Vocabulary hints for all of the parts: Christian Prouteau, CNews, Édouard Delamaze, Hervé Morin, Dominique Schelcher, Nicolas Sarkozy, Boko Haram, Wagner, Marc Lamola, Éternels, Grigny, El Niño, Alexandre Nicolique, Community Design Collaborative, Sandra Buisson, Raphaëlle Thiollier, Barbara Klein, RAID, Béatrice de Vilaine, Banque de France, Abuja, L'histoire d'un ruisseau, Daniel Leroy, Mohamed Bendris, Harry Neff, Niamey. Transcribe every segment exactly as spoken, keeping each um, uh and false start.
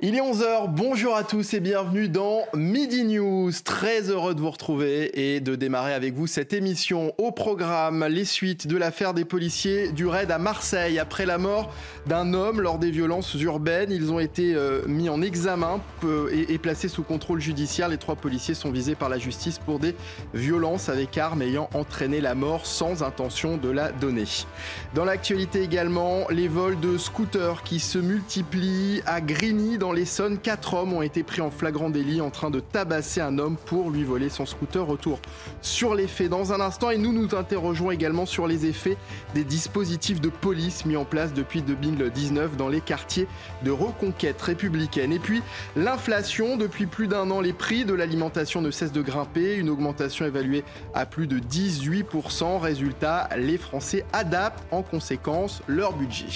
Il est onze heures, bonjour à tous et bienvenue dans Midi News. Très heureux de vous retrouver et de démarrer avec vous cette émission. Au programme, les suites de l'affaire des policiers du raid à Marseille. Après la mort d'un homme lors des violences urbaines, ils ont été euh, mis en examen et, et placés sous contrôle judiciaire. Les trois policiers sont visés par la justice pour des violences avec armes ayant entraîné la mort sans intention de la donner. Dans l'actualité également, les vols de scooters qui se multiplient à Grigny dans Dans l'Essonne, quatre hommes ont été pris en flagrant délit en train de tabasser un homme pour lui voler son scooter. Retour sur les faits dans un instant et nous nous interrogeons également sur les effets des dispositifs de police mis en place depuis deux mille dix-neuf dans les quartiers de reconquête républicaine. Et puis l'inflation, depuis plus d'un an, les prix de l'alimentation ne cessent de grimper, une augmentation évaluée à plus de dix-huit pour cent. Résultat, les Français adaptent en conséquence leur budget.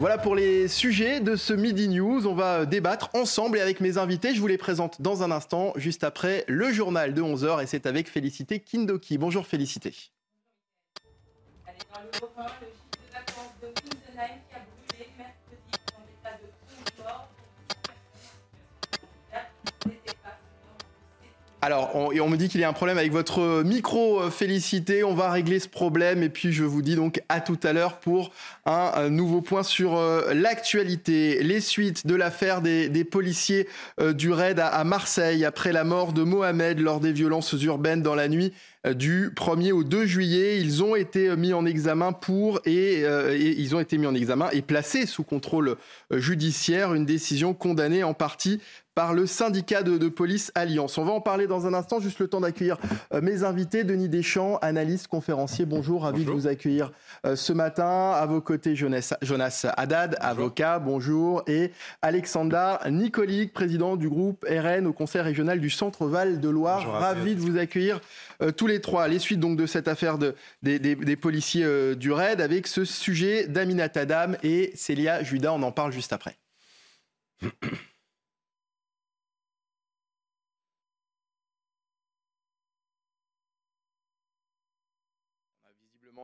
Voilà pour les sujets de ce Midi News. On va débattre ensemble et avec mes invités. Je vous les présente dans un instant, juste après le journal de onze heures. Et c'est avec Félicité Kindoki. Bonjour Félicité. Allez, dans le Haut-Rhin, le gîte de vacances de Winsenheim qui a brûlé mercredi dans l'état de tout mort. Alors, on, et on me dit qu'il y a un problème avec votre micro, Félicité. On va régler ce problème et puis je vous dis donc à tout à l'heure pour un, un nouveau point sur euh, l'actualité. Les suites de l'affaire des, des policiers euh, du raid à, à Marseille après la mort de Mohamed lors des violences urbaines dans la nuit du premier au deux juillet, ils ont été mis en examen pour et, euh, et ils ont été mis en examen et placés sous contrôle judiciaire, une décision condamnée en partie par le syndicat de, de police Alliance. On va en parler dans un instant, juste le temps d'accueillir mes invités. Denis Deschamps, analyste, conférencier, bonjour, ravi bonjour. de vous accueillir ce matin. À vos côtés, Jonas, Jonas Haddad, bonjour. avocat, bonjour, et Alexandre Nicolique, président du groupe R N au Conseil régional du Centre-Val de Loire. Bonjour, ravi de vous accueillir euh, tous les trois. Les suites donc de cette affaire de, des, des, des policiers euh, du raid avec ce sujet d'Aminat Adam et Célia Judas. On en parle juste après.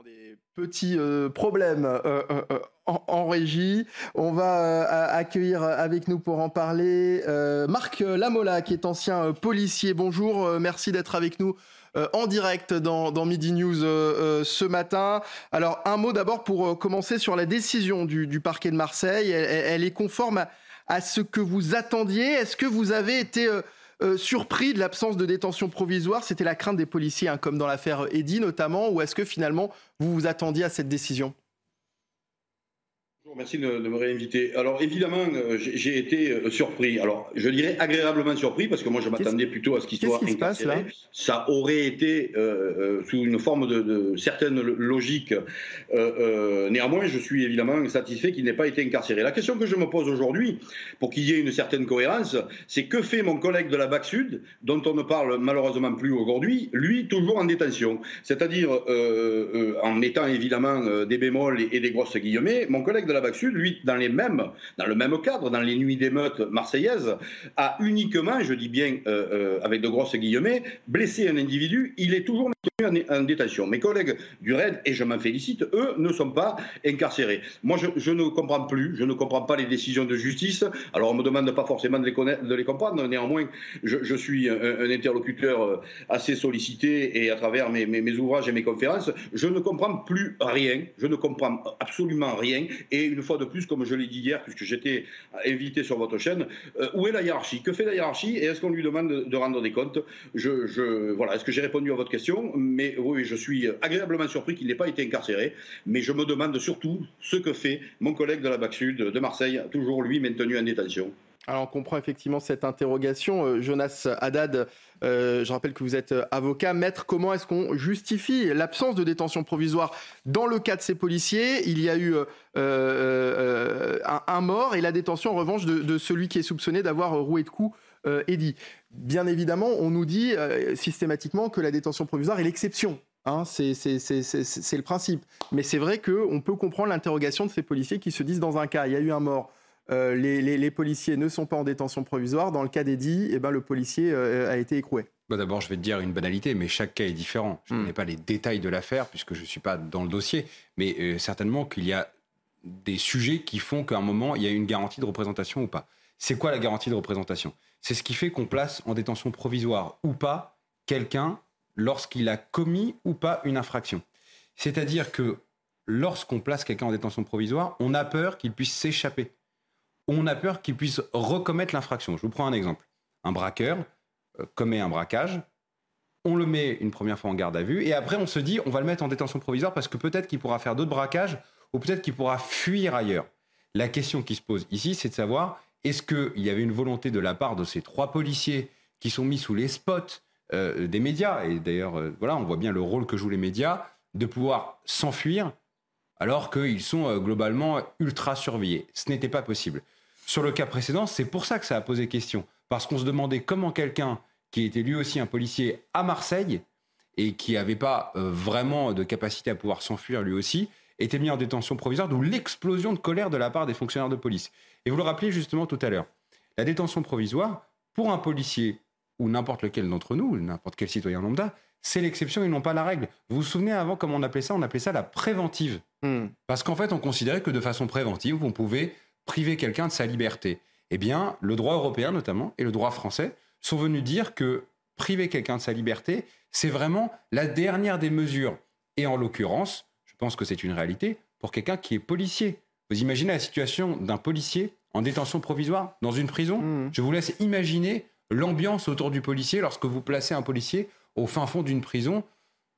Des petits euh, problèmes euh, euh, en, en régie. On va euh, accueillir avec nous pour en parler euh, Marc Lamola, qui est ancien euh, policier. Bonjour, euh, merci d'être avec nous euh, en direct dans, dans Midi News euh, euh, ce matin. Alors, un mot d'abord pour euh, commencer sur la décision du, du parquet de Marseille. Elle, elle est conforme à, à ce que vous attendiez. Est-ce que vous avez été euh, Euh, surpris de l'absence de détention provisoire? C'était la crainte des policiers, hein, comme dans l'affaire Eddy notamment, ou est-ce que finalement vous vous attendiez à cette décision? Bonjour, merci de, de me réinviter. Alors évidemment, euh, j'ai, j'ai été euh, surpris. Alors je dirais agréablement surpris, parce que moi je m'attendais qu'est-ce, plutôt à ce qu'il soit qu'est-ce qui se passe, là ? Ça aurait été euh, euh, sous une forme de, de certaine logique. Euh, euh, néanmoins, je suis évidemment satisfait qu'il n'ait pas été incarcéré. La question que je me pose aujourd'hui, pour qu'il y ait une certaine cohérence, c'est que fait mon collègue de la B A C Sud, dont on ne parle malheureusement plus aujourd'hui, lui toujours en détention. C'est-à-dire, euh, euh, en mettant évidemment euh, des bémols et, et des grosses guillemets, mon collègue de la B A C Sud, lui, dans les mêmes, dans le même cadre, dans les nuits d'émeute marseillaises, a uniquement, je dis bien euh, euh, avec de grosses guillemets, blessé un individu. Il est toujours maintenu en, en détention. Mes collègues du raid, et je m'en félicite, eux ne sont pas incarcérés. Moi, je, je ne comprends plus, je ne comprends pas les décisions de justice. Alors, on ne me demande pas forcément de les, conna... de les comprendre. Néanmoins, je, je suis un, un interlocuteur assez sollicité et à travers mes, mes, mes ouvrages et mes conférences, je ne comprends plus rien. Je ne comprends absolument rien. Et une fois de plus, comme je l'ai dit hier, puisque j'étais invité sur votre chaîne, euh, où est la hiérarchie? Que fait la hiérarchie? Et est-ce qu'on lui demande de rendre des comptes? je, je, Voilà, est-ce que j'ai répondu à votre question? Mais oui, je suis agréablement surpris qu'il n'ait pas été incarcéré. Mais je me demande surtout ce que fait mon collègue de la B A C Sud de Marseille, toujours lui maintenu en détention. Alors on comprend effectivement cette interrogation. Jonas Haddad, euh, je rappelle que vous êtes avocat. Maître, comment est-ce qu'on justifie l'absence de détention provisoire dans le cas de ces policiers? Il y a eu euh, euh, un, un mort et la détention en revanche de, de celui qui est soupçonné d'avoir roué de coups euh, Eddy. Bien évidemment, on nous dit euh, systématiquement que la détention provisoire est l'exception. Hein, c'est, c'est, c'est, c'est, c'est le principe. Mais c'est vrai qu'on peut comprendre l'interrogation de ces policiers qui se disent dans un cas, il y a eu un mort. Euh, les, les, les policiers ne sont pas en détention provisoire. Dans le cas d'Eddy, eh ben, le policier euh, a été écroué. Bah d'abord, je vais te dire une banalité, mais chaque cas est différent. Je ne connais mmh. pas les détails de l'affaire, puisque je ne suis pas dans le dossier. Mais euh, certainement qu'il y a des sujets qui font qu'à un moment, il y a une garantie de représentation ou pas. C'est quoi la garantie de représentation ? C'est ce qui fait qu'on place en détention provisoire ou pas quelqu'un lorsqu'il a commis ou pas une infraction. C'est-à-dire que lorsqu'on place quelqu'un en détention provisoire, on a peur qu'il puisse s'échapper. On a peur qu'il puisse recommettre l'infraction. Je vous prends un exemple. Un braqueur euh, commet un braquage, on le met une première fois en garde à vue et après on se dit on va le mettre en détention provisoire parce que peut-être qu'il pourra faire d'autres braquages ou peut-être qu'il pourra fuir ailleurs. La question qui se pose ici, c'est de savoir est-ce qu'il y avait une volonté de la part de ces trois policiers qui sont mis sous les spots euh, des médias, et d'ailleurs euh, voilà, on voit bien le rôle que jouent les médias, de pouvoir s'enfuir alors qu'ils sont euh, globalement ultra surveillés. Ce n'était pas possible. Sur le cas précédent, c'est pour ça que ça a posé question, parce qu'on se demandait comment quelqu'un qui était lui aussi un policier à Marseille et qui n'avait pas euh, vraiment de capacité à pouvoir s'enfuir lui aussi, était mis en détention provisoire, d'où l'explosion de colère de la part des fonctionnaires de police. Et vous le rappelez justement tout à l'heure, la détention provisoire, pour un policier ou n'importe lequel d'entre nous, n'importe quel citoyen lambda, c'est l'exception et non pas la règle. Vous vous souvenez avant comment on appelait ça ? On appelait ça la préventive. Mmh. Parce qu'en fait, on considérait que de façon préventive, on pouvait priver quelqu'un de sa liberté. Eh bien, le droit européen notamment et le droit français sont venus dire que priver quelqu'un de sa liberté, c'est vraiment la dernière des mesures. Et en l'occurrence, je pense que c'est une réalité pour quelqu'un qui est policier. Vous imaginez la situation d'un policier en détention provisoire dans une prison ? Mmh. Je vous laisse imaginer l'ambiance autour du policier lorsque vous placez un policier au fin fond d'une prison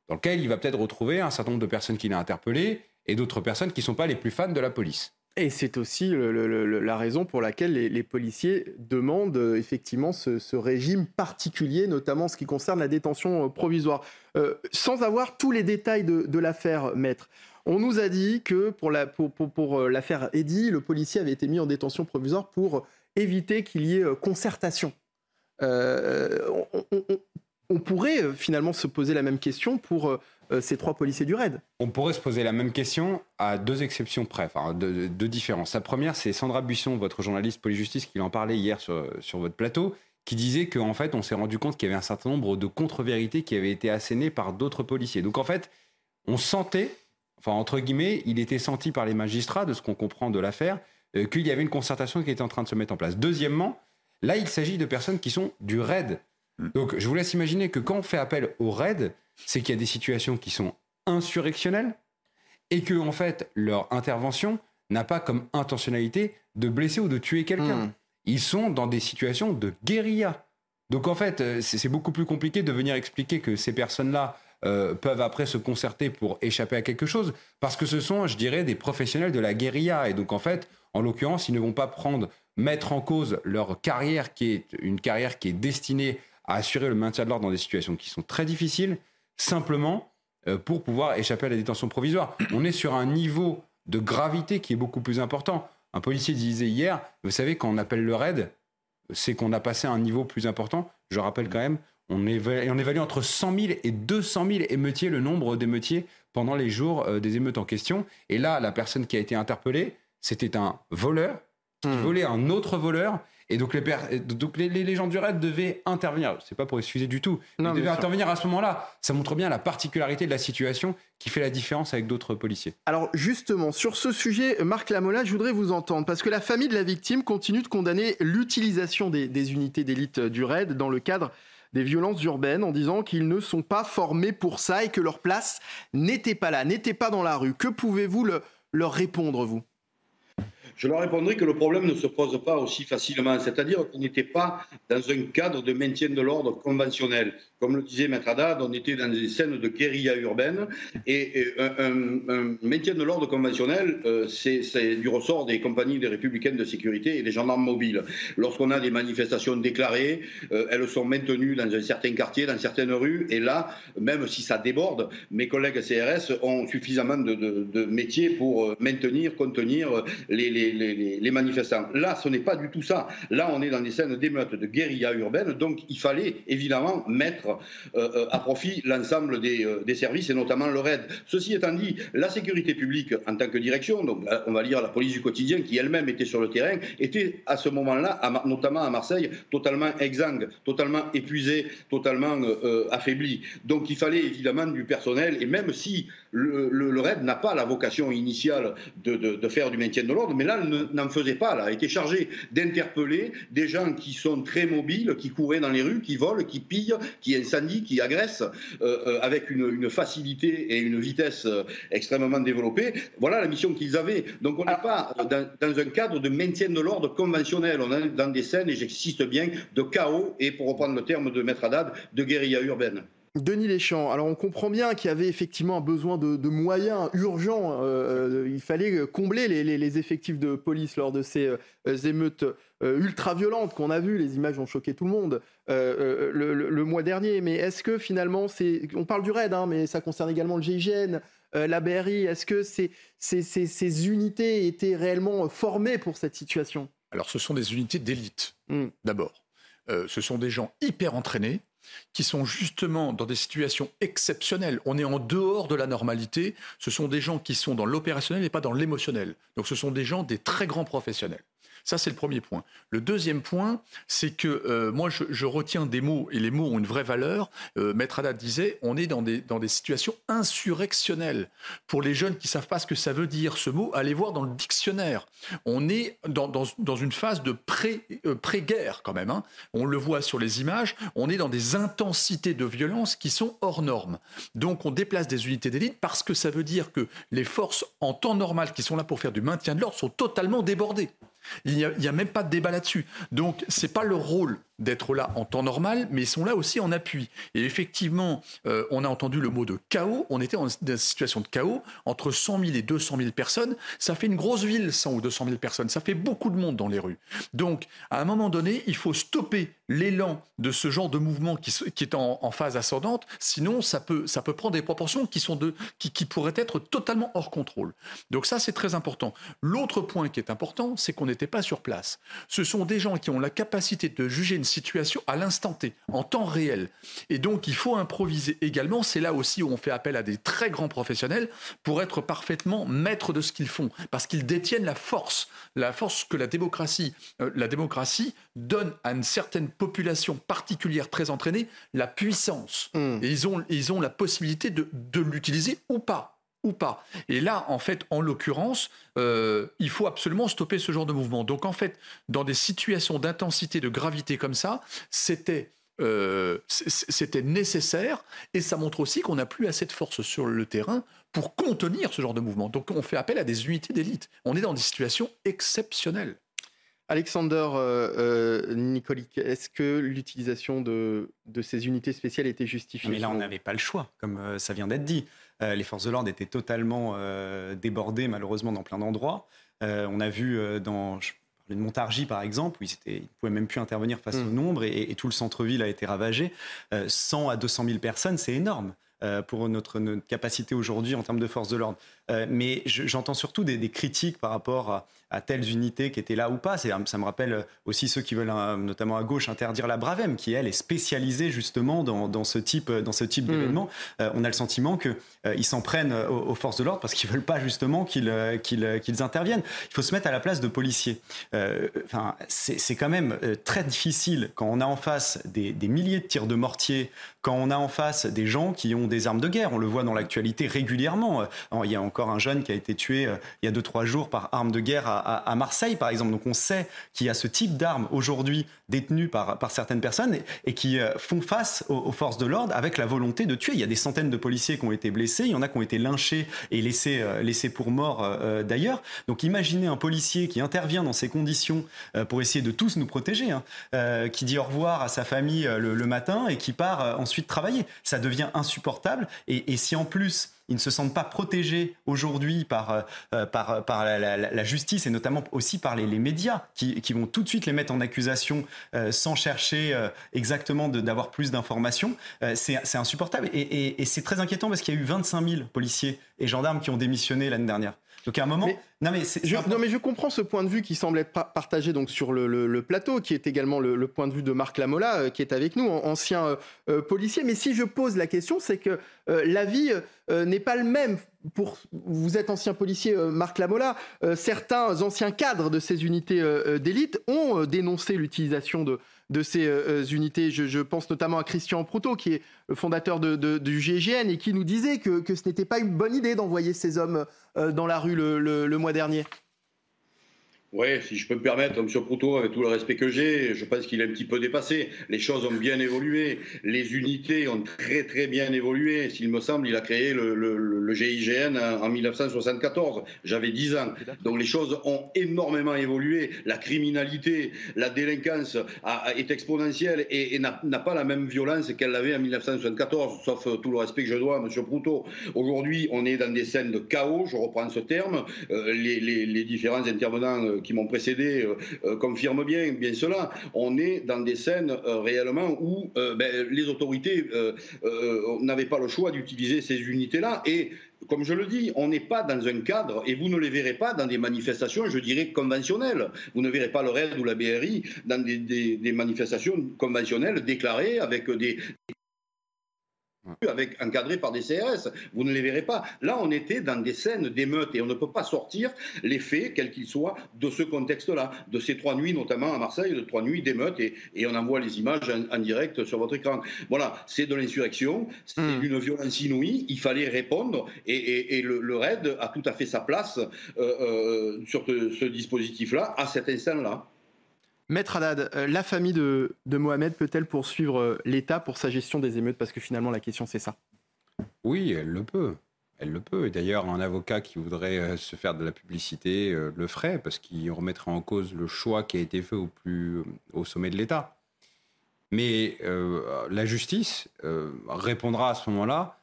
dans laquelle il va peut-être retrouver un certain nombre de personnes qu'il a interpellées et d'autres personnes qui ne sont pas les plus fans de la police. Et c'est aussi le, le, le, la raison pour laquelle les, les policiers demandent euh, effectivement ce, ce régime particulier, notamment en ce qui concerne la détention euh, provisoire. Euh, sans avoir tous les détails de, de l'affaire, maître, on nous a dit que pour, la, pour, pour, pour euh, l'affaire Eddy, le policier avait été mis en détention provisoire pour éviter qu'il y ait euh, concertation. Euh, on, on, on, on pourrait euh, finalement se poser la même question pour... Euh, Euh, ces trois policiers du RAID. On pourrait se poser la même question à deux exceptions près, enfin deux, deux différences. La première, c'est Sandra Buisson, votre journaliste police-justice, qui en parlait hier sur, sur votre plateau, qui disait qu'en fait, on s'est rendu compte qu'il y avait un certain nombre de contre-vérités qui avaient été assénées par d'autres policiers. Donc en fait, on sentait, enfin entre guillemets, il était senti par les magistrats, de ce qu'on comprend de l'affaire, euh, qu'il y avait une concertation qui était en train de se mettre en place. Deuxièmement, là, il s'agit de personnes qui sont du RAID. Donc je vous laisse imaginer que quand on fait appel au RAID, c'est qu'il y a des situations qui sont insurrectionnelles et que, en fait, leur intervention n'a pas comme intentionnalité de blesser ou de tuer quelqu'un. Mmh. Ils sont dans des situations de guérilla. Donc, en fait, c'est beaucoup plus compliqué de venir expliquer que ces personnes-là euh, peuvent après se concerter pour échapper à quelque chose, parce que ce sont, je dirais, des professionnels de la guérilla. Et donc, en fait, en l'occurrence, ils ne vont pas prendre, mettre en cause leur carrière, qui est une carrière qui est destinée à assurer le maintien de l'ordre dans des situations qui sont très difficiles, simplement euh, pour pouvoir échapper à la détention provisoire. On est sur un niveau de gravité qui est beaucoup plus important. Un policier disait hier, vous savez, quand on appelle le RAID, c'est qu'on a passé à un niveau plus important. Je rappelle quand même, on évalue, on évalue entre cent mille et deux cent mille émeutiers, le nombre d'émeutiers pendant les jours euh, des émeutes en question. Et là, la personne qui a été interpellée, c'était un voleur qui mmh. volait un autre voleur. Et donc, les, per- donc les, les gens du RAID devaient intervenir. C'est pas pour excuser du tout. Ils devaient intervenir à ce moment-là. Ça montre bien la particularité de la situation qui fait la différence avec d'autres policiers. Alors justement, sur ce sujet, Marc Lamola, je voudrais vous entendre. Parce que la famille de la victime continue de condamner l'utilisation des, des unités d'élite du RAID dans le cadre des violences urbaines, en disant qu'ils ne sont pas formés pour ça et que leur place n'était pas là, n'était pas dans la rue. Que pouvez-vous le, leur répondre, vous ? Je leur répondrai que le problème ne se pose pas aussi facilement, c'est-à-dire qu'on n'était pas dans un cadre de maintien de l'ordre conventionnel. Comme le disait Maître Haddad, on était dans des scènes de guérilla urbaine, et, et un, un, un maintien de l'ordre conventionnel, euh, c'est, c'est du ressort des compagnies des républicaines de sécurité et des gendarmes mobiles. Lorsqu'on a des manifestations déclarées, euh, elles sont maintenues dans un certain quartier, dans certaines rues, et là, même si ça déborde, mes collègues C R S ont suffisamment de, de, de métiers pour maintenir, contenir les, les les, les, les manifestants. Là, ce n'est pas du tout ça. Là, on est dans des scènes d'émeutes, de guérilla urbaine, donc il fallait évidemment mettre euh, à profit l'ensemble des, euh, des services, et notamment le RAID. Ceci étant dit, la sécurité publique, en tant que direction, donc on va dire la police du quotidien, qui elle-même était sur le terrain, était à ce moment-là, notamment à Marseille, totalement exsangue, totalement épuisée, totalement euh, affaiblie. Donc il fallait évidemment du personnel, et même si le, le, le RAID n'a pas la vocation initiale de, de, de faire du maintien de l'ordre, mais là, n'en faisait pas, là, a été chargé d'interpeller des gens qui sont très mobiles, qui couraient dans les rues, qui volent, qui pillent, qui incendient, qui agressent, euh, euh, avec une, une facilité et une vitesse euh, extrêmement développée. Voilà la mission qu'ils avaient. Donc on n'est pas dans, dans un cadre de maintien de l'ordre conventionnel, on est dans des scènes, et j'existe bien, de chaos, et pour reprendre le terme de Maître Haddad, de guérilla urbaine. Denis Deschamps, alors on comprend bien qu'il y avait effectivement un besoin de, de moyens urgents, euh, il fallait combler les, les, les effectifs de police lors de ces euh, émeutes euh, ultra-violentes qu'on a vues, les images ont choqué tout le monde euh, le, le, le mois dernier, mais est-ce que finalement, c'est, on parle du RAID, hein, mais ça concerne également le G I G N, euh, la B R I, est-ce que ces, ces, ces, ces unités étaient réellement formées pour cette situation ? Alors ce sont des unités d'élite, mmh. d'abord, euh, ce sont des gens hyper entraînés, qui sont justement dans des situations exceptionnelles. On est en dehors de la normalité. Ce sont des gens qui sont dans l'opérationnel et pas dans l'émotionnel. Donc ce sont des gens, des très grands professionnels. Ça, c'est le premier point. Le deuxième point, c'est que euh, moi, je, je retiens des mots, et les mots ont une vraie valeur. Euh, Maître Haddad disait, on est dans des, dans des situations insurrectionnelles. Pour les jeunes qui ne savent pas ce que ça veut dire, ce mot, allez voir dans le dictionnaire. On est dans, dans, dans une phase de pré, euh, pré-guerre, quand même. Hein. On le voit sur les images. On est dans des intensités de violence qui sont hors normes. Donc, on déplace des unités d'élite parce que ça veut dire que les forces, en temps normal, qui sont là pour faire du maintien de l'ordre, sont totalement débordées. Il n'y a, il n'y a même pas de débat là-dessus. Donc, ce n'est pas leur rôle d'être là en temps normal, mais ils sont là aussi en appui. Et effectivement, euh, on a entendu le mot de chaos. On était dans une situation de chaos. Entre cent mille et deux cent mille personnes, ça fait une grosse ville, cent ou deux cent mille personnes. Ça fait beaucoup de monde dans les rues. Donc, à un moment donné, il faut stopper l'élan de ce genre de mouvement qui, qui est en, en phase ascendante. Sinon, ça peut, ça peut prendre des proportions qui, sont de, qui, qui pourraient être totalement hors contrôle. Donc ça, c'est très important. L'autre point qui est important, c'est qu'on n'était pas sur place. Ce sont des gens qui ont la capacité de juger une situation à l'instant T, en temps réel. Et donc, il faut improviser également. C'est là aussi où on fait appel à des très grands professionnels pour être parfaitement maîtres de ce qu'ils font, parce qu'ils détiennent la force, la force que la démocratie, euh, la démocratie donne à une certaine population particulière très entraînée, la puissance. Mmh. Et ils ont, ils ont la possibilité de, de l'utiliser ou pas. Ou pas. Et là, en fait, en l'occurrence, euh, il faut absolument stopper ce genre de mouvement. Donc, en fait, dans des situations d'intensité, de gravité comme ça, c'était, euh, c'était nécessaire, et ça montre aussi qu'on n'a plus assez de force sur le terrain pour contenir ce genre de mouvement. Donc, on fait appel à des unités d'élite. On est dans des situations exceptionnelles. Alexandre euh, euh, Nicolique, est-ce que l'utilisation de, de ces unités spéciales était justifiée ? Mais là, on n'avait pas le choix, comme euh, ça vient d'être dit. Euh, les forces de l'ordre étaient totalement euh, débordées, malheureusement, dans plein d'endroits. Euh, on a vu euh, dans je parlais de Montargis, par exemple, où ils, étaient, ils ne pouvaient même plus intervenir face mmh. au nombre, et, et, et tout le centre-ville a été ravagé. Euh, cent à deux cent mille personnes, c'est énorme. Euh, pour notre, notre capacité aujourd'hui en termes de force de l'ordre. Euh, mais je, j'entends surtout des, des critiques par rapport à, à telles unités qui étaient là ou pas. C'est, ça me rappelle aussi ceux qui veulent, un, notamment à gauche, interdire la BRAVEM, qui, elle, est spécialisée justement dans, dans ce type, dans ce type mmh. d'événement. Euh, on a le sentiment qu'ils euh, s'en prennent aux, aux forces de l'ordre parce qu'ils ne veulent pas justement qu'ils, euh, qu'ils, qu'ils interviennent. Il faut se mettre à la place de policiers. Euh, enfin, c'est, c'est quand même très difficile quand on a en face des, des milliers de tirs de mortier, quand on a en face des gens qui ont des armes de guerre. On le voit dans l'actualité régulièrement. Il y a encore un jeune qui a été tué il y a deux trois jours par arme de guerre à, à, à Marseille, par exemple. Donc on sait qu'il y a ce type d'armes aujourd'hui détenues par, par certaines personnes et, et qui font face aux, aux forces de l'ordre avec la volonté de tuer. Il y a des centaines de policiers qui ont été blessés, il y en a qui ont été lynchés et laissés, laissés pour morts euh, d'ailleurs. Donc imaginez un policier qui intervient dans ces conditions euh, pour essayer de tous nous protéger, hein, euh, qui dit au revoir à sa famille le, le matin et qui part euh, ensuite travailler. Ça devient insupportable. Et, et si en plus ils ne se sentent pas protégés aujourd'hui par, euh, par, par la, la, la justice et notamment aussi par les, les médias qui, qui vont tout de suite les mettre en accusation euh, sans chercher euh, exactement de, d'avoir plus d'informations, euh, c'est, c'est insupportable et, et, et c'est très inquiétant parce qu'il y a eu vingt-cinq mille policiers et gendarmes qui ont démissionné l'année dernière. Donc à un moment... Mais, non, mais c'est, je, non mais je comprends ce point de vue qui semble être partagé donc, sur le, le, le plateau, qui est également le, le point de vue de Marc Lamola, euh, qui est avec nous, ancien euh, euh, policier. Mais si je pose la question, c'est que euh, l'avis euh, n'est pas le même. Pour, vous êtes ancien policier, euh, Marc Lamola. Euh, certains anciens cadres de ces unités euh, d'élite ont euh, dénoncé l'utilisation de... de ces euh, unités. Je, je pense notamment à Christian Prouteau, qui est le fondateur de, de, du G I G N et qui nous disait que, que ce n'était pas une bonne idée d'envoyer ces hommes euh, dans la rue le, le, le mois dernier. Oui, si je peux me permettre, M. Proutot, avec tout le respect que j'ai, je pense qu'il est un petit peu dépassé. Les choses ont bien évolué, les unités ont très très bien évolué. S'il me semble, il a créé le, le, le G I G N en dix-neuf cent soixante-quatorze, j'avais dix ans. Donc les choses ont énormément évolué. La criminalité, la délinquance a, a, est exponentielle et, et n'a, n'a pas la même violence qu'elle l'avait en dix-neuf cent soixante-quatorze, sauf tout le respect que je dois à M. Proutot. Aujourd'hui, on est dans des scènes de chaos, je reprends ce terme, euh, les, les, les différents intervenants euh, qui m'ont précédé euh, euh, confirme bien, bien cela. On est dans des scènes euh, réellement où euh, ben, les autorités euh, euh, n'avaient pas le choix d'utiliser ces unités-là et comme je le dis, on n'est pas dans un cadre, et vous ne les verrez pas dans des manifestations, je dirais, conventionnelles. Vous ne verrez pas le RAID ou la B R I dans des, des, des manifestations conventionnelles déclarées avec des... Avec, encadré par des C R S, vous ne les verrez pas. Là, on était dans des scènes d'émeutes et on ne peut pas sortir les faits, quels qu'ils soient, de ce contexte-là, de ces trois nuits, notamment à Marseille, de trois nuits d'émeutes et, et on envoie les images en, en direct sur votre écran. Voilà, c'est de l'insurrection, c'est mmh. une violence inouïe, il fallait répondre et, et, et le, le RAID a tout à fait sa place euh, euh, sur te, ce dispositif-là, à cet instant-là. Maître Haddad, la famille de, de Mohamed peut-elle poursuivre l'État pour sa gestion des émeutes ? Parce que finalement, la question, c'est ça. Oui, elle le peut. Elle le peut. Et d'ailleurs, un avocat qui voudrait se faire de la publicité le ferait, parce qu'il remettrait en cause le choix qui a été fait au, plus, au sommet de l'État. Mais euh, la justice euh, répondra à ce moment-là.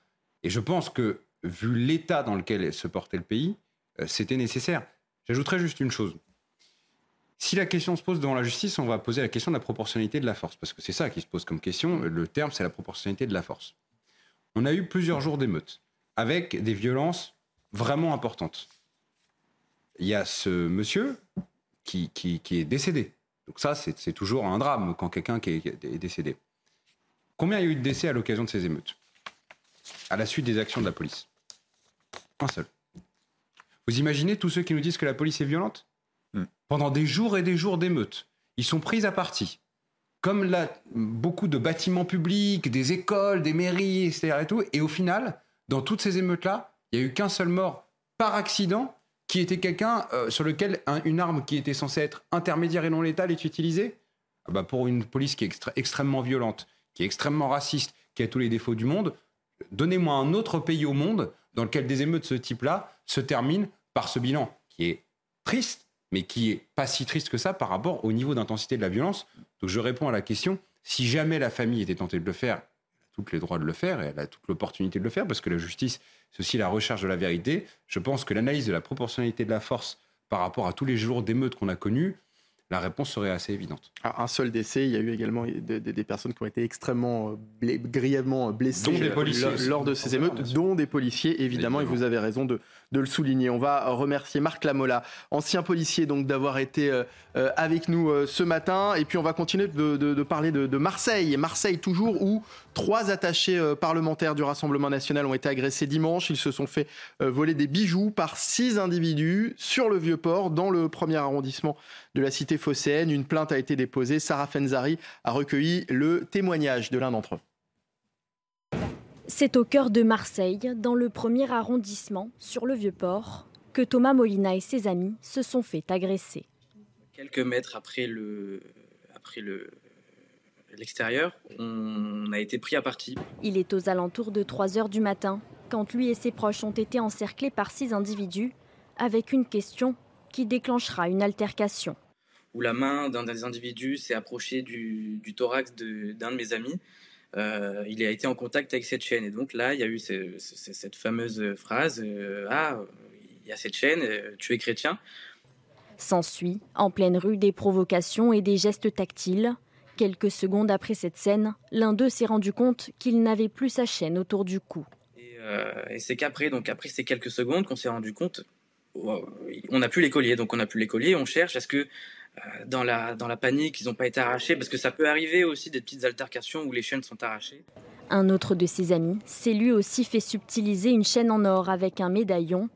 Et je pense que, vu l'état dans lequel se portait le pays, euh, c'était nécessaire. J'ajouterais juste une chose. Si la question se pose devant la justice, on va poser la question de la proportionnalité de la force, parce que c'est ça qui se pose comme question. Le terme, c'est la proportionnalité de la force. On a eu plusieurs jours d'émeutes, avec des violences vraiment importantes. Il y a ce monsieur qui, qui, qui est décédé. Donc ça, c'est, c'est toujours un drame quand quelqu'un qui est, est décédé. Combien il y a eu de décès à l'occasion de ces émeutes ? À la suite des actions de la police. Un seul. Vous imaginez tous ceux qui nous disent que la police est violente ? Pendant des jours et des jours d'émeutes. Ils sont pris à partie. Comme là, beaucoup de bâtiments publics, des écoles, des mairies, et cetera. Et, tout. Et au final, dans toutes ces émeutes-là, il n'y a eu qu'un seul mort par accident qui était quelqu'un euh, sur lequel un, une arme qui était censée être intermédiaire et non létale est utilisée. Ah bah pour une police qui est extré- extrêmement violente, qui est extrêmement raciste, qui a tous les défauts du monde, donnez-moi un autre pays au monde dans lequel des émeutes de ce type-là se terminent par ce bilan qui est triste, mais qui n'est pas si triste que ça par rapport au niveau d'intensité de la violence. Donc je réponds à la question, si jamais la famille était tentée de le faire, elle a tous les droits de le faire, et elle a toute l'opportunité de le faire, parce que la justice, c'est aussi la recherche de la vérité. Je pense que l'analyse de la proportionnalité de la force par rapport à tous les jours d'émeutes qu'on a connus, la réponse serait assez évidente. Alors, un seul décès, il y a eu également des, des, des personnes qui ont été extrêmement, blé, grièvement blessées dont des policiers, l- lors de ces émeutes, dont des policiers, évidemment, évidemment. Et vous avez raison de, de le souligner. On va remercier Marc Lamola, ancien policier, donc, d'avoir été euh, avec nous euh, ce matin. Et puis, on va continuer de, de, de parler de, de Marseille. Marseille, toujours, où trois attachés euh, parlementaires du Rassemblement National ont été agressés dimanche. Ils se sont fait euh, voler des bijoux par six individus sur le Vieux-Port, dans le premier arrondissement de la cité phocéenne. Une plainte a été déposée. Sarah Fenzari a recueilli le témoignage de l'un d'entre eux. C'est au cœur de Marseille, dans le premier arrondissement, sur le Vieux-Port, que Thomas Molina et ses amis se sont fait agresser. Quelques mètres après, le, après le, l'extérieur, on a été pris à partie. Il est aux alentours de trois heures du matin, quand lui et ses proches ont été encerclés par six individus, avec une question qui déclenchera une altercation. Où la main d'un des individus s'est approchée du, du thorax de, d'un de mes amis. Euh, il a été en contact avec cette chaîne. Et donc là, il y a eu ce, ce, cette fameuse phrase euh, « Ah, il y a cette chaîne, tu es chrétien ». S'ensuit, en pleine rue, des provocations et des gestes tactiles. Quelques secondes après cette scène, l'un d'eux s'est rendu compte qu'il n'avait plus sa chaîne autour du cou. Et, euh, et c'est qu'après donc, après ces quelques secondes qu'on s'est rendu compte on n'a plus les colliers, donc on n'a plus les colliers, on cherche, est-ce que dans la, dans la panique, ils n'ont pas été arrachés, parce que ça peut arriver aussi des petites altercations où les chaînes sont arrachées. Un autre de ses amis s'est lui aussi fait subtiliser une chaîne en or avec un médaillon.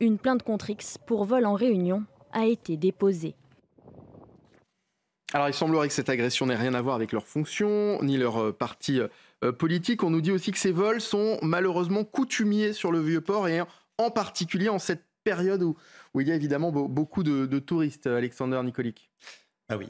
Une plainte contre X pour vol en réunion a été déposée. Alors il semblerait que cette agression n'ait rien à voir avec leur fonction, ni leur parti politique. On nous dit aussi que ces vols sont malheureusement coutumiers sur le Vieux-Port, et en particulier en cette période où, où il y a évidemment beaucoup de, de touristes, Alexandre Nicolique. Ah oui,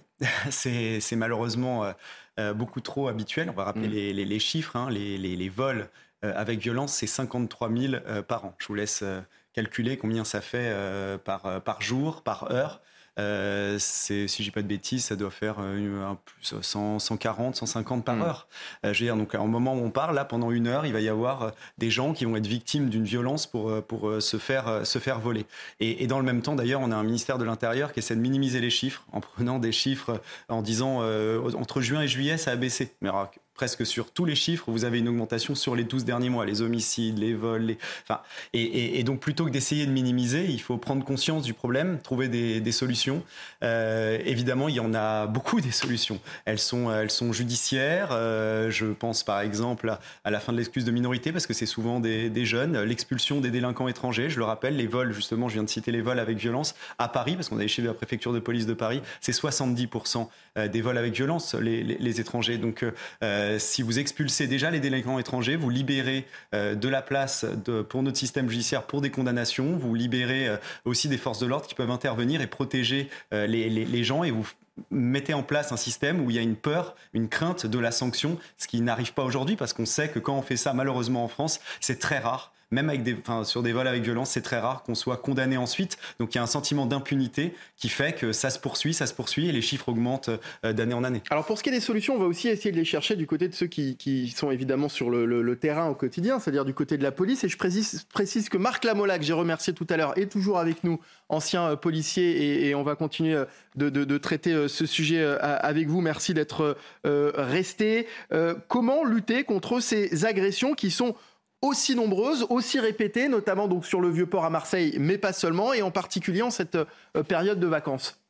c'est, c'est malheureusement euh, beaucoup trop habituel. On va rappeler mmh. les, les, les chiffres, hein, les, les, les vols euh, avec violence, c'est cinquante-trois mille euh, par an. Je vous laisse euh, calculer combien ça fait euh, par, euh, par jour, par heure. Euh, c'est, si je dis pas de bêtises, ça doit faire euh, un plus cent, cent quarante, cent cinquante par mmh. heure. Euh, je veux dire, donc au moment où on parle, là, pendant une heure, il va y avoir euh, des gens qui vont être victimes d'une violence pour pour euh, se faire euh, se faire voler. Et, et dans le même temps, d'ailleurs, on a un ministère de l'Intérieur qui essaie de minimiser les chiffres en prenant des chiffres en disant euh, entre juin et juillet, ça a baissé. Mais alors, presque sur tous les chiffres, vous avez une augmentation sur les douze derniers mois, les homicides, les vols, les... Enfin, et, et, et donc plutôt que d'essayer de minimiser, il faut prendre conscience du problème, trouver des, des solutions. Euh, évidemment, il y en a beaucoup des solutions. Elles sont, elles sont judiciaires. Euh, je pense par exemple à, à la fin de l'excuse de minorité, parce que c'est souvent des, des jeunes, l'expulsion des délinquants étrangers. Je le rappelle, les vols, justement, je viens de citer les vols avec violence à Paris, parce qu'on a chez la préfecture de police de Paris, c'est soixante-dix pour cent des vols avec violence, les, les, les étrangers. Donc euh, si vous expulsez déjà les délinquants étrangers, vous libérez euh, de la place de, pour notre système judiciaire pour des condamnations, vous libérez euh, aussi des forces de l'ordre qui peuvent intervenir et protéger euh, les, les, les gens, et vous mettez en place un système où il y a une peur, une crainte de la sanction, ce qui n'arrive pas aujourd'hui parce qu'on sait que quand on fait ça, malheureusement en France, c'est très rare. Même avec des, enfin, sur des vols avec violence, c'est très rare qu'on soit condamné ensuite. Donc il y a un sentiment d'impunité qui fait que ça se poursuit, ça se poursuit et les chiffres augmentent euh, d'année en année. Alors pour ce qui est des solutions, on va aussi essayer de les chercher du côté de ceux qui, qui sont évidemment sur le, le, le terrain au quotidien, c'est-à-dire du côté de la police. Et je précise, précise que Marc Lamola, que j'ai remercié tout à l'heure, est toujours avec nous, ancien euh, policier, et, et on va continuer euh, de, de, de traiter euh, ce sujet euh, avec vous. Merci d'être euh, resté. Euh, comment lutter contre ces agressions qui sont aussi nombreuses, aussi répétées, notamment donc sur le Vieux-Port à Marseille, mais pas seulement, et en particulier en cette période de vacances?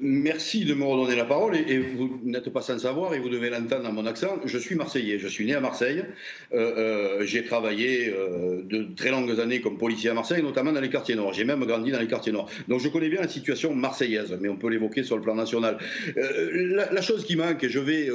Merci de me redonner la parole, et, et vous n'êtes pas sans savoir, et vous devez l'entendre dans mon accent, je suis Marseillais, je suis né à Marseille, euh, euh, j'ai travaillé euh, de très longues années comme policier à Marseille, notamment dans les quartiers nord, j'ai même grandi dans les quartiers nord, donc je connais bien la situation marseillaise, mais on peut l'évoquer sur le plan national. Euh, la, la chose qui manque, et je vais euh,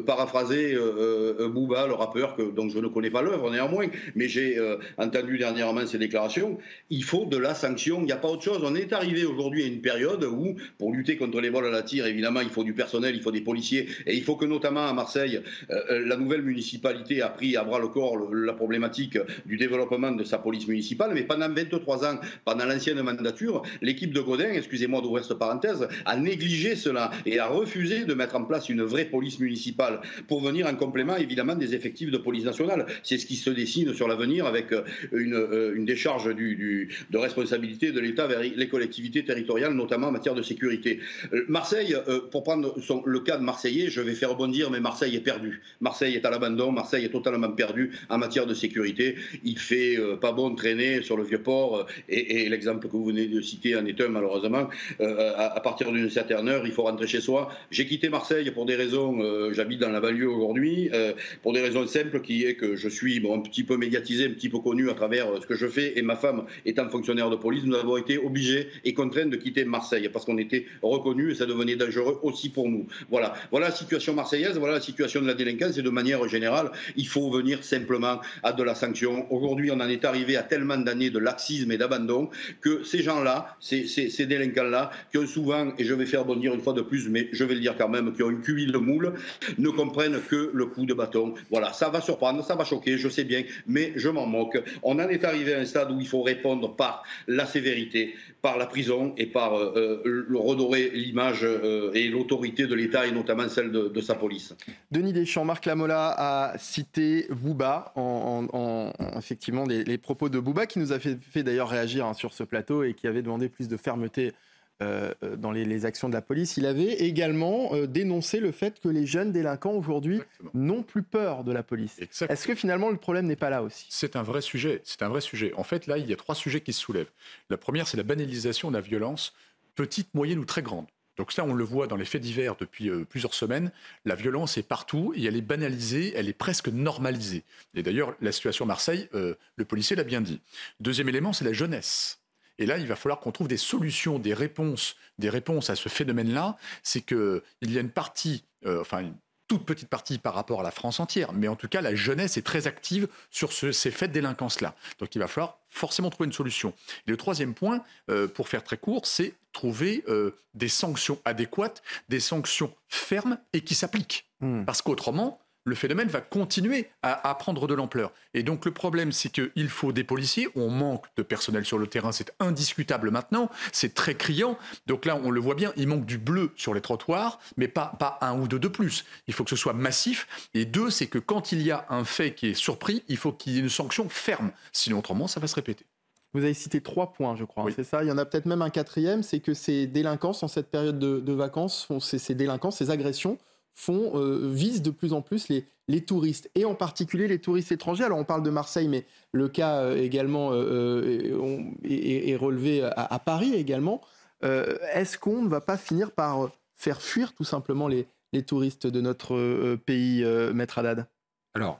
euh, paraphraser euh, Booba, le rappeur, que, dont je ne connais pas l'œuvre néanmoins, mais j'ai euh, entendu dernièrement ses déclarations, il faut de la sanction, il n'y a pas autre chose, on est arrivé aujourd'hui à une période où, pour lui, lutter contre les vols à la tire, évidemment, il faut du personnel, il faut des policiers, et il faut que, notamment à Marseille, euh, la nouvelle municipalité a pris à bras le corps le, la problématique du développement de sa police municipale, mais pendant vingt-trois ans, pendant l'ancienne mandature, l'équipe de Godin, excusez-moi d'ouvrir cette parenthèse, a négligé cela et a refusé de mettre en place une vraie police municipale pour venir en complément, évidemment, des effectifs de police nationale. C'est ce qui se dessine sur l'avenir avec une, une décharge du, du, de responsabilité de l'État vers les collectivités territoriales, notamment en matière de sécurité. Marseille, pour prendre son, le cas de Marseillais, je vais faire rebondir, mais Marseille est perdu. Marseille est à l'abandon, Marseille est totalement perdu en matière de sécurité. Il fait euh, pas bon traîner sur le Vieux-Port, et, et l'exemple que vous venez de citer en est un, malheureusement. Euh, à, à partir d'une certaine heure, il faut rentrer chez soi. J'ai quitté Marseille pour des raisons, euh, j'habite dans la banlieue aujourd'hui, euh, pour des raisons simples, qui est que je suis bon, un petit peu médiatisé, un petit peu connu à travers euh, ce que je fais, et ma femme étant fonctionnaire de police, nous avons été obligés et contraints de quitter Marseille, parce qu'on était reconnu, et ça devenait dangereux aussi pour nous. Voilà. Voilà la situation marseillaise, voilà la situation de la délinquance, et de manière générale, il faut venir simplement à de la sanction. Aujourd'hui, on en est arrivé à tellement d'années de laxisme et d'abandon que ces gens-là, ces, ces, ces délinquants-là, qui ont souvent, et je vais faire bondir une fois de plus, mais je vais le dire quand même, qui ont une cuville de moule, ne comprennent que le coup de bâton. Voilà, ça va surprendre, ça va choquer, je sais bien, mais je m'en moque. On en est arrivé à un stade où il faut répondre par la sévérité, par la prison et par euh, le redonnement l'image euh, et l'autorité de l'État, et notamment celle de, de sa police. Denis Deschamps, Marc Lamola a cité Booba, en, en, en, effectivement les, les propos de Booba, qui nous a fait, fait d'ailleurs réagir hein, sur ce plateau, et qui avait demandé plus de fermeté euh, dans les, les actions de la police, il avait également euh, dénoncé le fait que les jeunes délinquants aujourd'hui n'ont plus peur de la police. Exactement. Est-ce que finalement le problème n'est pas là aussi ? C'est un vrai sujet, c'est un vrai sujet. En fait, là, il y a trois sujets qui se soulèvent. La première, c'est la banalisation de la violence, petite, moyenne ou très grande. Donc ça, on le voit dans les faits divers depuis euh, plusieurs semaines. La violence est partout et elle est banalisée, elle est presque normalisée. Et d'ailleurs, la situation à Marseille, euh, le policier l'a bien dit. Deuxième élément, c'est la jeunesse. Et là, il va falloir qu'on trouve des solutions, des réponses, des réponses à ce phénomène-là. C'est qu'il y a une partie, euh, enfin une toute petite partie par rapport à la France entière, mais en tout cas, la jeunesse est très active sur ce, ces faits de délinquance-là. Donc il va falloir forcément trouver une solution. Et le troisième point, euh, pour faire très court, c'est trouver euh, des sanctions adéquates, des sanctions fermes et qui s'appliquent. Mmh. Parce qu'autrement, le phénomène va continuer à, à prendre de l'ampleur. Et donc le problème, c'est qu'il faut des policiers. On manque de personnel sur le terrain, c'est indiscutable maintenant, c'est très criant. Donc là, on le voit bien, il manque du bleu sur les trottoirs, mais pas, pas un ou deux de plus. Il faut que ce soit massif. Et deux, c'est que quand il y a un fait qui est surpris, il faut qu'il y ait une sanction ferme. Sinon, autrement, ça va se répéter. Vous avez cité trois points, je crois, oui. C'est ça. Il y en a peut-être même un quatrième, c'est que ces délinquances, en cette période de, de vacances, font ces, ces délinquances, ces agressions, font, euh, visent de plus en plus les, les touristes, et en particulier les touristes étrangers. Alors on parle de Marseille, mais le cas euh, également euh, est, est, est relevé à, à Paris également. Euh, est-ce qu'on ne va pas finir par faire fuir tout simplement les, les touristes de notre euh, pays, euh, Maître Haddad ? Alors,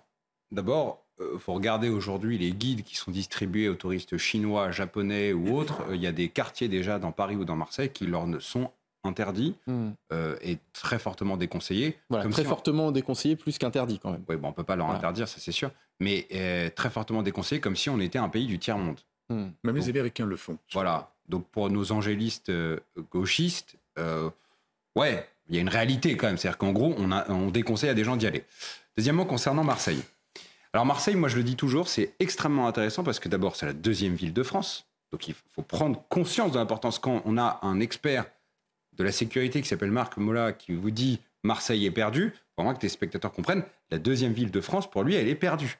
d'abord, il euh, faut regarder aujourd'hui les guides qui sont distribués aux touristes chinois, japonais ou autres. Il euh, y a des quartiers déjà dans Paris ou dans Marseille qui leur ne sont interdit mmh. euh, et très fortement déconseillé. Voilà, comme très si on... fortement déconseillé plus qu'interdit quand même. Oui, bon, on ne peut pas leur voilà. interdire, ça c'est sûr, mais euh, très fortement déconseillé comme si on était un pays du tiers-monde. Mmh. Même donc, les Américains le font. Voilà, donc pour nos angélistes euh, gauchistes, euh, ouais, il y a une réalité quand même, c'est-à-dire qu'en gros, on, a, on déconseille à des gens d'y aller. Deuxièmement, concernant Marseille. Alors Marseille, moi je le dis toujours, c'est extrêmement intéressant parce que d'abord, c'est la deuxième ville de France, donc il faut prendre conscience de l'importance. Quand on a un expert de la sécurité qui s'appelle Marc Lamola, qui vous dit « Marseille est perdue », pour moi que tes spectateurs comprennent, la deuxième ville de France, pour lui, elle est perdue.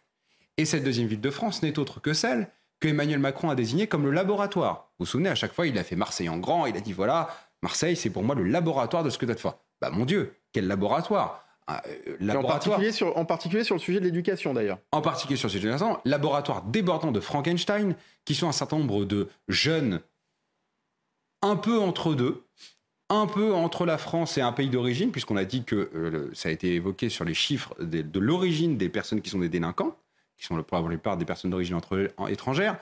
Et cette deuxième ville de France n'est autre que celle que Emmanuel Macron a désignée comme le laboratoire. Vous vous souvenez, à chaque fois, il a fait Marseille en grand, il a dit « Voilà, Marseille, c'est pour moi le laboratoire de ce que t'as de foi. » Bah mon Dieu, quel laboratoire, euh, laboratoire. En particulier sur, en particulier sur le sujet de l'éducation, d'ailleurs. En particulier sur le sujet de l'éducation, laboratoire débordant de Frankenstein, qui sont un certain nombre de jeunes un peu entre deux, un peu entre la France et un pays d'origine, puisqu'on a dit que euh, ça a été évoqué sur les chiffres de, de l'origine des personnes qui sont des délinquants, qui sont pour la plupart des personnes d'origine entre, en, étrangère.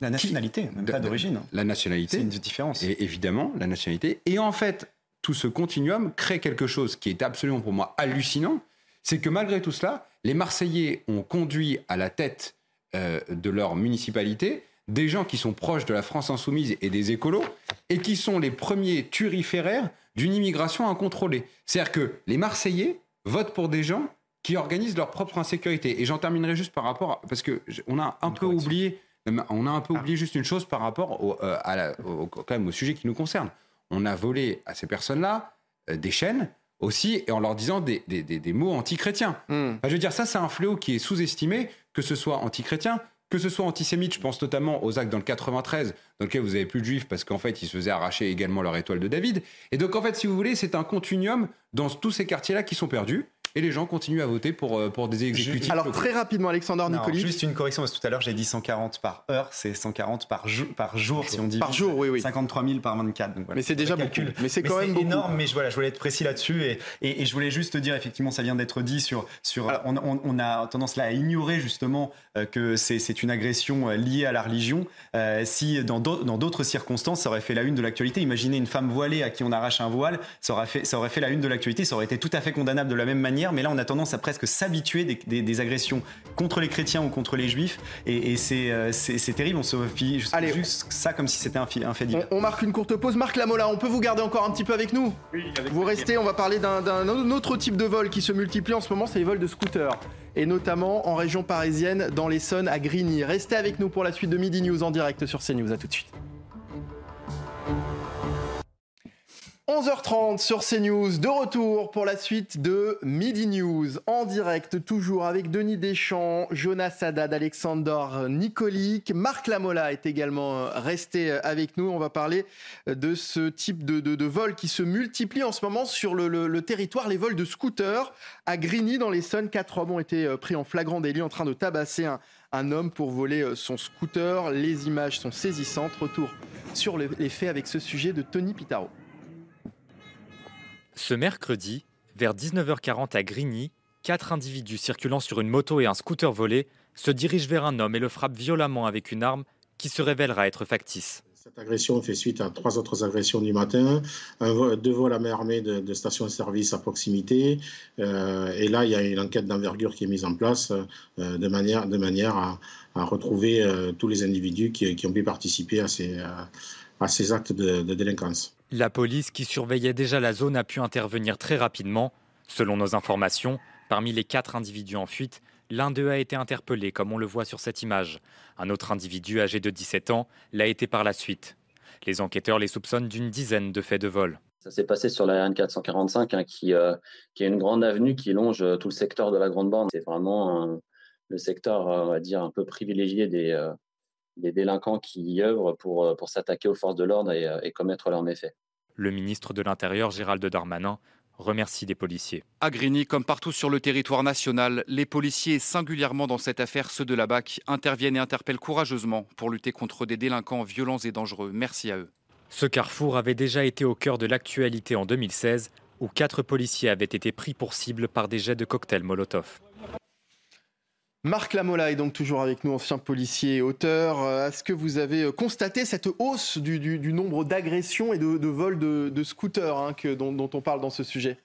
La nationalité, qui, même pas d'origine. La nationalité. C'est une différence. Et évidemment, la nationalité. Et en fait, tout ce continuum crée quelque chose qui est absolument pour moi hallucinant, c'est que malgré tout cela, les Marseillais ont conduit à la tête euh, de leur municipalité des gens qui sont proches de la France insoumise et des écolos, et qui sont les premiers turiféraires d'une immigration incontrôlée. C'est-à-dire que les Marseillais votent pour des gens qui organisent leur propre insécurité. Et j'en terminerai juste par rapport, à, parce qu'on a un une peu oublié, on a un peu ah. oublié juste une chose par rapport au, euh, à la, au, quand même au sujet qui nous concerne. On a volé à ces personnes-là euh, des chaînes aussi, et en leur disant des, des, des, des mots anti-chrétiens. Mm. Enfin, je veux dire, ça c'est un fléau qui est sous-estimé, que ce soit anti-chrétien, que ce soit antisémite, je pense notamment aux actes dans le quatre-vingt-treize, dans lequel vous n'avez plus de juifs parce qu'en fait, ils se faisaient arracher également leur étoile de David. Et donc, en fait, si vous voulez, c'est un continuum dans tous ces quartiers-là qui sont perdus. Et les gens continuent à voter pour, pour des exécutifs. Alors, très rapidement, Alexandre Nicolique. Juste une correction, parce que tout à l'heure, j'ai dit cent quarante par heure, c'est cent quarante par, jou- par jour, si on dit. Par jour, oui, oui. cinquante-trois mille par vingt-quatre. Donc voilà, mais c'est déjà beaucoup. Mais c'est quand mais même c'est énorme, mais je, voilà, je voulais être précis là-dessus. Et, et, et je voulais juste dire, effectivement, ça vient d'être dit sur. sur Alors, on, on, on a tendance là à ignorer, justement, euh, que c'est, c'est une agression liée à la religion. Euh, si, dans d'autres, dans d'autres circonstances, ça aurait fait la une de l'actualité. Imaginez une femme voilée à qui on arrache un voile, ça aurait fait, ça aurait fait la une de l'actualité, ça aurait été tout à fait condamnable de la même manière. Mais là, on a tendance à presque s'habituer des, des, des agressions contre les chrétiens ou contre les juifs. Et, et c'est, euh, c'est, c'est terrible. On se fie juste, Allez, juste on... ça comme si c'était un, un fait divers. On, on marque une courte pause. Marc Lamola, on peut vous garder encore un petit peu avec nous ? Oui, avec vous restez, on va parler d'un, d'un autre type de vol qui se multiplie en ce moment, c'est les vols de scooters. Et notamment en région parisienne, dans l'Essonne, à Grigny. Restez avec nous pour la suite de Midi News en direct sur CNews. À tout de suite. onze heures trente sur CNews, de retour pour la suite de Midi News, en direct toujours avec Denis Deschamps, Jonas Haddad, Alexandre Nicolique, Marc Lamola est également resté avec nous. On va parler de ce type de, de, de vol qui se multiplie en ce moment sur le, le, le territoire, les vols de scooters à Grigny dans l'Essonne. Quatre hommes ont été pris en flagrant délit en train de tabasser un, un homme pour voler son scooter. Les images sont saisissantes. Retour sur le, les faits avec ce sujet de Tony Pitaro. Ce mercredi, vers dix-neuf heures quarante à Grigny, quatre individus circulant sur une moto et un scooter volé se dirigent vers un homme et le frappent violemment avec une arme qui se révélera être factice. Cette agression fait suite à trois autres agressions du matin, un vol, deux vols à main armée de, de stations-service à proximité. Euh, et là, il y a une enquête d'envergure qui est mise en place euh, de manière, de manière à, à retrouver euh, tous les individus qui, qui ont pu participer à ces, à, à ces actes de, de délinquance. La police, qui surveillait déjà la zone, a pu intervenir très rapidement. Selon nos informations, parmi les quatre individus en fuite, l'un d'eux a été interpellé, comme on le voit sur cette image. Un autre individu, âgé de dix-sept ans, l'a été par la suite. Les enquêteurs les soupçonnent d'une dizaine de faits de vol. Ça s'est passé sur la R N quatre cent quarante-cinq, hein, qui, euh, qui est une grande avenue qui longe tout le secteur de la Grande Borne. C'est vraiment euh, le secteur, on va dire, un peu privilégié des... Euh, des délinquants qui y œuvrent pour, pour s'attaquer aux forces de l'ordre et, et commettre leurs méfaits. Le ministre de l'Intérieur, Gérald Darmanin, remercie les policiers. À Grigny, comme partout sur le territoire national, les policiers, singulièrement dans cette affaire, ceux de la B A C, interviennent et interpellent courageusement pour lutter contre des délinquants violents et dangereux. Merci à eux. Ce carrefour avait déjà été au cœur de l'actualité en deux mille seize, où quatre policiers avaient été pris pour cible par des jets de cocktails Molotov. Marc Lamola est donc toujours avec nous, ancien policier et auteur. Est-ce que vous avez constaté cette hausse du, du, du nombre d'agressions et de, de vols de, de scooters hein, que, dont, dont on parle dans ce sujet ?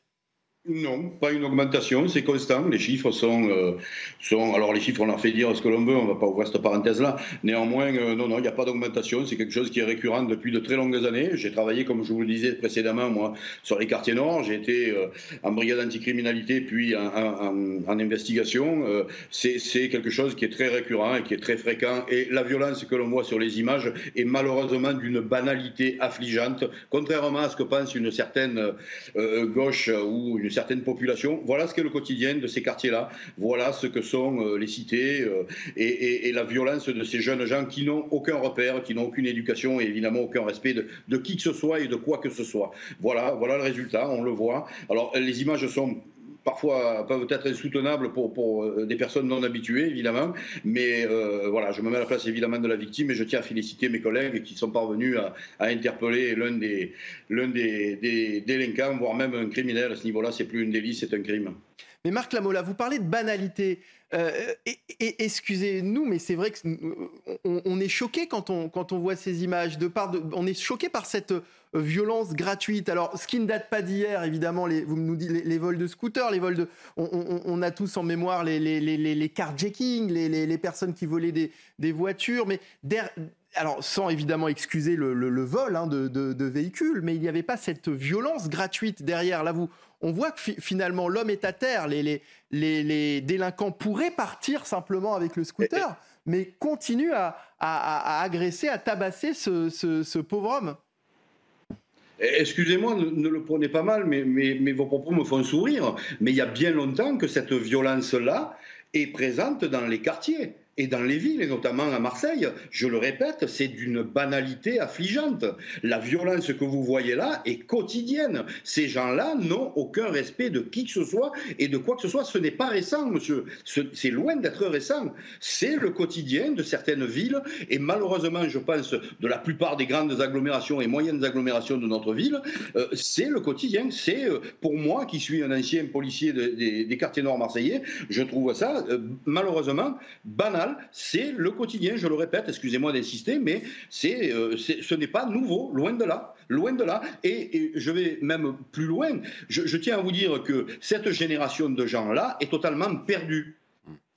Non, pas une augmentation, c'est constant. Les chiffres sont, euh, sont... Alors les chiffres, on leur fait dire ce que l'on veut, on ne va pas ouvrir cette parenthèse-là. Néanmoins, euh, non, non, il n'y a pas d'augmentation. C'est quelque chose qui est récurrent depuis de très longues années. J'ai travaillé, comme je vous le disais précédemment, moi, sur les quartiers nord. J'ai été euh, en brigade anticriminalité, puis en, en, en investigation. Euh, c'est, c'est quelque chose qui est très récurrent et qui est très fréquent. Et la violence que l'on voit sur les images est malheureusement d'une banalité affligeante, contrairement à ce que pense une certaine euh, gauche ou une certaines populations. Voilà ce qu'est le quotidien de ces quartiers-là, voilà ce que sont euh, les cités euh, et, et, et la violence de ces jeunes gens qui n'ont aucun repère, qui n'ont aucune éducation et évidemment aucun respect de, de qui que ce soit et de quoi que ce soit. Voilà, voilà le résultat, on le voit. Alors les images sont parfois peuvent être insoutenables pour, pour des personnes non habituées, évidemment. Mais euh, voilà, je me mets à la place, évidemment, de la victime et je tiens à féliciter mes collègues qui sont parvenus à, à interpeller l'un, des, l'un des, des délinquants, voire même un criminel. À ce niveau-là, c'est plus une délice, c'est un crime. Mais Marc Lamola, vous parlez de banalité. Euh, et, et, excusez-nous, mais c'est vrai qu'on on est choqué quand on, quand on voit ces images. De part de, on est choqué par cette violence gratuite. Alors, ce qui ne date pas d'hier, évidemment, les, vous nous dites les, les vols de scooters, les vols de. On, on, on a tous en mémoire les, les, les, les carjacking, les, les, les personnes qui volaient des, des voitures. Mais der, alors, sans évidemment excuser le, le, le vol hein, de, de, de véhicules, mais il n'y avait pas cette violence gratuite derrière. Là, vous. On voit que finalement l'homme est à terre, les, les, les, les délinquants pourraient partir simplement avec le scooter, mais continuent à, à, à agresser, à tabasser ce, ce, ce pauvre homme. Excusez-moi, ne, ne le prenez pas mal, mais, mais, mais vos propos me font sourire. Mais il y a bien longtemps que cette violence-là est présente dans les quartiers. Et dans les villes, et notamment à Marseille, je le répète, c'est d'une banalité affligeante. La violence que vous voyez là est quotidienne. Ces gens-là n'ont aucun respect de qui que ce soit et de quoi que ce soit. Ce n'est pas récent, monsieur. C'est loin d'être récent. C'est le quotidien de certaines villes et malheureusement, je pense, de la plupart des grandes agglomérations et moyennes agglomérations de notre ville, euh, c'est le quotidien. C'est, euh, pour moi, qui suis un ancien policier de, des, des quartiers nord marseillais, je trouve ça, euh, malheureusement, banal. C'est le quotidien, je le répète, excusez-moi d'insister, mais c'est, euh, c'est, ce n'est pas nouveau, loin de là, loin de là. Et, et je vais même plus loin, je, je tiens à vous dire que cette génération de gens-là est totalement perdue.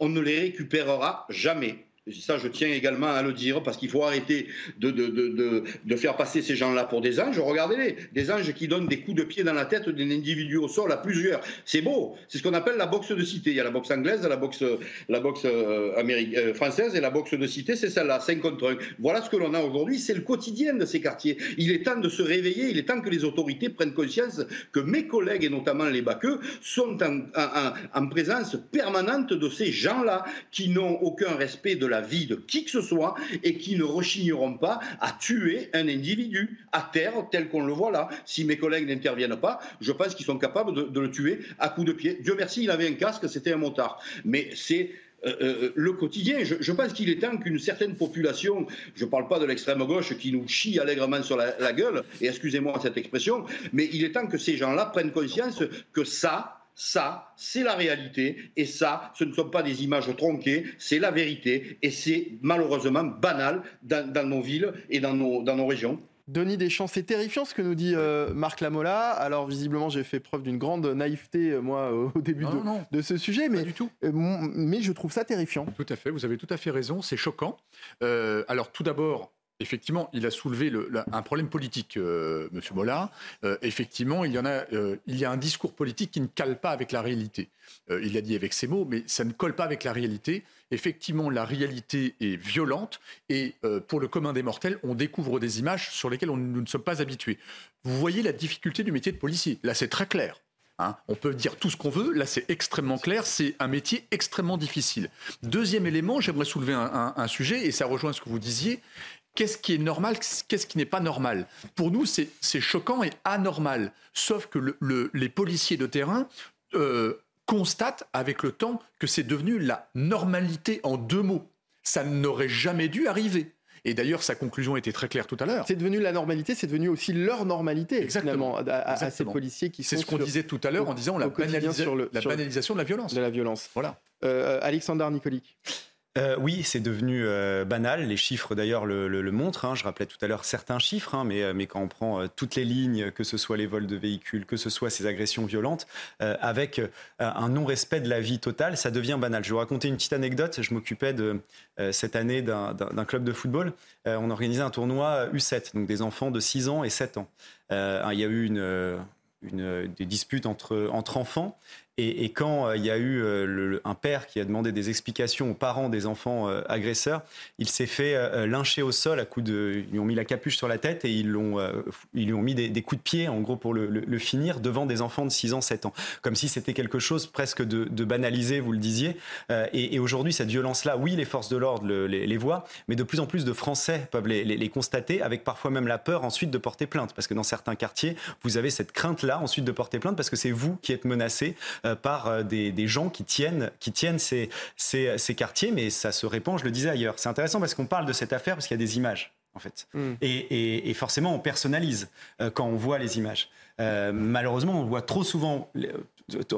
On ne les récupérera jamais. ça je tiens également à le dire, parce qu'il faut arrêter de, de, de, de, de faire passer ces gens-là pour des anges. Regardez-les, des anges qui donnent des coups de pied dans la tête d'un individu au sol à plusieurs. C'est beau, c'est ce qu'on appelle la boxe de cité. Il y a la boxe anglaise, la boxe, la boxe euh, française et la boxe de cité, c'est celle-là, cinq contre un. Voilà ce que l'on a aujourd'hui, c'est le quotidien de ces quartiers. Il est temps de se réveiller, il est temps que les autorités prennent conscience que mes collègues, et notamment les baqueux, sont en, en, en présence permanente de ces gens-là qui n'ont aucun respect de la vie de qui que ce soit et qui ne rechigneront pas à tuer un individu à terre tel qu'on le voit là. Si mes collègues n'interviennent pas, je pense qu'ils sont capables de, de le tuer à coups de pied. Dieu merci, il avait un casque, c'était un motard. Mais c'est... Euh, euh, le quotidien, je, je pense qu'il est temps qu'une certaine population, je ne parle pas de l'extrême gauche qui nous chie allègrement sur la, la gueule, et excusez-moi cette expression, mais il est temps que ces gens-là prennent conscience que ça, ça, c'est la réalité, et ça, ce ne sont pas des images tronquées, c'est la vérité, et c'est malheureusement banal dans, dans nos villes et dans nos, dans nos régions. Denis Deschamps, c'est terrifiant ce que nous dit euh, Marc Lamola. Alors visiblement, j'ai fait preuve d'une grande naïveté, moi, au début non, de, non, de ce sujet. Mais, pas du tout. Euh, mais je trouve ça terrifiant. Tout à fait, vous avez tout à fait raison, c'est choquant. Euh, alors tout d'abord, effectivement, il a soulevé le, la, un problème politique, euh, M. Mola. Euh, effectivement, il y, en a, euh, il y a un discours politique qui ne cale pas avec la réalité. Euh, il l'a dit avec ses mots, mais ça ne colle pas avec la réalité. Effectivement, la réalité est violente et euh, pour le commun des mortels, on découvre des images sur lesquelles on, nous ne sommes pas habitués. Vous voyez la difficulté du métier de policier. Là, c'est très clair. Hein, on peut dire tout ce qu'on veut, là c'est extrêmement clair, c'est un métier extrêmement difficile. Deuxième élément, j'aimerais soulever un, un, un sujet, et ça rejoint ce que vous disiez, qu'est-ce qui est normal, qu'est-ce qui n'est pas normal ? Pour nous, c'est, c'est choquant et anormal, sauf que le, le, les policiers de terrain euh, constatent avec le temps que c'est devenu la normalité en deux mots. Ça n'aurait jamais dû arriver. Et d'ailleurs, sa conclusion était très claire tout à l'heure. C'est devenu la normalité, c'est devenu aussi leur normalité, exactement, finalement, à, à, à ces policiers qui sont... C'est ce qu'on sur, disait tout à l'heure au, en disant la, banalisa- sur le, la sur banalisation de la violence. De la violence. Voilà. Euh, Alexandre Nicolique. Euh, oui, c'est devenu euh, banal. Les chiffres, d'ailleurs, le, le, le montrent. Hein. Je rappelais tout à l'heure certains chiffres, hein, mais, mais quand on prend euh, toutes les lignes, que ce soit les vols de véhicules, que ce soit ces agressions violentes, euh, avec euh, un non-respect de la vie totale, ça devient banal. Je vais vous raconter une petite anecdote. Je m'occupais de, euh, cette année d'un, d'un, d'un club de football. Euh, on organisait un tournoi U sept, donc des enfants de six ans et sept ans. Euh, il y a eu une... Euh, Une, des disputes entre, entre enfants. Et, et quand euh, il y a eu euh, le, un père qui a demandé des explications aux parents des enfants euh, agresseurs, il s'est fait euh, lyncher au sol à coups de... Ils lui ont mis la capuche sur la tête et ils, l'ont, euh, ils lui ont mis des, des coups de pied, en gros, pour le, le, le finir, devant des enfants de six ans, sept ans. Comme si c'était quelque chose presque de, de banalisé, vous le disiez. Euh, et, et aujourd'hui, cette violence-là, oui, les forces de l'ordre le, les, les voient, mais de plus en plus de Français peuvent les, les, les constater, avec parfois même la peur ensuite de porter plainte. Parce que dans certains quartiers, vous avez cette crainte-là ensuite de porter plainte parce que c'est vous qui êtes menacé euh, par euh, des, des gens qui tiennent, qui tiennent ces, ces, ces quartiers, mais ça se répand, je le disais ailleurs. C'est intéressant parce qu'on parle de cette affaire parce qu'il y a des images en fait. Mm. Et, et, et forcément on personnalise euh, quand on voit les images. Euh, malheureusement on voit trop souvent,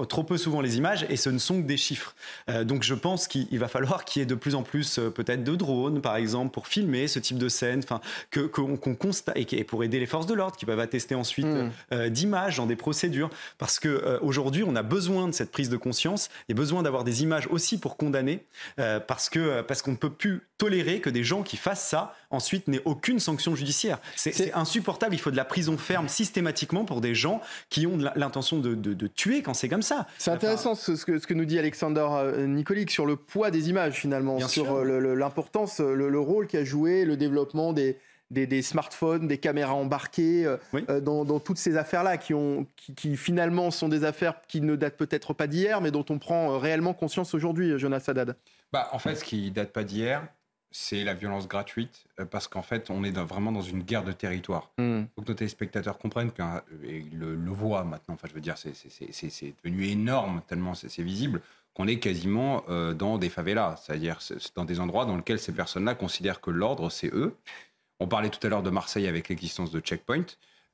trop peu souvent les images et ce ne sont que des chiffres. Euh, donc je pense qu'il va falloir qu'il y ait de plus en plus euh, peut-être de drones par exemple pour filmer ce type de scène, enfin que qu'on, qu'on constate et, et pour aider les forces de l'ordre qui peuvent attester ensuite mmh. euh, d'images dans des procédures parce que euh, aujourd'hui on a besoin de cette prise de conscience et besoin d'avoir des images aussi pour condamner euh, parce que euh, parce qu'on ne peut plus tolérer que des gens qui fassent ça ensuite n'aient aucune sanction judiciaire. C'est, c'est... c'est insupportable. Il faut de la prison ferme systématiquement pour des gens qui ont l'intention de, de, de tuer quand c'est comme ça. C'est intéressant ce, ce, que, ce que nous dit Alexandre Nicolique sur le poids des images finalement, bien sur le, le, l'importance, le, le rôle qu'a joué le développement des, des, des smartphones, des caméras embarquées, oui. euh, dans, dans toutes ces affaires-là qui, ont, qui, qui finalement sont des affaires qui ne datent peut-être pas d'hier mais dont on prend réellement conscience aujourd'hui, Jonas Haddad. Bah, en fait, ce qui ne date pas d'hier, c'est la violence gratuite, parce qu'en fait, on est dans, vraiment dans une guerre de territoire. Il mmh. faut que nos téléspectateurs comprennent, qu'un, et le, le voient maintenant, enfin je veux dire, c'est, c'est, c'est, c'est devenu énorme, tellement c'est, c'est visible, qu'on est quasiment euh, dans des favelas, c'est-à-dire c'est dans des endroits dans lesquels ces personnes-là considèrent que l'ordre, c'est eux. On parlait tout à l'heure de Marseille avec l'existence de Checkpoint,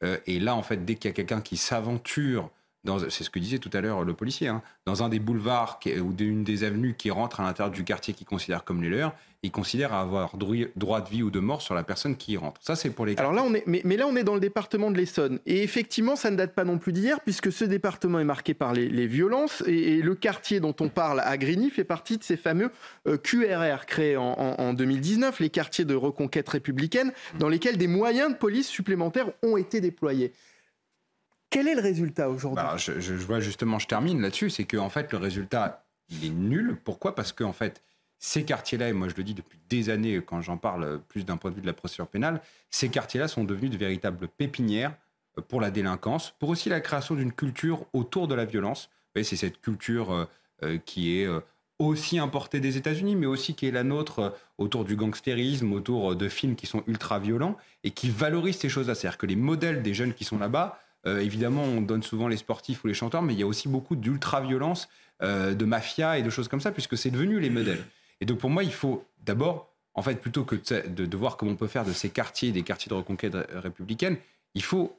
euh, et là, en fait, dès qu'il y a quelqu'un qui s'aventure dans, c'est ce que disait tout à l'heure le policier, hein, dans un des boulevards qui, ou d'une des avenues qui rentre à l'intérieur du quartier qu'ils considèrent comme les leurs, ils considèrent avoir droit de vie ou de mort sur la personne qui y rentre. Ça, c'est pour les quartiers. Alors là, on est, mais, mais là, on est dans le département de l'Essonne. Et effectivement, ça ne date pas non plus d'hier, puisque ce département est marqué par les, les violences. Et, et le quartier dont on parle à Grigny fait partie de ces fameux euh, Q R R créés en, en, en deux mille dix-neuf, les quartiers de reconquête républicaine, dans lesquels des moyens de police supplémentaires ont été déployés. Quel est le résultat aujourd'hui ? bah, je, je vois justement, je termine là-dessus, c'est qu'en fait, le résultat, il est nul. Pourquoi ? Parce qu'en fait, ces quartiers-là, et moi je le dis depuis des années, quand j'en parle plus d'un point de vue de la procédure pénale, ces quartiers-là sont devenus de véritables pépinières pour la délinquance, pour aussi la création d'une culture autour de la violence. Vous voyez, c'est cette culture euh, qui est... Euh, aussi importé des États-Unis, mais aussi qui est la nôtre autour du gangstérisme, autour de films qui sont ultra violents et qui valorisent ces choses-là. C'est-à-dire que les modèles des jeunes qui sont là-bas, euh, évidemment, on donne souvent les sportifs ou les chanteurs, mais il y a aussi beaucoup d'ultra-violence, euh, de mafia et de choses comme ça, puisque c'est devenu les modèles. Et donc, pour moi, il faut d'abord, en fait, plutôt que de, de voir comment on peut faire de ces quartiers, des quartiers de reconquête républicaine, il faut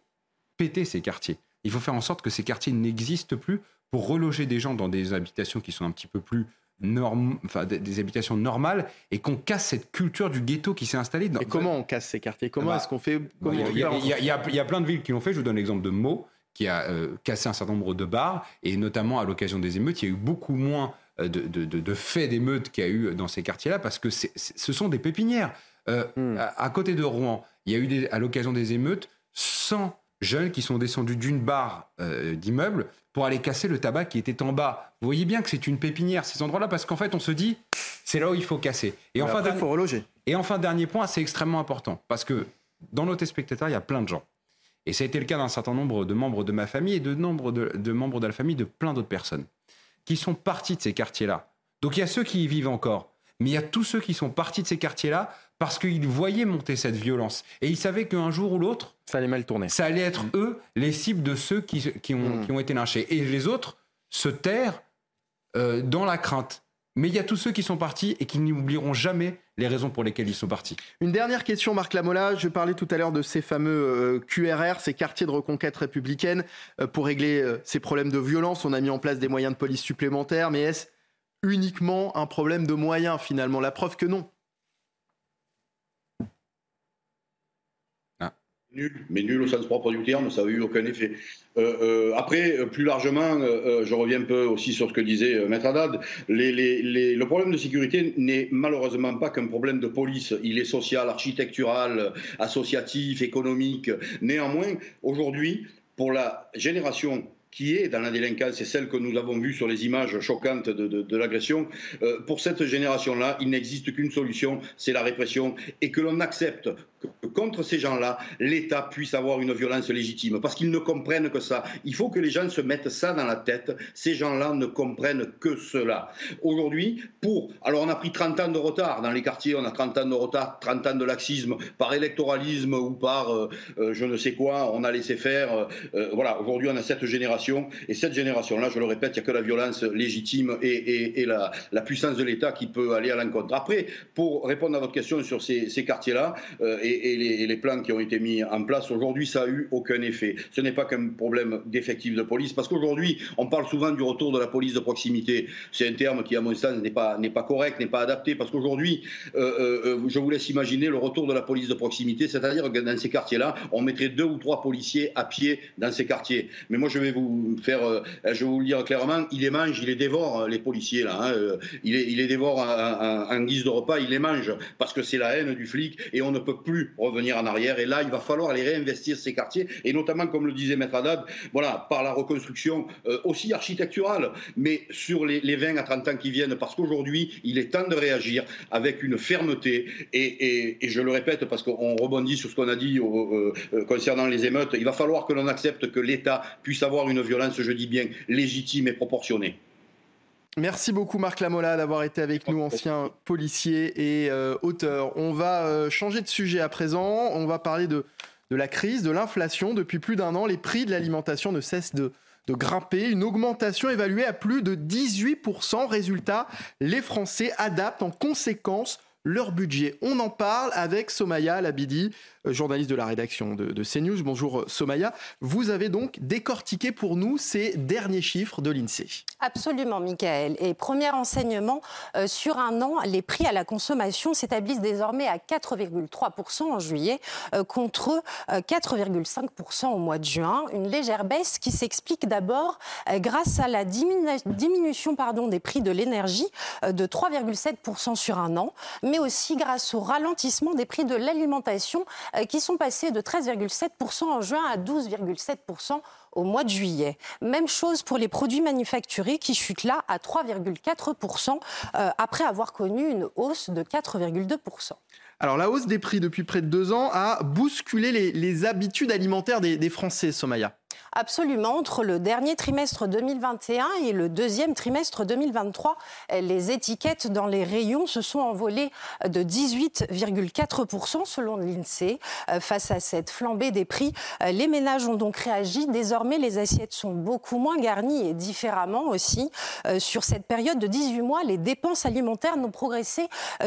péter ces quartiers. Il faut faire en sorte que ces quartiers n'existent plus pour reloger des gens dans des habitations qui sont un petit peu plus Norm... Enfin, des habitations normales et qu'on casse cette culture du ghetto qui s'est installée. Dans... Et comment on casse ces quartiers ? Comment bah, est-ce qu'on fait ? Il y, y, y, y a plein de villes qui l'ont fait. Je vous donne l'exemple de Meaux qui a euh, cassé un certain nombre de bars et notamment à l'occasion des émeutes, il y a eu beaucoup moins de, de, de, de faits d'émeutes qu'il y a eu dans ces quartiers-là parce que c'est, c'est, ce sont des pépinières. Euh, mmh. à, à côté de Rouen, il y a eu des, à l'occasion des émeutes cent jeunes qui sont descendus d'une barre euh, d'immeuble pour aller casser le tabac qui était en bas. Vous voyez bien que c'est une pépinière, ces endroits-là, parce qu'en fait, on se dit, c'est là où il faut casser. Et enfin, après, dernier... faut reloger. Et enfin, dernier point, c'est extrêmement important, parce que dans nos téléspectateurs, il y a plein de gens. Et ça a été le cas d'un certain nombre de membres de ma famille et de nombre de, de membres de la famille de plein d'autres personnes qui sont partis de ces quartiers-là. Donc, il y a ceux qui y vivent encore, mais il y a tous ceux qui sont partis de ces quartiers-là parce qu'ils voyaient monter cette violence. Et ils savaient qu'un jour ou l'autre, ça allait mal tourner. Ça allait être, mmh. eux, les cibles de ceux qui, qui, ont, mmh. qui ont été lynchés. Et les autres se tairent euh, dans la crainte. Mais il y a tous ceux qui sont partis et qui n'oublieront jamais les raisons pour lesquelles ils sont partis. Une dernière question, Marc Lamola. Je parlais tout à l'heure de ces fameux euh, Q R R, ces quartiers de reconquête républicaine. Euh, pour régler euh, ces problèmes de violence, on a mis en place des moyens de police supplémentaires. Mais est-ce uniquement un problème de moyens, finalement ? La preuve que non. Nul, mais nul au sens propre du terme, ça n'a eu aucun effet. Euh, euh, après, plus largement, euh, je reviens un peu aussi sur ce que disait euh, Maître Haddad, les, les, les, le problème de sécurité n'est malheureusement pas qu'un problème de police, il est social, architectural, associatif, économique. Néanmoins, aujourd'hui, pour la génération qui est dans la délinquance, c'est celle que nous avons vue sur les images choquantes de, de, de l'agression, euh, pour cette génération-là, il n'existe qu'une solution, c'est la répression, et que l'on accepte que contre ces gens-là, l'État puisse avoir une violence légitime, parce qu'ils ne comprennent que ça. Il faut que les gens se mettent ça dans la tête, ces gens-là ne comprennent que cela. Aujourd'hui, pour... Alors on a pris trente ans de retard dans les quartiers, on a trente ans de retard, trente ans de laxisme, par électoralisme ou par euh, euh, je ne sais quoi, on a laissé faire. Euh, voilà, aujourd'hui on a cette génération. Et cette génération-là, je le répète, il n'y a que la violence légitime et, et, et la, la puissance de l'État qui peut aller à l'encontre. Après, pour répondre à votre question sur ces, ces quartiers-là euh, et, et, les, et les plans qui ont été mis en place, aujourd'hui, ça n'a eu aucun effet. Ce n'est pas qu'un problème d'effectif de police, parce qu'aujourd'hui, on parle souvent du retour de la police de proximité. C'est un terme qui, à mon sens, n'est pas, n'est pas correct, n'est pas adapté, parce qu'aujourd'hui, euh, euh, je vous laisse imaginer le retour de la police de proximité, c'est-à-dire que dans ces quartiers-là, on mettrait deux ou trois policiers à pied dans ces quartiers. Mais moi, je vais vous Faire, euh, je vais vous le dire clairement, il les mange, il les dévore, les policiers là, hein, euh, il, les, il les dévore en, en, en guise de repas, il les mange parce que c'est la haine du flic et on ne peut plus revenir en arrière. Et là, il va falloir aller réinvestir ces quartiers et notamment, comme le disait Maître Haddad, voilà, par la reconstruction euh, aussi architecturale, mais sur les, les vingt à trente ans qui viennent, parce qu'aujourd'hui, il est temps de réagir avec une fermeté et, et, et je le répète parce qu'on rebondit sur ce qu'on a dit euh, euh, concernant les émeutes. Il va falloir que l'on accepte que l'État puisse avoir une violence, je dis bien, légitime et proportionnée. Merci beaucoup Marc Lamola d'avoir été avec nous, ancien policier et euh, auteur. On va euh, changer de sujet à présent, on va parler de, de la crise, de l'inflation. Depuis plus d'un an, les prix de l'alimentation ne cessent de, de grimper. Une augmentation évaluée à plus de dix-huit pour cent. Résultat, les Français adaptent en conséquence leur budget. On en parle avec Somaya Labidi, journaliste de la rédaction de, de CNews. Bonjour Somaya, vous avez donc décortiqué pour nous ces derniers chiffres de l'INSEE. Absolument Michael, et premier enseignement, euh, sur un an, les prix à la consommation s'établissent désormais à quatre virgule trois pour cent en juillet, euh, contre euh, quatre virgule cinq pour cent au mois de juin. Une légère baisse qui s'explique d'abord euh, grâce à la diminu- diminution pardon, des prix de l'énergie euh, de trois virgule sept pour cent sur un an, mais aussi grâce au ralentissement des prix de l'alimentation euh, qui sont passés de treize virgule sept pour cent en juin à douze virgule sept pour cent au mois de juillet. Même chose pour les produits manufacturés qui chutent là à trois virgule quatre pour cent euh, après avoir connu une hausse de quatre virgule deux pour cent. Alors la hausse des prix depuis près de deux ans a bousculé les, les habitudes alimentaires des, des Français, Somaya. Absolument. Entre le dernier trimestre deux mille vingt et un et le deuxième trimestre deux mille vingt-trois, les étiquettes dans les rayons se sont envolées de dix-huit virgule quatre pour cent selon l'INSEE. Face à cette flambée des prix, les ménages ont donc réagi. Désormais, les assiettes sont beaucoup moins garnies et différemment aussi. Sur cette période de dix-huit mois, les dépenses alimentaires n'ont progressé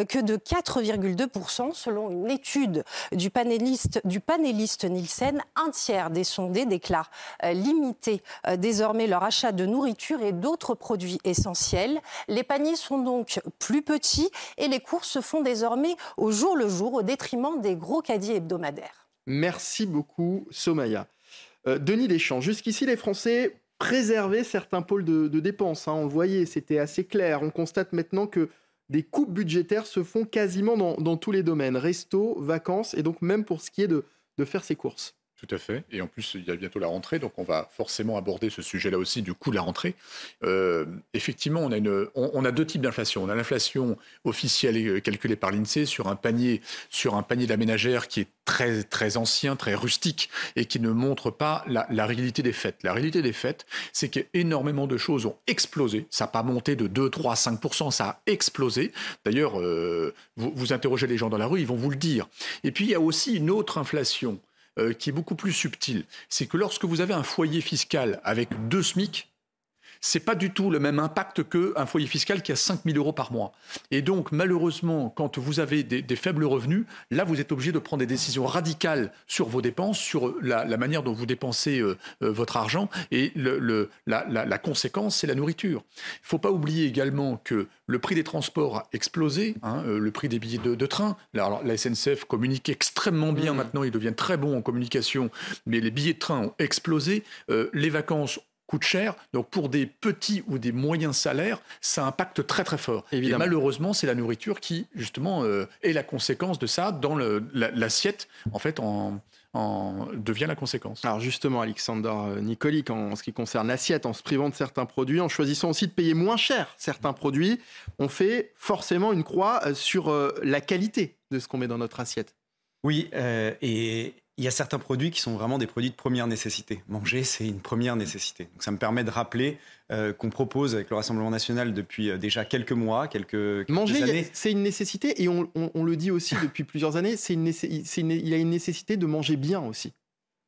que de quatre virgule deux pour cent selon une étude du panéliste, du panéliste Nielsen. Un tiers des sondés déclarent limiter euh, désormais leur achat de nourriture et d'autres produits essentiels. Les paniers sont donc plus petits et les courses se font désormais au jour le jour au détriment des gros caddies hebdomadaires. Merci beaucoup Somaya. Euh, Denis Deschamps, jusqu'ici les Français préservaient certains pôles de, de dépenses, hein, on le voyait, c'était assez clair. On constate maintenant que des coupes budgétaires se font quasiment dans, dans tous les domaines, resto, vacances et donc même pour ce qui est de, de faire ses courses. Tout à fait. Et en plus, il y a bientôt la rentrée, donc on va forcément aborder ce sujet-là aussi, du coût de la rentrée. Euh, effectivement, on a, une, on, on a deux types d'inflation. On a l'inflation officielle calculée par l'INSEE sur un panier, sur un panier de la ménagère qui est très, très ancien, très rustique et qui ne montre pas la, la réalité des faits. La réalité des faits, c'est qu'énormément de choses ont explosé. Ça n'a pas monté de deux, trois, cinq pour cent, ça a explosé. D'ailleurs, euh, vous, vous interrogez les gens dans la rue, ils vont vous le dire. Et puis, il y a aussi une autre inflation Euh, qui est beaucoup plus subtil, c'est que lorsque vous avez un foyer fiscal avec deux SMIC, c'est pas du tout le même impact qu'un foyer fiscal qui a cinq mille euros par mois. Et donc, malheureusement, quand vous avez des, des faibles revenus, là, vous êtes obligé de prendre des décisions radicales sur vos dépenses, sur la, la manière dont vous dépensez euh, euh, votre argent. Et le, le, la, la, la conséquence, c'est la nourriture. Il ne faut pas oublier également que le prix des transports a explosé, hein, euh, le prix des billets de, de train. Alors, la S N C F communique extrêmement bien maintenant, ils deviennent très bons en communication, mais les billets de train ont explosé. Euh, les vacances coûtent cher. Donc, pour des petits ou des moyens salaires, ça impacte très, très fort. Évidemment. Et malheureusement, c'est la nourriture qui, justement, euh, est la conséquence de ça dans le, la, l'assiette, en fait, en... En devient la conséquence. Alors justement, Alexandre Nicolique, en ce qui concerne l'assiette, en se privant de certains produits, en choisissant aussi de payer moins cher certains produits, on fait forcément une croix sur la qualité de ce qu'on met dans notre assiette. Oui, euh, et il y a certains produits qui sont vraiment des produits de première nécessité. Manger, c'est une première nécessité. Donc ça me permet de rappeler euh, qu'on propose avec le Rassemblement National depuis euh, déjà quelques mois, quelques, quelques Manger, années. Manger, c'est une nécessité et on, on, on le dit aussi depuis plusieurs années, c'est une, c'est une, il y a une nécessité de manger bien aussi.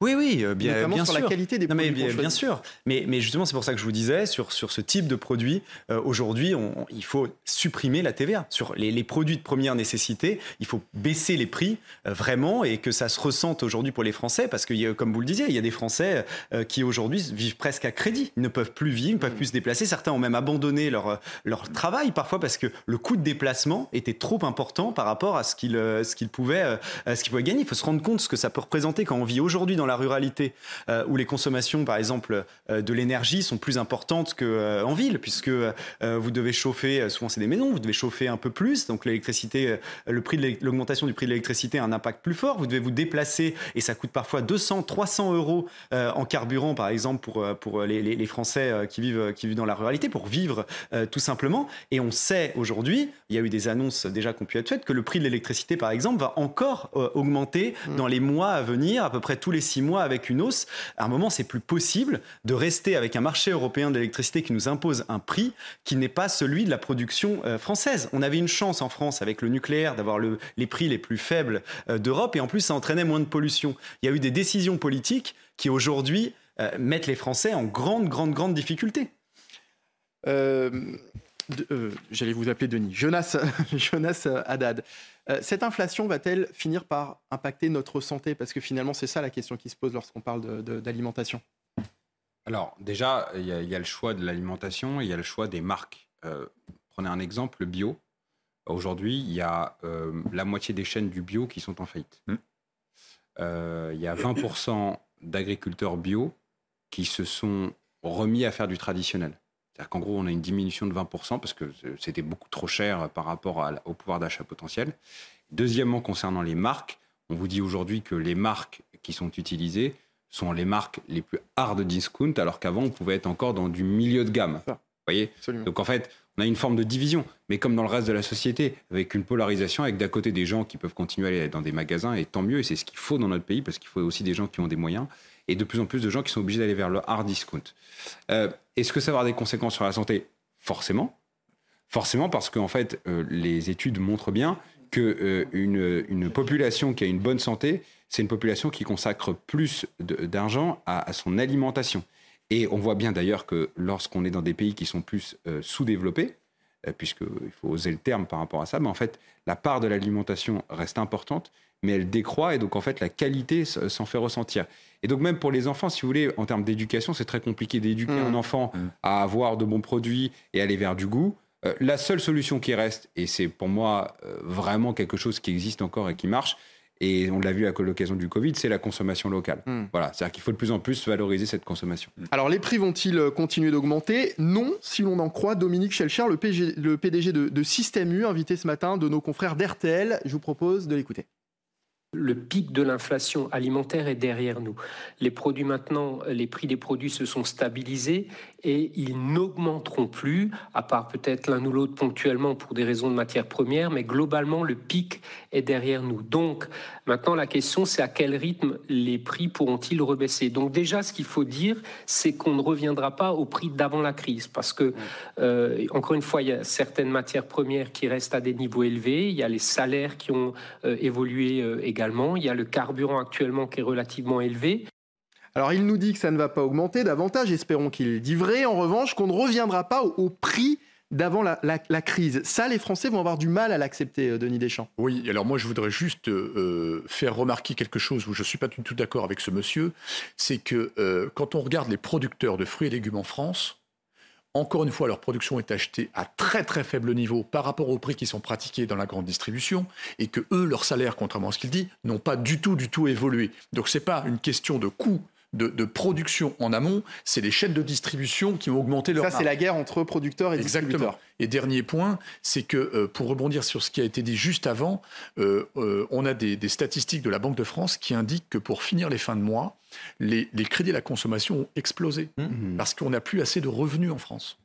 Oui, oui, euh, bien, bien sur sûr. La qualité des non, produits. Mais, bien, bien sûr, mais, mais justement, c'est pour ça que je vous disais, sur, sur ce type de produit, euh, aujourd'hui, on, on, il faut supprimer la T V A. Sur les, les produits de première nécessité, il faut baisser les prix, euh, vraiment, et que ça se ressente aujourd'hui pour les Français, parce que, comme vous le disiez, il y a des Français euh, qui, aujourd'hui, vivent presque à crédit. Ils ne peuvent plus vivre, ne peuvent plus se déplacer. Certains ont même abandonné leur, leur travail, parfois, parce que le coût de déplacement était trop important par rapport à ce qu'ils, euh, ce qu'ils pouvaient, euh, ce qu'ils pouvaient gagner. Il faut se rendre compte de ce que ça peut représenter quand on vit aujourd'hui dans la ruralité, euh, où les consommations, par exemple, euh, de l'énergie sont plus importantes qu'en euh, ville, puisque euh, vous devez chauffer, souvent c'est des maisons, vous devez chauffer un peu plus, donc l'électricité, euh, le prix de l'é- l'augmentation du prix de l'électricité a un impact plus fort, vous devez vous déplacer, et ça coûte parfois deux cents, trois cents euros euh, en carburant, par exemple, pour, pour les, les, les Français euh, qui, vivent, qui vivent dans la ruralité, pour vivre euh, tout simplement, et on sait aujourd'hui, il y a eu des annonces déjà qui ont pu être faites, que le prix de l'électricité, par exemple, va encore euh, augmenter mmh. dans les mois à venir, à peu près tous les six mois avec une hausse. À un moment, c'est plus possible de rester avec un marché européen de l'électricité qui nous impose un prix qui n'est pas celui de la production euh, française. On avait une chance en France avec le nucléaire d'avoir le, les prix les plus faibles euh, d'Europe et en plus, ça entraînait moins de pollution. Il y a eu des décisions politiques qui aujourd'hui euh, mettent les Français en grande, grande, grande difficulté. Euh... euh, j'allais vous appeler Denis, Jonas, Jonas Haddad, euh, cette inflation va-t-elle finir par impacter notre santé? Parce que finalement, c'est ça la question qui se pose lorsqu'on parle de, de, d'alimentation. Alors déjà, il y, y a le choix de l'alimentation et il y a le choix des marques. Euh, prenez un exemple, le bio. Aujourd'hui, il y a euh, la moitié des chaînes du bio qui sont en faillite. Il mmh. euh, y a vingt pour cent d'agriculteurs bio qui se sont remis à faire du traditionnel. C'est-à-dire qu'en gros, on a une diminution de vingt pour cent parce que c'était beaucoup trop cher par rapport à, au pouvoir d'achat potentiel. Deuxièmement, concernant les marques, on vous dit aujourd'hui que les marques qui sont utilisées sont les marques les plus hard discount, alors qu'avant, on pouvait être encore dans du milieu de gamme. Ah, vous voyez ? Absolument. Donc en fait, on a une forme de division, mais comme dans le reste de la société, avec une polarisation, avec d'un côté des gens qui peuvent continuer à aller dans des magasins, et tant mieux, et c'est ce qu'il faut dans notre pays, parce qu'il faut aussi des gens qui ont des moyens, et de plus en plus de gens qui sont obligés d'aller vers le hard discount. Euh, est-ce que ça va avoir des conséquences sur la santé ? Forcément. Forcément, parce qu'en fait, euh, les études montrent bien qu'une euh, une population qui a une bonne santé, c'est une population qui consacre plus de, d'argent à, à son alimentation. Et on voit bien d'ailleurs que lorsqu'on est dans des pays qui sont plus euh, sous-développés, euh, puisqu'il faut oser le terme par rapport à ça, mais en fait, la part de l'alimentation reste importante, mais elle décroît et donc en fait la qualité s'en fait ressentir. Et donc même pour les enfants, si vous voulez, en termes d'éducation, c'est très compliqué d'éduquer mmh. un enfant mmh. à avoir de bons produits et aller vers du goût. Euh, la seule solution qui reste, et c'est pour moi euh, vraiment quelque chose qui existe encore et qui marche, et on l'a vu à l'occasion du Covid, c'est la consommation locale. Mmh. Voilà, c'est-à-dire qu'il faut de plus en plus valoriser cette consommation. Alors les prix vont-ils continuer d'augmenter ? Non, si l'on en croit Dominique Schelcher, le, P G, le P D G de, de Système U, invité ce matin de nos confrères d'R T L. Je vous propose de l'écouter. Le pic de l'inflation alimentaire est derrière nous. Les produits maintenant, les prix des produits se sont stabilisés et ils n'augmenteront plus, à part peut-être l'un ou l'autre ponctuellement pour des raisons de matières premières, mais globalement, le pic est derrière nous. Donc, maintenant, la question, c'est à quel rythme les prix pourront-ils rebaisser ? Donc déjà, ce qu'il faut dire, c'est qu'on ne reviendra pas au prix d'avant la crise, parce que, euh, encore une fois, il y a certaines matières premières qui restent à des niveaux élevés, il y a les salaires qui ont euh, évolué euh, également. Il y a le carburant actuellement qui est relativement élevé. Alors, il nous dit que ça ne va pas augmenter davantage. Espérons qu'il dit vrai. En revanche, qu'on ne reviendra pas au, au prix d'avant la, la, la crise. Ça, les Français vont avoir du mal à l'accepter, Denis Deschamps. Oui, alors moi, je voudrais juste euh, faire remarquer quelque chose où je ne suis pas du tout d'accord avec ce monsieur. C'est que euh, quand on regarde les producteurs de fruits et légumes en France, encore une fois, leur production est achetée à très très faible niveau par rapport aux prix qui sont pratiqués dans la grande distribution et que eux, leurs salaires, contrairement à ce qu'il dit, n'ont pas du tout du tout évolué. Donc c'est pas une question de coût de, de production en amont, c'est les chaînes de distribution qui ont augmenté leur. Ça marge. C'est la guerre entre producteurs et Exactement. distributeurs. Et dernier point, c'est que euh, pour rebondir sur ce qui a été dit juste avant, euh, euh, on a des, des statistiques de la Banque de France qui indiquent que pour finir les fins de mois, les, les crédits à la consommation ont explosé mmh. parce qu'on n'a plus assez de revenus en France.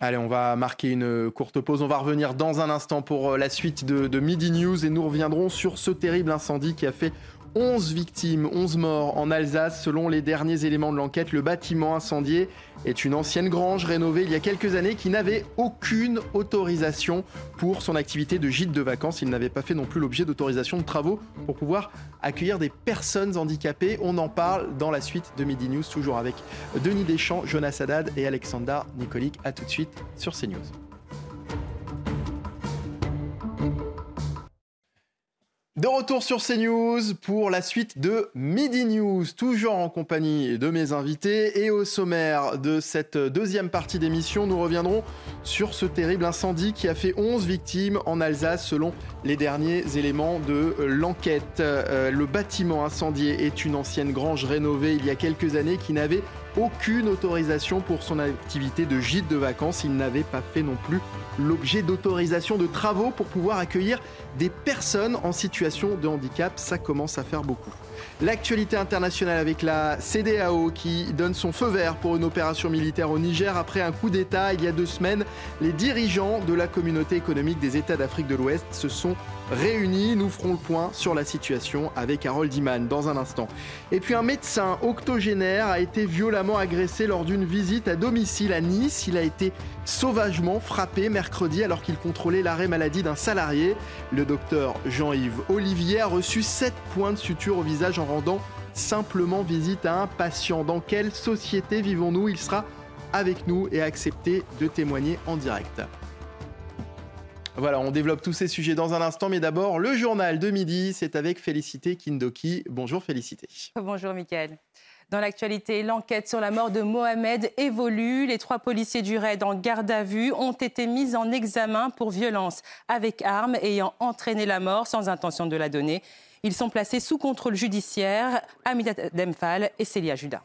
Allez, on va marquer une courte pause. On va revenir dans un instant pour la suite de, de Midi News et nous reviendrons sur ce terrible incendie qui a fait onze victimes, onze morts en Alsace. Selon les derniers éléments de l'enquête, le bâtiment incendié est une ancienne grange rénovée il y a quelques années qui n'avait aucune autorisation pour son activité de gîte de vacances. Il n'avait pas fait non plus l'objet d'autorisation de travaux pour pouvoir accueillir des personnes handicapées. On en parle dans la suite de Midi News, toujours avec Denis Deschamps, Jonas Haddad et Alexandre Nicolique. A tout de suite sur CNews. De retour sur CNews pour la suite de Midi News, toujours en compagnie de mes invités. Et au sommaire de cette deuxième partie d'émission, nous reviendrons sur ce terrible incendie qui a fait onze victimes en Alsace selon les derniers éléments de l'enquête. Euh, le bâtiment incendié est une ancienne grange rénovée il y a quelques années qui n'avait aucune autorisation pour son activité de gîte de vacances. Il n'avait pas fait non plus l'objet d'autorisation de travaux pour pouvoir accueillir des personnes en situation de handicap. Ça commence à faire beaucoup. L'actualité internationale avec la CEDEAO qui donne son feu vert pour une opération militaire au Niger après un coup d'État. Il y a deux semaines, les dirigeants de la communauté économique des États d'Afrique de l'Ouest se sont réunis. Nous ferons le point sur la situation avec Harold Diman dans un instant. Et puis un médecin octogénaire a été violemment agressé lors d'une visite à domicile à Nice. Il a été sauvagement frappé mercredi alors qu'il contrôlait l'arrêt maladie d'un salarié. Le docteur Jean-Yves Olivier a reçu sept points de suture au visage en rendant simplement visite à un patient. Dans quelle société vivons-nous ? Il sera avec nous et a accepté de témoigner en direct. Voilà, on développe tous ces sujets dans un instant, mais d'abord, le journal de midi, c'est avec Félicité Kindoki. Bonjour Félicité. Bonjour Mickaël. Dans l'actualité, l'enquête sur la mort de Mohamed évolue. Les trois policiers du RAID en garde à vue ont été mis en examen pour violence avec arme ayant entraîné la mort sans intention de la donner. Ils sont placés sous contrôle judiciaire. Aminata Demphal et Célia Judas.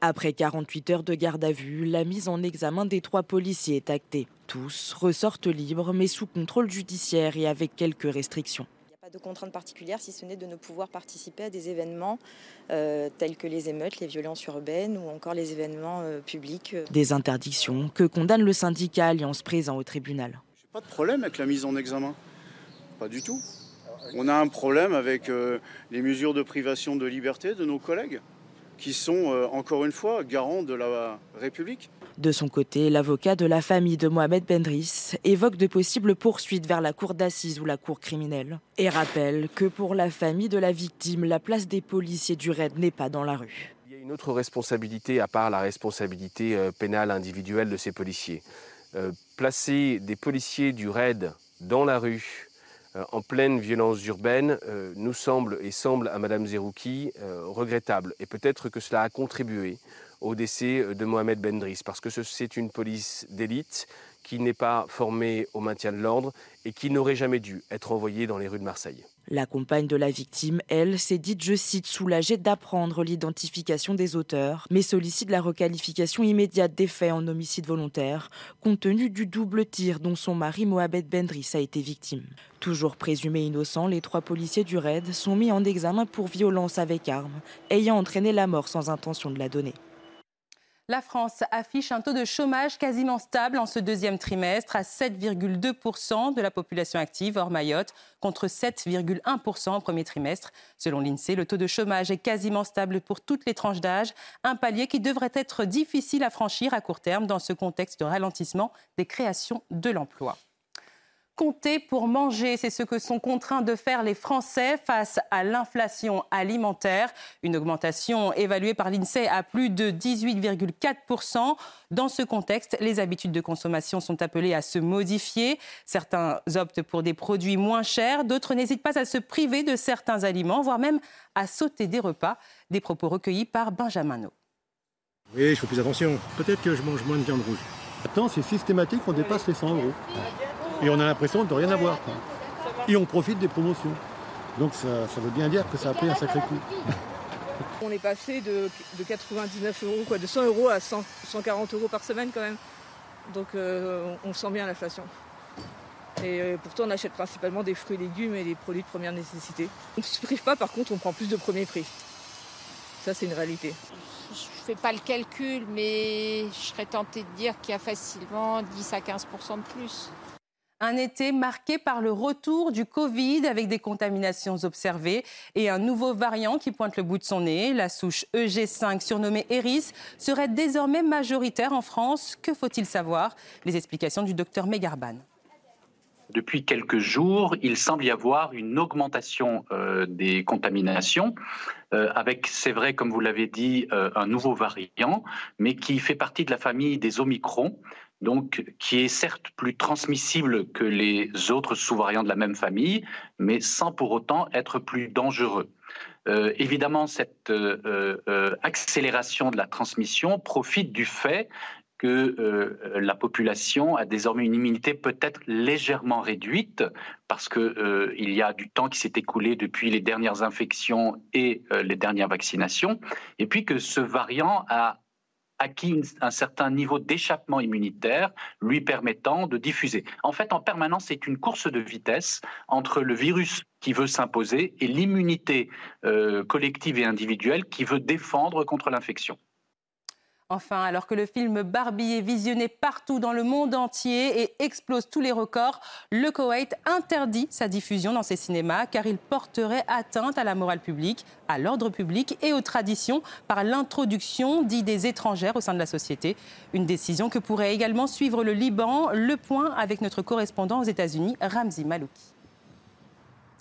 Après quarante-huit heures de garde à vue, la mise en examen des trois policiers est actée. Tous ressortent libres mais sous contrôle judiciaire et avec quelques restrictions. De contraintes particulières, si ce n'est de ne pouvoir participer à des événements euh, tels que les émeutes, les violences urbaines ou encore les événements euh, publics. Des interdictions que condamne le syndicat Alliance présent au tribunal. J'ai pas de problème avec la mise en examen, pas du tout. On a un problème avec euh, les mesures de privation de liberté de nos collègues qui sont euh, encore une fois garants de la République. De son côté, l'avocat de la famille de Mohamed Bendris évoque de possibles poursuites vers la cour d'assises ou la cour criminelle et rappelle que pour la famille de la victime, la place des policiers du RAID n'est pas dans la rue. Il y a une autre responsabilité à part la responsabilité pénale individuelle de ces policiers. Euh, placer des policiers du RAID dans la rue euh, en pleine violence urbaine euh, nous semble et semble à Madame Zerouki euh, regrettable et peut-être que cela a contribué au décès de Mohamed Bendris, parce que c'est une police d'élite qui n'est pas formée au maintien de l'ordre et qui n'aurait jamais dû être envoyée dans les rues de Marseille. La compagne de la victime, elle, s'est dite, je cite, soulagée d'apprendre l'identification des auteurs, mais sollicite la requalification immédiate des faits en homicide volontaire, compte tenu du double tir dont son mari Mohamed Bendris a été victime. Toujours présumés innocents, les trois policiers du RAID sont mis en examen pour violence avec arme, ayant entraîné la mort sans intention de la donner. La France affiche un taux de chômage quasiment stable en ce deuxième trimestre à sept virgule deux pour cent de la population active hors Mayotte contre sept virgule un pour cent au premier trimestre. Selon l'INSEE, le taux de chômage est quasiment stable pour toutes les tranches d'âge, un palier qui devrait être difficile à franchir à court terme dans ce contexte de ralentissement des créations de l'emploi. Compter pour manger, c'est ce que sont contraints de faire les Français face à l'inflation alimentaire. Une augmentation évaluée par l'INSEE à plus de dix-huit virgule quatre pour cent. Dans ce contexte, les habitudes de consommation sont appelées à se modifier. Certains optent pour des produits moins chers, d'autres n'hésitent pas à se priver de certains aliments, voire même à sauter des repas. Des propos recueillis par Benjamin No. Oui, je fais plus attention. Peut-être que je mange moins de viande rouge. Attends, c'est systématique, on dépasse les cent euros. Et on a l'impression de rien avoir. Quoi. Et on profite des promotions. Donc ça, ça veut bien dire que ça a pris un sacré coup. On est passé de, de quatre-vingt-dix-neuf euros, quoi, de cent euros à cent, cent quarante euros par semaine quand même. Donc euh, on sent bien l'inflation. Et euh, pourtant on achète principalement des fruits et légumes et des produits de première nécessité. On ne se prive pas, par contre on prend plus de premier prix. Ça c'est une réalité. Je ne fais pas le calcul, mais je serais tentée de dire qu'il y a facilement dix à quinze pour cent de plus. Un été marqué par le retour du Covid avec des contaminations observées et un nouveau variant qui pointe le bout de son nez. La souche E G cinq, surnommée Eris, serait désormais majoritaire en France. Que faut-il savoir ? Les explications du docteur Megarban. Depuis quelques jours, il semble y avoir une augmentation euh, des contaminations euh, avec, c'est vrai, comme vous l'avez dit, euh, un nouveau variant, mais qui fait partie de la famille des Omicrons, donc qui est certes plus transmissible que les autres sous-variants de la même famille, mais sans pour autant être plus dangereux. Euh, évidemment, cette euh, euh, accélération de la transmission profite du fait que euh, la population a désormais une immunité peut-être légèrement réduite parce qu'il euh, y a du temps qui s'est écoulé depuis les dernières infections et euh, les dernières vaccinations, et puis que ce variant a acquis une, un certain niveau d'échappement immunitaire lui permettant de diffuser. En fait, en permanence, c'est une course de vitesse entre le virus qui veut s'imposer et l'immunité euh, collective et individuelle qui veut défendre contre l'infection. Enfin, alors que le film Barbie est visionné partout dans le monde entier et explose tous les records, le Koweït interdit sa diffusion dans ses cinémas car il porterait atteinte à la morale publique, à l'ordre public et aux traditions par l'introduction d'idées étrangères au sein de la société. Une décision que pourrait également suivre le Liban. Le point avec notre correspondant aux États-Unis, Ramzi Malouki.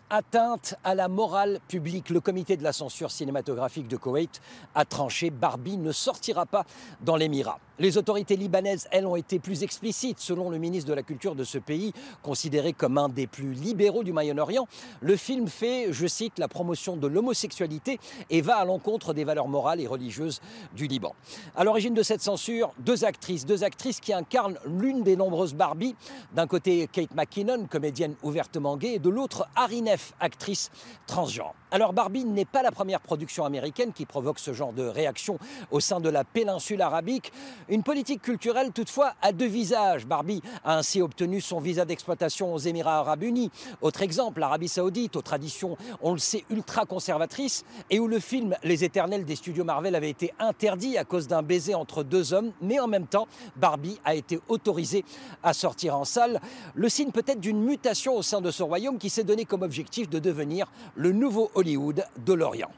atteinte à la morale publique. Le comité de la censure cinématographique de Koweït a tranché. Barbie ne sortira pas dans l'émirat. Les autorités libanaises, elles, ont été plus explicites. Selon le ministre de la Culture de ce pays, considéré comme un des plus libéraux du Moyen-Orient, le film fait, je cite, la promotion de l'homosexualité et va à l'encontre des valeurs morales et religieuses du Liban. À l'origine de cette censure, deux actrices, deux actrices qui incarnent l'une des nombreuses Barbie. D'un côté, Kate McKinnon, comédienne ouvertement gay, et de l'autre, Harry Neff, actrice transgenre. Alors Barbie n'est pas la première production américaine qui provoque ce genre de réaction au sein de la péninsule arabique. Une politique culturelle toutefois à deux visages. Barbie a ainsi obtenu son visa d'exploitation aux Émirats Arabes Unis. Autre exemple, l'Arabie Saoudite, aux traditions, on le sait, ultra-conservatrices, et où le film Les Éternels des studios Marvel avait été interdit à cause d'un baiser entre deux hommes. Mais en même temps, Barbie a été autorisée à sortir en salle. Le signe peut-être d'une mutation au sein de ce royaume qui s'est donné comme objectif de devenir le nouveau Hollywood de l'Orient.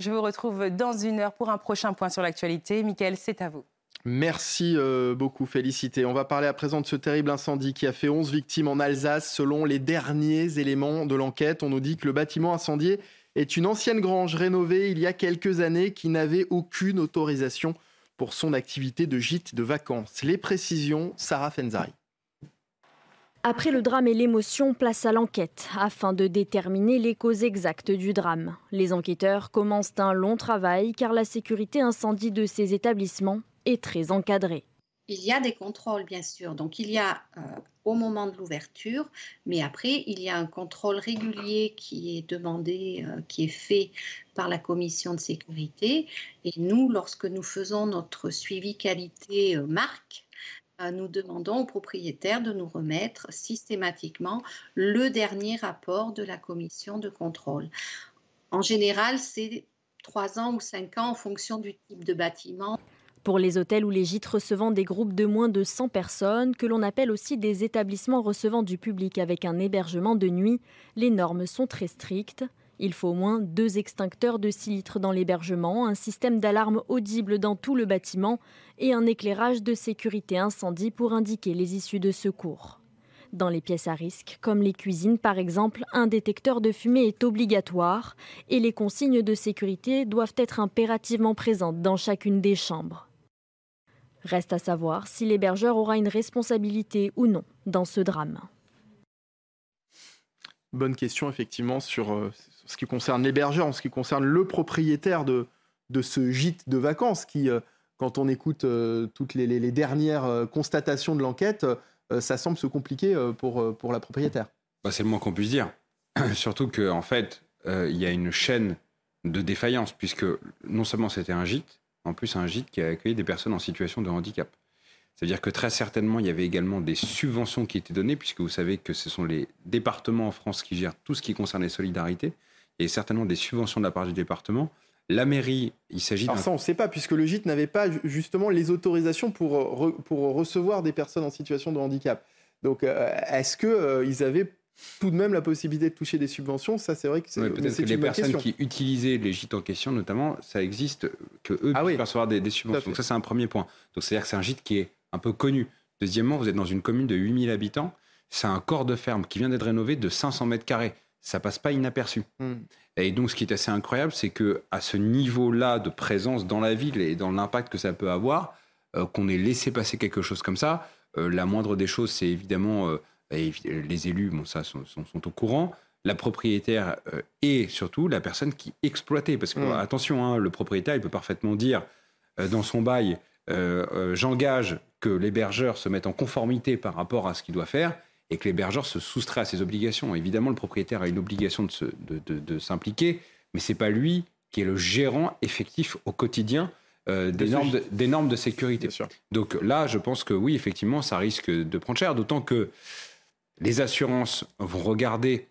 Je vous retrouve dans une heure pour un prochain point sur l'actualité. Mickaël, c'est à vous. Merci beaucoup, Félicité. On va parler à présent de ce terrible incendie qui a fait onze victimes en Alsace. Selon les derniers éléments de l'enquête, on nous dit que le bâtiment incendié est une ancienne grange rénovée il y a quelques années qui n'avait aucune autorisation pour son activité de gîte de vacances. Les précisions, Sarah Fenzari. Après le drame et l'émotion, place à l'enquête, afin de déterminer les causes exactes du drame. Les enquêteurs commencent un long travail, car la sécurité incendie de ces établissements est très encadrée. Il y a des contrôles, bien sûr. Donc il y a euh, au moment de l'ouverture, mais après, il y a un contrôle régulier qui est demandé, euh, qui est fait par la commission de sécurité. Et nous, lorsque nous faisons notre suivi qualité euh, marque, nous demandons aux propriétaires de nous remettre systématiquement le dernier rapport de la commission de contrôle. En général, c'est trois ans ou cinq ans en fonction du type de bâtiment. Pour les hôtels ou les gîtes recevant des groupes de moins de cent personnes, que l'on appelle aussi des établissements recevant du public avec un hébergement de nuit, les normes sont très strictes. Il faut au moins deux extincteurs de six litres dans l'hébergement, un système d'alarme audible dans tout le bâtiment et un éclairage de sécurité incendie pour indiquer les issues de secours. Dans les pièces à risque, comme les cuisines par exemple, un détecteur de fumée est obligatoire et les consignes de sécurité doivent être impérativement présentes dans chacune des chambres. Reste à savoir si l'hébergeur aura une responsabilité ou non dans ce drame. Bonne question effectivement sur ce qui concerne l'hébergeur, en ce qui concerne le propriétaire de, de ce gîte de vacances qui, quand on écoute toutes les, les, les dernières constatations de l'enquête, ça semble se compliquer pour, pour la propriétaire. Bah, c'est le moins qu'on puisse dire. Surtout qu'en fait, euh, y a une chaîne de défaillance puisque non seulement c'était un gîte, en plus un gîte qui a accueilli des personnes en situation de handicap. C'est-à-dire que très certainement, il y avait également des subventions qui étaient données, puisque vous savez que ce sont les départements en France qui gèrent tout ce qui concerne les solidarités, et certainement des subventions de la part du département. La mairie, il s'agit... Alors d'un... ça, on ne sait pas, puisque le gîte n'avait pas justement les autorisations pour, pour recevoir des personnes en situation de handicap. Donc, euh, est-ce qu'ils euh, avaient tout de même la possibilité de toucher des subventions ? Ça, c'est vrai que c'est, ouais, peut-être mais c'est que une bonne question. Les personnes qui utilisaient les gîtes en question, notamment, ça existe, qu'eux ah puissent oui. recevoir des, des subventions. Donc ça, c'est un premier point. Donc, c'est-à-dire que c'est un gîte qui est un peu connu. Deuxièmement, vous êtes dans une commune de huit mille habitants, c'est un corps de ferme qui vient d'être rénové de cinq cents mètres carrés. Ça passe pas inaperçu. Mmh. Et donc, ce qui est assez incroyable, c'est que à ce niveau-là de présence dans la ville et dans l'impact que ça peut avoir, euh, qu'on ait laissé passer quelque chose comme ça, euh, la moindre des choses, c'est évidemment euh, les élus, bon, ça, sont, sont, sont au courant, la propriétaire euh, et surtout la personne qui exploitait. Parce que, mmh. attention, hein, le propriétaire, il peut parfaitement dire euh, dans son bail, Euh, euh, j'engage que l'hébergeur se mette en conformité par rapport à ce qu'il doit faire et que l'hébergeur se soustrait à ses obligations. Évidemment, le propriétaire a une obligation de, se, de, de, de s'impliquer, mais ce n'est pas lui qui est le gérant effectif au quotidien euh, des, normes de, des normes de sécurité. Donc là, je pense que oui, effectivement, ça risque de prendre cher, d'autant que les assurances vont regarder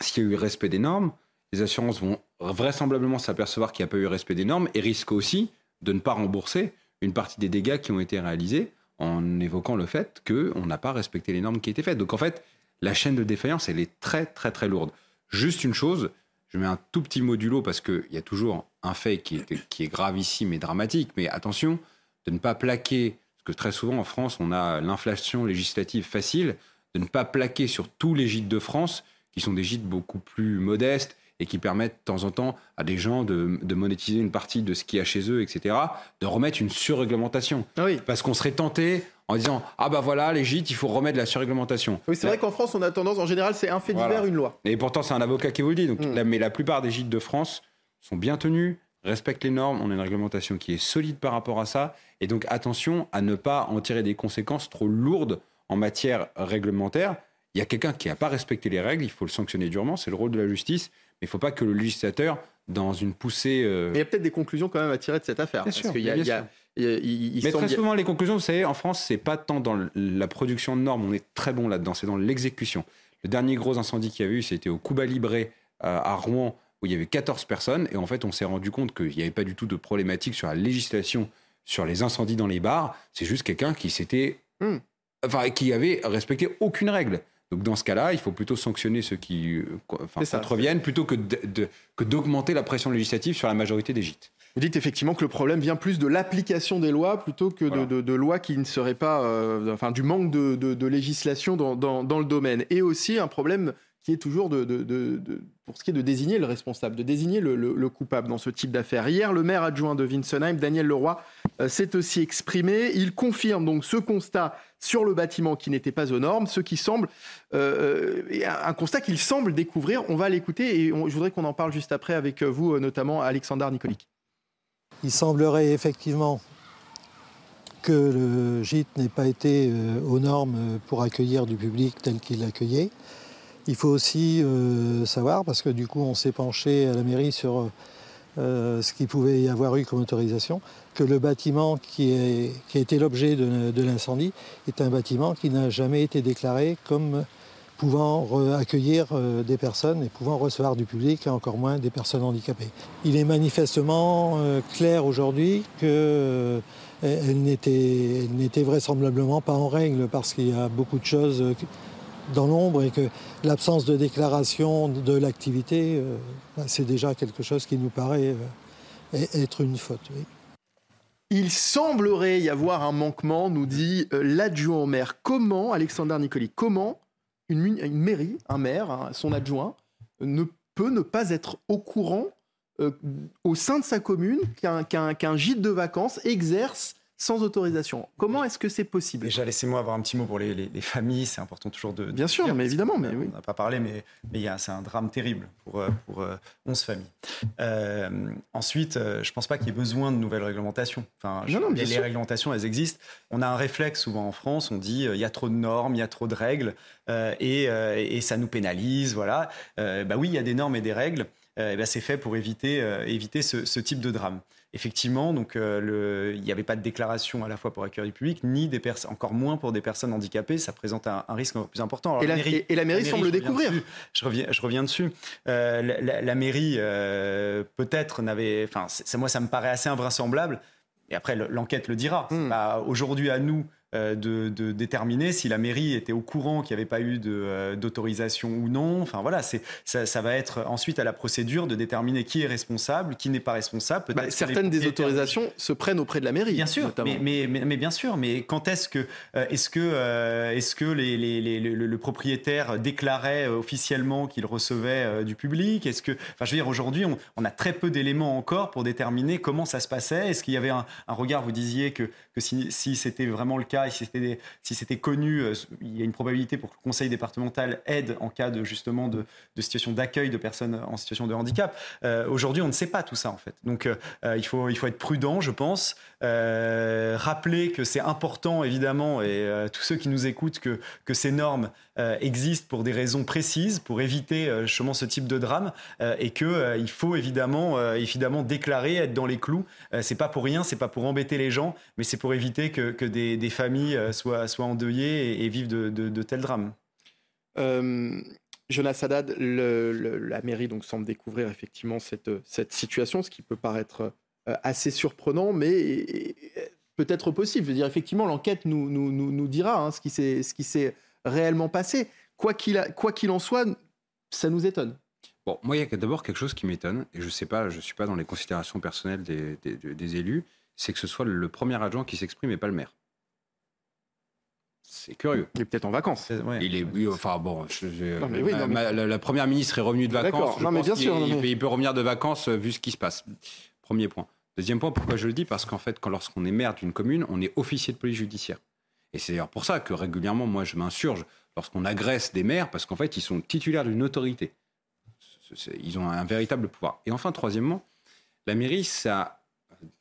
s'il y a eu respect des normes, les assurances vont vraisemblablement s'apercevoir qu'il n'y a pas eu respect des normes et risquent aussi de ne pas rembourser une partie des dégâts qui ont été réalisés en évoquant le fait qu'on n'a pas respecté les normes qui étaient faites. Donc en fait, la chaîne de défaillance, elle est très très très lourde. Juste une chose, je mets un tout petit modulo parce qu'il y a toujours un fait qui est, qui est gravissime et dramatique, mais attention de ne pas plaquer, parce que très souvent en France, on a l'inflation législative facile, de ne pas plaquer sur tous les gîtes de France qui sont des gîtes beaucoup plus modestes et qui permettent de temps en temps à des gens de, de monétiser une partie de ce qu'il y a chez eux, et cetera, de remettre une surréglementation. Ah oui. Parce qu'on serait tenté en disant « Ah bah voilà, les gîtes, il faut remettre de la surréglementation. » Oui, c'est Là, vrai qu'en France, on a tendance, en général, c'est un fait voilà. divers, une loi. Et pourtant, c'est un avocat qui vous le dit. Donc, mmh. la, mais la plupart des gîtes de France sont bien tenus, respectent les normes, on a une réglementation qui est solide par rapport à ça. Et donc, attention à ne pas en tirer des conséquences trop lourdes en matière réglementaire. Il y a quelqu'un qui n'a pas respecté les règles, il faut le sanctionner durement, c'est le rôle de la justice. Mais il ne faut pas que le législateur, dans une poussée... Euh... Il y a peut-être des conclusions quand même à tirer de cette affaire. Bien parce sûr, qu'il y a, bien il y a, sûr. Il y a, il, il Mais très souvent, a... les conclusions, vous savez, en France, ce n'est pas tant dans la production de normes, on est très bon là-dedans, c'est dans l'exécution. Le dernier gros incendie qu'il y a eu, c'était au Cuba Libre euh, à Rouen, où il y avait quatorze personnes. Et en fait, on s'est rendu compte qu'il n'y avait pas du tout de problématique sur la législation, sur les incendies dans les bars. C'est juste quelqu'un qui s'était... Mmh. Enfin, qui avait respecté aucune règle. Donc, dans ce cas-là, il faut plutôt sanctionner ceux qui enfin, contreviennent plutôt que, de, de, que d'augmenter la pression législative sur la majorité des gîtes. Vous dites effectivement que le problème vient plus de l'application des lois plutôt que voilà. de, de, de lois qui ne seraient pas... Euh, enfin, du manque de, de, de législation dans, dans, dans le domaine. Et aussi un problème qui est toujours de, de, de, de, pour ce qui est de désigner le responsable, de désigner le, le, le coupable dans ce type d'affaires. Hier, le maire adjoint de Winsenheim, Daniel Leroy, euh, s'est aussi exprimé. Il confirme donc ce constat sur le bâtiment qui n'était pas aux normes, ce qui semble euh, un constat qu'il semble découvrir. On va l'écouter et on, je voudrais qu'on en parle juste après avec vous, notamment Alexandre Nicolique. Il semblerait effectivement que le gîte n'ait pas été euh, aux normes pour accueillir du public tel qu'il l'accueillait. Il faut aussi euh, savoir, parce que du coup on s'est penché à la mairie sur euh, ce qu'il pouvait y avoir eu comme autorisation, que le bâtiment qui, est, qui a été l'objet de, de l'incendie est un bâtiment qui n'a jamais été déclaré comme pouvant accueillir euh, des personnes et pouvant recevoir du public, et encore moins des personnes handicapées. Il est manifestement euh, clair aujourd'hui qu'elle euh, n'était, elle n'était vraisemblablement pas en règle, parce qu'il y a beaucoup de choses... Euh, dans l'ombre, et que l'absence de déclaration de l'activité, euh, c'est déjà quelque chose qui nous paraît euh, être une faute. Oui. Il semblerait y avoir un manquement, nous dit euh, l'adjoint au maire. Comment, Alexandre Nicolique, comment une, une mairie, un maire, hein, son adjoint, ne peut ne pas être au courant euh, au sein de sa commune qu'un, qu'un, qu'un gîte de vacances exerce sans autorisation. Comment est-ce que c'est possible ? Déjà, laissez-moi avoir un petit mot pour les, les, les familles. C'est important toujours de... de Bien sûr, dire, mais évidemment. Mais on n'a oui. pas parlé, mais, mais il y a, c'est un drame terrible pour, pour onze familles. Euh, ensuite, je ne pense pas qu'il y ait besoin de nouvelles réglementations. Enfin, je, non, non, les sûr. réglementations, elles existent. On a un réflexe souvent en France, on dit il y a trop de normes, il y a trop de règles, euh, et, euh, et ça nous pénalise. Voilà. Euh, bah oui, il y a des normes et des règles. Euh, et bah, c'est fait pour éviter, euh, éviter ce, ce type de drame. Effectivement, donc, euh, le, il n'y avait pas de déclaration à la fois pour accueillir du public, ni des pers- encore moins pour des personnes handicapées. Ça présente un, un risque encore plus important. Alors, et, la, la mairie, et, et la mairie, la mairie semble je le découvrir. Dessus, je, reviens, je reviens dessus. Euh, la, la, la mairie, euh, peut-être, n'avait. Enfin, moi, ça me paraît assez invraisemblable. Et après, l'enquête le dira. Mmh. Bah, aujourd'hui, à nous. De, de déterminer si la mairie était au courant qu'il n'y avait pas eu de, euh, d'autorisation ou non. Enfin voilà, c'est, ça, ça va être ensuite à la procédure de déterminer qui est responsable, qui n'est pas responsable. Peut-être bah, certaines des autorisations éter... se prennent auprès de la mairie. Bien sûr, mais, mais, mais, mais bien sûr. Mais quand est-ce que euh, est-ce que euh, est-ce que les, les, les, les, le, le propriétaire déclarait officiellement qu'il recevait euh, du public ? Est-ce que, enfin je veux dire, aujourd'hui on, on a très peu d'éléments encore pour déterminer comment ça se passait. Est-ce qu'il y avait un, un regard ? Vous disiez que que si, si c'était vraiment le cas. Et si c'était, des, si c'était connu, euh, il y a une probabilité pour que le conseil départemental aide en cas de, justement, de, de situation d'accueil de personnes en situation de handicap. Euh, aujourd'hui, on ne sait pas tout ça, en fait. Donc, euh, il faut, il faut être prudent, je pense. Euh, rappeler que c'est important, évidemment, et euh, tous ceux qui nous écoutent, que, que ces normes euh, existent pour des raisons précises, pour éviter euh, justement ce type de drame, euh, et qu'il euh, faut évidemment, euh, évidemment déclarer, être dans les clous. Euh, c'est pas pour rien, c'est pas pour embêter les gens, mais c'est pour éviter que, que des, des familles Soit, soit endeuillés et, et vivent de, de, de tels drames. Euh, Jonas Haddad, le, le, la mairie donc semble découvrir effectivement cette, cette situation, ce qui peut paraître assez surprenant, mais et, et, peut-être possible. Je veux dire, effectivement, l'enquête nous, nous, nous, nous dira hein, ce qui s'est, ce qui s'est réellement passé. Quoi qu'il, a, quoi qu'il en soit, ça nous étonne. Bon, moi, il y a d'abord quelque chose qui m'étonne, et je ne sais pas, je ne suis pas dans les considérations personnelles des, des, des élus, c'est que ce soit le premier adjoint qui s'exprime et pas le maire. C'est curieux. Il est peut-être en vacances. Ouais. Il est, oui, enfin bon, je, je, non, mais oui, non, mais... la, la, la première ministre est revenue de vacances. Non, mais bien sûr, il, non, mais... il peut revenir de vacances vu ce qui se passe. Premier point. Deuxième point, pourquoi je le dis ? Parce qu'en fait, quand, lorsqu'on est maire d'une commune, on est officier de police judiciaire. Et c'est d'ailleurs pour ça que régulièrement, moi, je m'insurge lorsqu'on agresse des maires, parce qu'en fait, ils sont titulaires d'une autorité. C'est, ils ont un véritable pouvoir. Et enfin, troisièmement, la mairie, ça,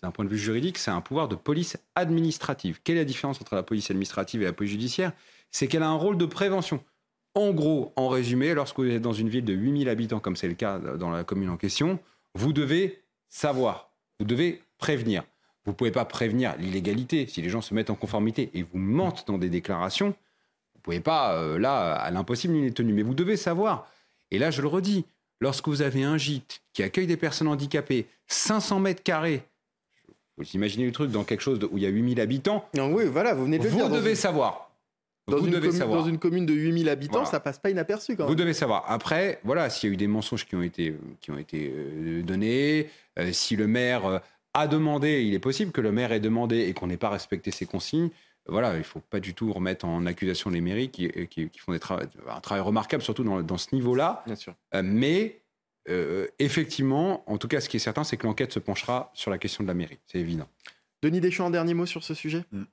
d'un point de vue juridique, c'est un pouvoir de police administrative. Quelle est la différence entre la police administrative et la police judiciaire ? C'est qu'elle a un rôle de prévention. En gros, en résumé, lorsque vous êtes dans une ville de huit mille habitants, comme c'est le cas dans la commune en question, vous devez savoir, vous devez prévenir. Vous ne pouvez pas prévenir l'illégalité si les gens se mettent en conformité et vous mentent dans des déclarations. Vous ne pouvez pas, euh, là, à l'impossible, il est tenu. Mais vous devez savoir. Et là, je le redis, lorsque vous avez un gîte qui accueille des personnes handicapées, cinq cents mètres carrés, vous imaginez le truc dans quelque chose où il y a huit mille habitants. Non, oui, voilà, vous venez de le dire. Vous devez une... savoir. Dans vous une devez commu- savoir. Dans une commune de huit mille habitants, voilà. Ça passe pas inaperçu quand même. Vous devez savoir. Après, voilà, s'il y a eu des mensonges qui ont été, qui ont été euh, donnés, euh, si le maire... Euh, à demander, il est possible que le maire ait demandé et qu'on n'ait pas respecté ses consignes. Voilà, il ne faut pas du tout remettre en accusation les mairies qui, qui, qui font des tra- un travail remarquable, surtout dans, dans ce niveau-là. Bien sûr. Euh, mais euh, effectivement, en tout cas, ce qui est certain, c'est que l'enquête se penchera sur la question de la mairie. C'est évident. Denis Deschamps, un dernier mot sur ce sujet ? Mmh.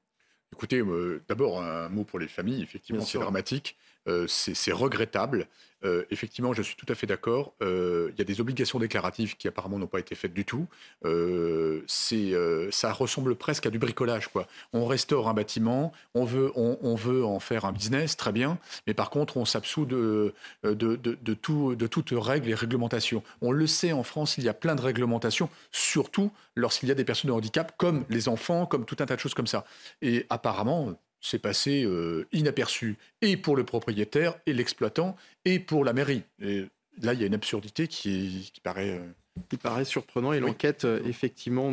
Écoutez, euh, d'abord un mot pour les familles. Effectivement, Bien c'est sûr. dramatique, euh, c'est, c'est regrettable. Euh, effectivement, je suis tout à fait d'accord. Euh, il y a des obligations déclaratives qui apparemment n'ont pas été faites du tout. Euh, c'est, euh, ça ressemble presque à du bricolage, quoi. On restaure un bâtiment, on veut, on, on veut en faire un business, très bien. Mais par contre, on s'absout de, de, de, de, tout, de toutes règles et réglementations. On le sait, en France, il y a plein de réglementations, surtout lorsqu'il y a des personnes de handicap, comme les enfants, comme tout un tas de choses comme ça. Et apparemment... c'est passé euh, inaperçu, et pour le propriétaire, et l'exploitant, et pour la mairie. Et là, il y a une absurdité qui, qui paraît... Euh... qui paraît surprenant, et oui. L'enquête, euh, effectivement,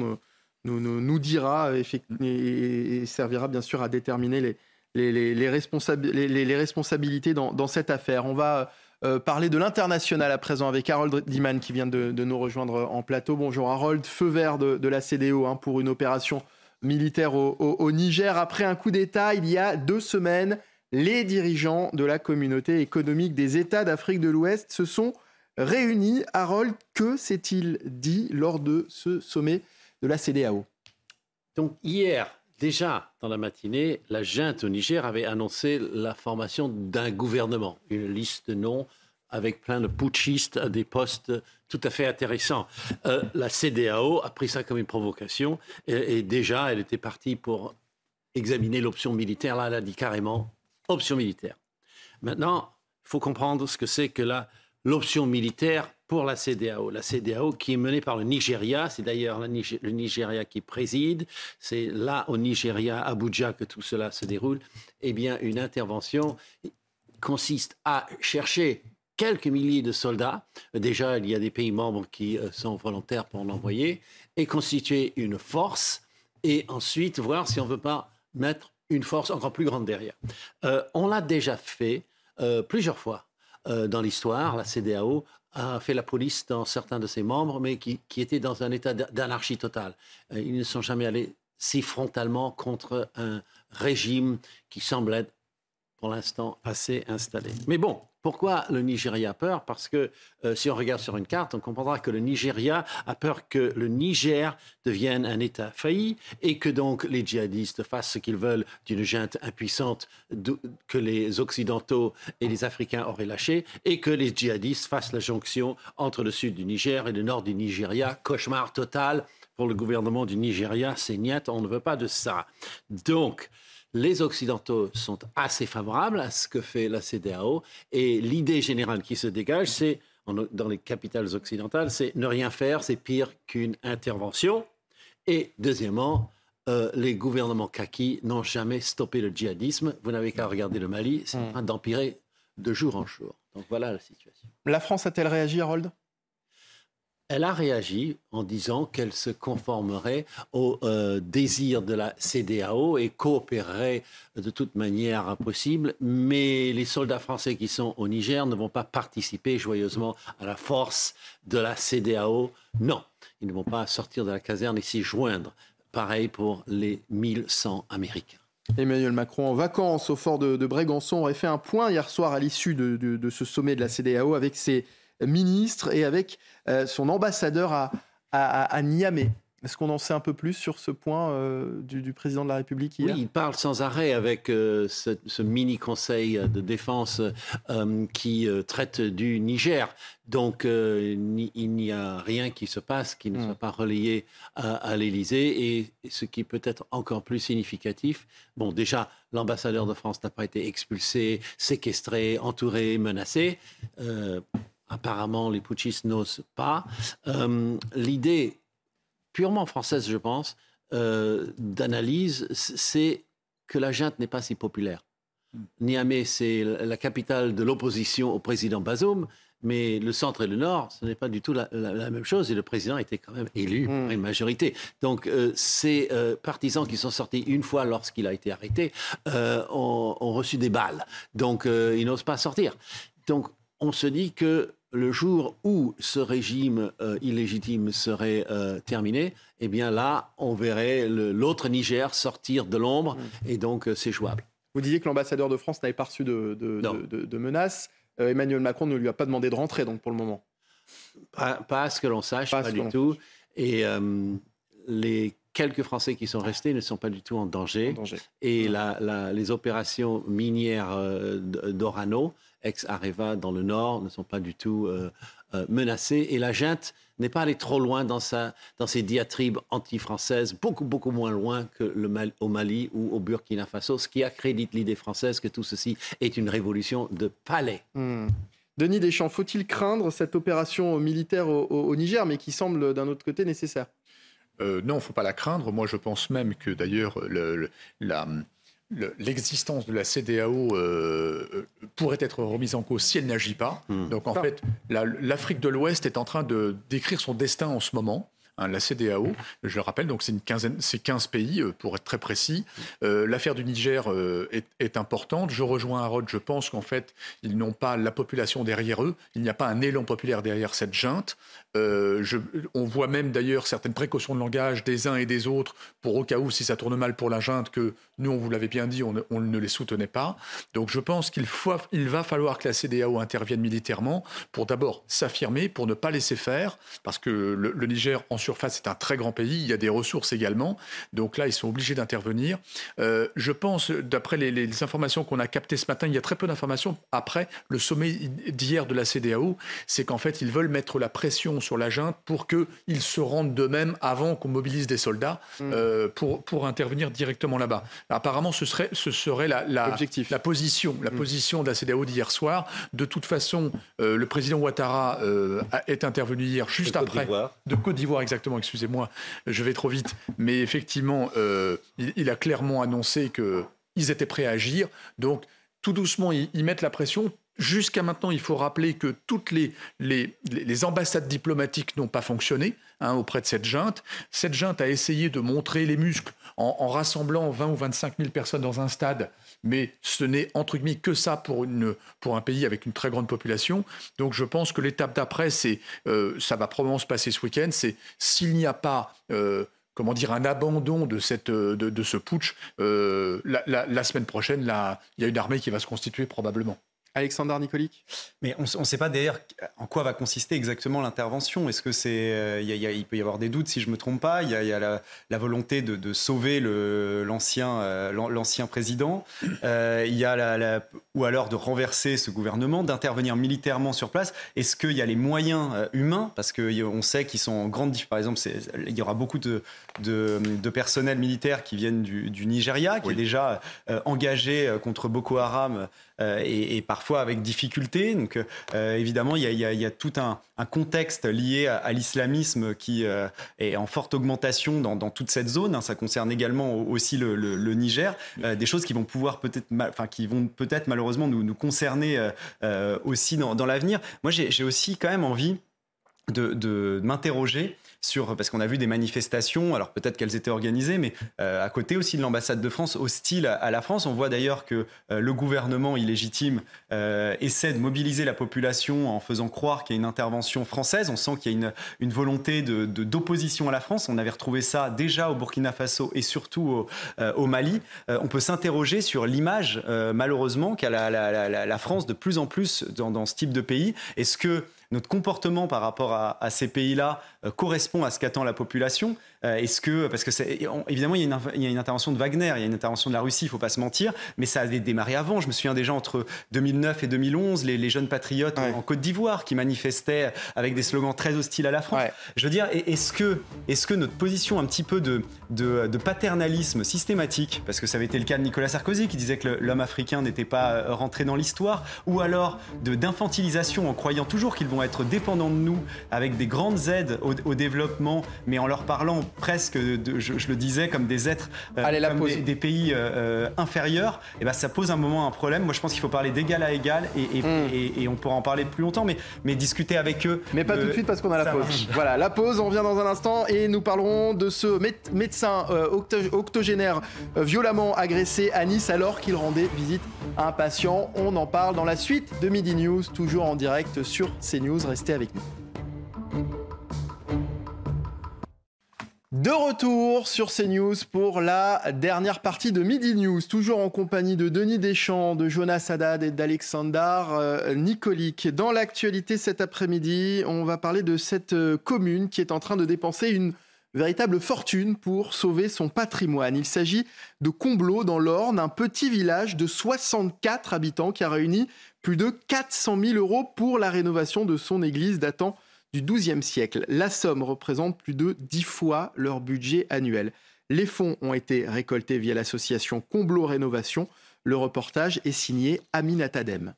nous, nous, nous dira, effect... mm. et, et servira bien sûr à déterminer les, les, les, les, responsab... les, les, les responsabilités dans, dans cette affaire. On va euh, parler de l'international à présent, avec Harold Diman, qui vient de, de nous rejoindre en plateau. Bonjour Harold, feu vert de, de la CEDEAO hein, pour une opération... militaire au, au, au Niger. Après un coup d'État, il y a deux semaines, les dirigeants de la communauté économique des États d'Afrique de l'Ouest se sont réunis. Harold, que s'est-il dit lors de ce sommet de la CEDEAO ? Donc hier, déjà dans la matinée, la junte au Niger avait annoncé la formation d'un gouvernement, une liste de noms avec plein de putschistes à des postes tout à fait intéressants. Euh, la CEDEAO a pris ça comme une provocation et, et déjà, elle était partie pour examiner l'option militaire. Là, elle a dit carrément option militaire. Maintenant, il faut comprendre ce que c'est que la, l'option militaire pour la CEDEAO. La CEDEAO qui est menée par le Nigeria, c'est d'ailleurs la, le Nigeria qui préside, c'est là au Nigeria, Abuja, que tout cela se déroule. Eh bien, une intervention consiste à chercher quelques milliers de soldats, déjà il y a des pays membres qui euh, sont volontaires pour l'envoyer, et constituer une force, et ensuite voir si on ne veut pas mettre une force encore plus grande derrière. Euh, on l'a déjà fait euh, plusieurs fois euh, dans l'histoire, la CEDEAO a fait la police dans certains de ses membres, mais qui, qui étaient dans un état d'anarchie totale. Euh, ils ne sont jamais allés si frontalement contre un régime qui semble être pour l'instant assez installé. Mais bon, pourquoi le Nigeria a peur ? Parce que euh, si on regarde sur une carte, on comprendra que le Nigeria a peur que le Niger devienne un État failli et que donc les djihadistes fassent ce qu'ils veulent d'une junte impuissante d- que les Occidentaux et les Africains auraient lâchée et que les djihadistes fassent la jonction entre le sud du Niger et le nord du Nigeria. Cauchemar total pour le gouvernement du Nigeria, c'est niette, on ne veut pas de ça. Donc... les Occidentaux sont assez favorables à ce que fait la CEDEAO et l'idée générale qui se dégage, c'est, dans les capitales occidentales, c'est ne rien faire, c'est pire qu'une intervention. Et deuxièmement, euh, les gouvernements kakis n'ont jamais stoppé le djihadisme. Vous n'avez qu'à regarder le Mali, c'est en train d'empirer de jour en jour. Donc voilà la situation. La France a-t-elle réagi, Harold ? Elle a réagi en disant qu'elle se conformerait au euh, désir de la CEDEAO et coopérerait de toute manière possible. Mais les soldats français qui sont au Niger ne vont pas participer joyeusement à la force de la CEDEAO. Non, ils ne vont pas sortir de la caserne et s'y joindre. Pareil pour les mille cent Américains. Emmanuel Macron en vacances au fort de, de Brégançon aurait fait un point hier soir à l'issue de, de, de ce sommet de la CEDEAO avec ses ministres et avec euh, son ambassadeur à, à, à Niamey. Est-ce qu'on en sait un peu plus sur ce point euh, du, du président de la République hier ? Oui, il parle sans arrêt avec euh, ce, ce mini-conseil de défense euh, qui euh, traite du Niger. Donc, euh, ni, il n'y a rien qui se passe qui ne mmh. soit pas relayé à, à l'Élysée. Et ce qui peut être encore plus significatif, bon, déjà, l'ambassadeur de France n'a pas été expulsé, séquestré, entouré, menacé. Euh, apparemment, les putschistes n'osent pas. Euh, l'idée... purement française, je pense, euh, d'analyse, c'est que la junte n'est pas si populaire. Niamey, c'est la capitale de l'opposition au président Bazoum, mais le centre et le nord, ce n'est pas du tout la, la, la même chose. Et le président était quand même élu par une majorité. Donc, euh, ces euh, partisans qui sont sortis une fois lorsqu'il a été arrêté euh, ont, ont reçu des balles. Donc, euh, ils n'osent pas sortir. Donc, on se dit que le jour où ce régime euh, illégitime serait euh, terminé, eh bien là, on verrait le, l'autre Niger sortir de l'ombre, et donc euh, c'est jouable. Vous disiez que l'ambassadeur de France n'avait pas reçu de, de, de, de, de menaces. Euh, Emmanuel Macron ne lui a pas demandé de rentrer, donc pour le moment. Pas, pas à ce que l'on sache, pas, pas du tout. Sache. Et euh, les quelques Français qui sont restés ne sont pas du tout en danger. En danger. Et la, la, les opérations minières euh, d'Orano, ex-Areva dans le nord, ne sont pas du tout euh, euh, menacées. Et la junte n'est pas allée trop loin dans, sa, dans ses diatribes anti-françaises, beaucoup, beaucoup moins loin que le Mali, au Mali ou au Burkina Faso, ce qui accrédite l'idée française que tout ceci est une révolution de palais. Mmh. Denis Deschamps, faut-il craindre cette opération militaire au, au, au Niger, mais qui semble d'un autre côté nécessaire ? Euh, non, il ne faut pas la craindre. Moi, je pense même que, d'ailleurs, le, le, la, le, l'existence de la CEDEAO euh, pourrait être remise en cause si elle n'agit pas. Mmh. Donc, en enfin. fait, la, l'Afrique de l'Ouest est en train de, d'écrire son destin en ce moment. Hein, la CEDEAO, je le rappelle, donc c'est, une quinzaine, c'est quinze pays, euh, pour être très précis. Euh, l'affaire du Niger euh, est, est importante. Je rejoins Harold, je pense qu'en fait, ils n'ont pas la population derrière eux. Il n'y a pas un élan populaire derrière cette junte. Euh, je, on voit même d'ailleurs certaines précautions de langage des uns et des autres pour au cas où, si ça tourne mal pour la junte, que nous, on vous l'avait bien dit, on ne, on ne les soutenait pas. Donc je pense qu'il faut, il va falloir que la CEDEAO intervienne militairement pour d'abord s'affirmer, pour ne pas laisser faire, parce que le, le Niger, en surface, c'est un très grand pays, il y a des ressources également, donc là, ils sont obligés d'intervenir. Euh, je pense, d'après les, les informations qu'on a captées ce matin, il y a très peu d'informations après le sommet d'hier de la CEDEAO, c'est qu'en fait, ils veulent mettre la pression sur la junte pour qu'ils se rendent d'eux-mêmes avant qu'on mobilise des soldats mmh. euh, pour, pour intervenir directement là-bas. Apparemment, ce serait, ce serait la, la, la, position, la mmh. position de la CEDEAO d'hier soir. De toute façon, euh, le président Ouattara euh, est intervenu hier, juste de après, Côte de Côte d'Ivoire, exactement, excusez-moi, je vais trop vite, mais effectivement, euh, il, il a clairement annoncé qu'ils étaient prêts à agir, donc tout doucement, ils, ils mettent la pression. Jusqu'à maintenant, il faut rappeler que toutes les, les, les ambassades diplomatiques n'ont pas fonctionné hein, auprès de cette junte. Cette junte a essayé de montrer les muscles en, en rassemblant vingt ou vingt-cinq mille personnes dans un stade, mais ce n'est entre guillemets que ça pour, une, pour un pays avec une très grande population. Donc je pense que l'étape d'après, c'est, euh, ça va probablement se passer ce week-end, c'est s'il n'y a pas... Euh, comment dire, un abandon de, cette, de, de ce putsch, euh, la, la, la semaine prochaine, là, il y a une armée qui va se constituer probablement. Alexandre Nicolique. Mais on ne sait pas d'ailleurs en quoi va consister exactement l'intervention. Est-ce que c'est, euh, y a, y a, il peut y avoir des doutes si je ne me trompe pas. Il y a, y a la, la volonté de, de sauver le, l'ancien, euh, l'ancien président. Euh, y a la, la, ou alors de renverser ce gouvernement, d'intervenir militairement sur place. Est-ce qu'il y a les moyens euh, humains ? Parce qu'on sait qu'ils sont en grande difficulté. Par exemple, il y aura beaucoup de, de, de personnel militaire qui viennent du, du Nigeria, qui oui. est déjà euh, engagé contre Boko Haram euh, et, et par parfois avec difficulté. Donc, euh, évidemment, il y, y, y a tout un, un contexte lié à, à l'islamisme qui euh, est en forte augmentation dans, dans toute cette zone. Hein. Ça concerne également aussi le, le, le Niger. Euh, des choses qui vont pouvoir peut-être, enfin, qui vont peut-être malheureusement nous, nous concerner euh, aussi dans, dans l'avenir. Moi, j'ai, j'ai aussi quand même envie de, de, de m'interroger sur, parce qu'on a vu des manifestations, alors peut-être qu'elles étaient organisées, mais euh, à côté aussi de l'ambassade de France, hostile à, à la France. On voit d'ailleurs que euh, le gouvernement illégitime euh, essaie de mobiliser la population en faisant croire qu'il y a une intervention française. On sent qu'il y a une, une volonté de, de, d'opposition à la France. On avait retrouvé ça déjà au Burkina Faso et surtout au, euh, au Mali. Euh, on peut s'interroger sur l'image, euh, malheureusement, qu'a la, la, la, la France de plus en plus dans, dans ce type de pays. Est-ce que notre comportement par rapport à, à ces pays-là euh, correspond à ce qu'attend la population? euh, Est-ce que, parce que c'est, on, évidemment, il y, a une, il y a une intervention de Wagner, il y a une intervention de la Russie, il ne faut pas se mentir, mais ça avait démarré avant. Je me souviens déjà entre deux mille neuf et deux mille onze, les, les jeunes patriotes ouais. en, en Côte d'Ivoire qui manifestaient avec des slogans très hostiles à la France. Ouais. Je veux dire, est-ce que, est-ce que notre position un petit peu de, de, de paternalisme systématique, parce que ça avait été le cas de Nicolas Sarkozy qui disait que le, l'homme africain n'était pas rentré dans l'histoire, ou alors de, d'infantilisation en croyant toujours qu'ils vont être dépendants de nous avec des grandes aides au, au développement, mais en leur parlant presque, de, je, je le disais, comme des êtres, euh, Allez, comme des, des pays euh, inférieurs, et ben ça pose un moment un problème. Moi, je pense qu'il faut parler d'égal à égal et, et, mmh. et, et on pourra en parler plus longtemps, mais, mais discuter avec eux. Mais pas euh, tout de suite parce qu'on a la pause. Marche. Voilà, la pause, on revient dans un instant et nous parlerons de ce mé- médecin euh, octo- octogénaire euh, violemment agressé à Nice alors qu'il rendait visite à un patient. On en parle dans la suite de Midi News, toujours en direct sur CNews. Restez avec nous. De retour sur CNews pour la dernière partie de Midi News, toujours en compagnie de Denis Deschamps, de Jonas Haddad et d'Alexandre Nicolique. Dans l'actualité cet après-midi, on va parler de cette commune qui est en train de dépenser une véritable fortune pour sauver son patrimoine. Il s'agit de Combleau dans l'Orne, un petit village de soixante-quatre habitants qui a réuni plus de quatre cent mille euros pour la rénovation de son église datant du douzième siècle. La somme représente plus de dix fois leur budget annuel. Les fonds ont été récoltés via l'association Combleau Rénovation. Le reportage est signé Amina Tadem.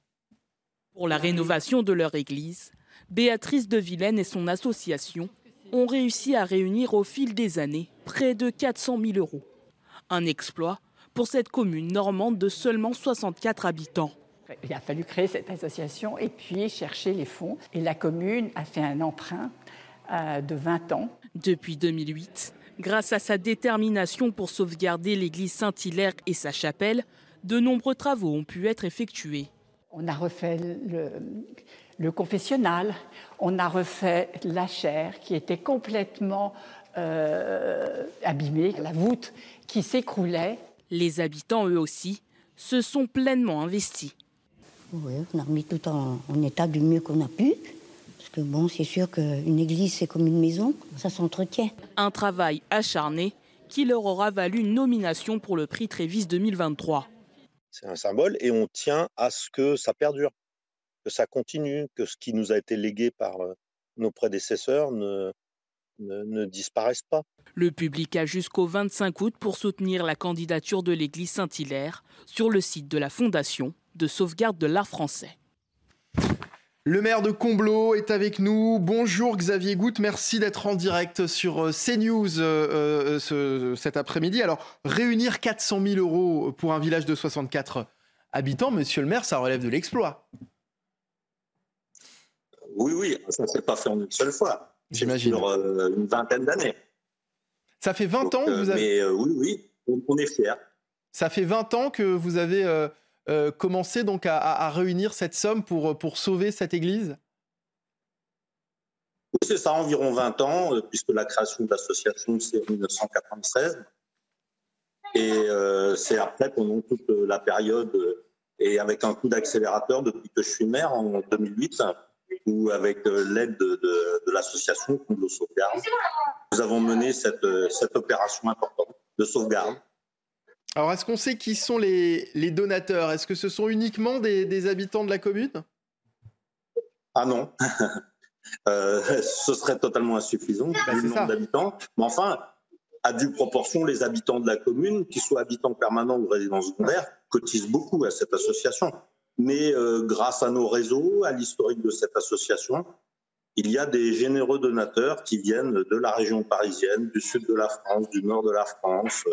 Pour la rénovation de leur église, Béatrice de Vilaine et son association ont réussi à réunir au fil des années près de quatre cent mille euros. Un exploit pour cette commune normande de seulement soixante-quatre habitants. Il a fallu créer cette association et puis chercher les fonds. Et la commune a fait un emprunt euh, de vingt ans. Depuis deux mille huit, grâce à sa détermination pour sauvegarder l'église Saint-Hilaire et sa chapelle, de nombreux travaux ont pu être effectués. On a refait le, le confessionnal, on a refait la chaire qui était complètement euh, abîmée, la voûte qui s'écroulait. Les habitants, eux aussi, se sont pleinement investis. Oui, on a remis tout en, en état du mieux qu'on a pu. Parce que bon, c'est sûr qu'une église, c'est comme une maison, ça s'entretient. Un travail acharné qui leur aura valu une nomination pour le prix Trévis deux mille vingt-trois. C'est un symbole et on tient à ce que ça perdure, que ça continue, que ce qui nous a été légué par nos prédécesseurs ne, ne, ne disparaisse pas. Le public a jusqu'au vingt-cinq août pour soutenir la candidature de l'église Saint-Hilaire sur le site de la Fondation de sauvegarde de l'art français. Le maire de Combleau est avec nous. Bonjour Xavier Goutte, merci d'être en direct sur CNews euh, ce, cet après-midi. Alors, réunir quatre cent mille euros pour un village de soixante-quatre habitants, monsieur le maire, ça relève de l'exploit. Oui, oui, ça ne s'est pas fait en une seule fois. J'imagine. Sur euh, une vingtaine d'années. Ça fait vingt Donc, ans que vous avez... Mais euh, oui, oui, on, on est fiers. Ça fait vingt ans que vous avez... Euh, Euh, commencer donc à, à, à réunir cette somme pour, pour sauver cette église ? Oui, c'est ça, environ vingt ans, euh, puisque la création de l'association, c'est en dix-neuf cent quatre-vingt-seize. Et euh, c'est après pendant toute la période, euh, et avec un coup d'accélérateur depuis que je suis maire en deux mille huit, où avec euh, l'aide de, de, de l'association Combleau Sauvegarde, nous avons mené cette, euh, cette opération importante de sauvegarde. Alors, est-ce qu'on sait qui sont les, les donateurs ? Est-ce que ce sont uniquement des, des habitants de la commune ? Ah non, euh, ce serait totalement insuffisant, ben, le nombre ça. d'habitants. Mais enfin, à due proportion, les habitants de la commune, qu'ils soient habitants permanents ou résidents secondaires, cotisent beaucoup à cette association. Mais euh, grâce à nos réseaux, à l'historique de cette association, il y a des généreux donateurs qui viennent de la région parisienne, du sud de la France, du nord de la France...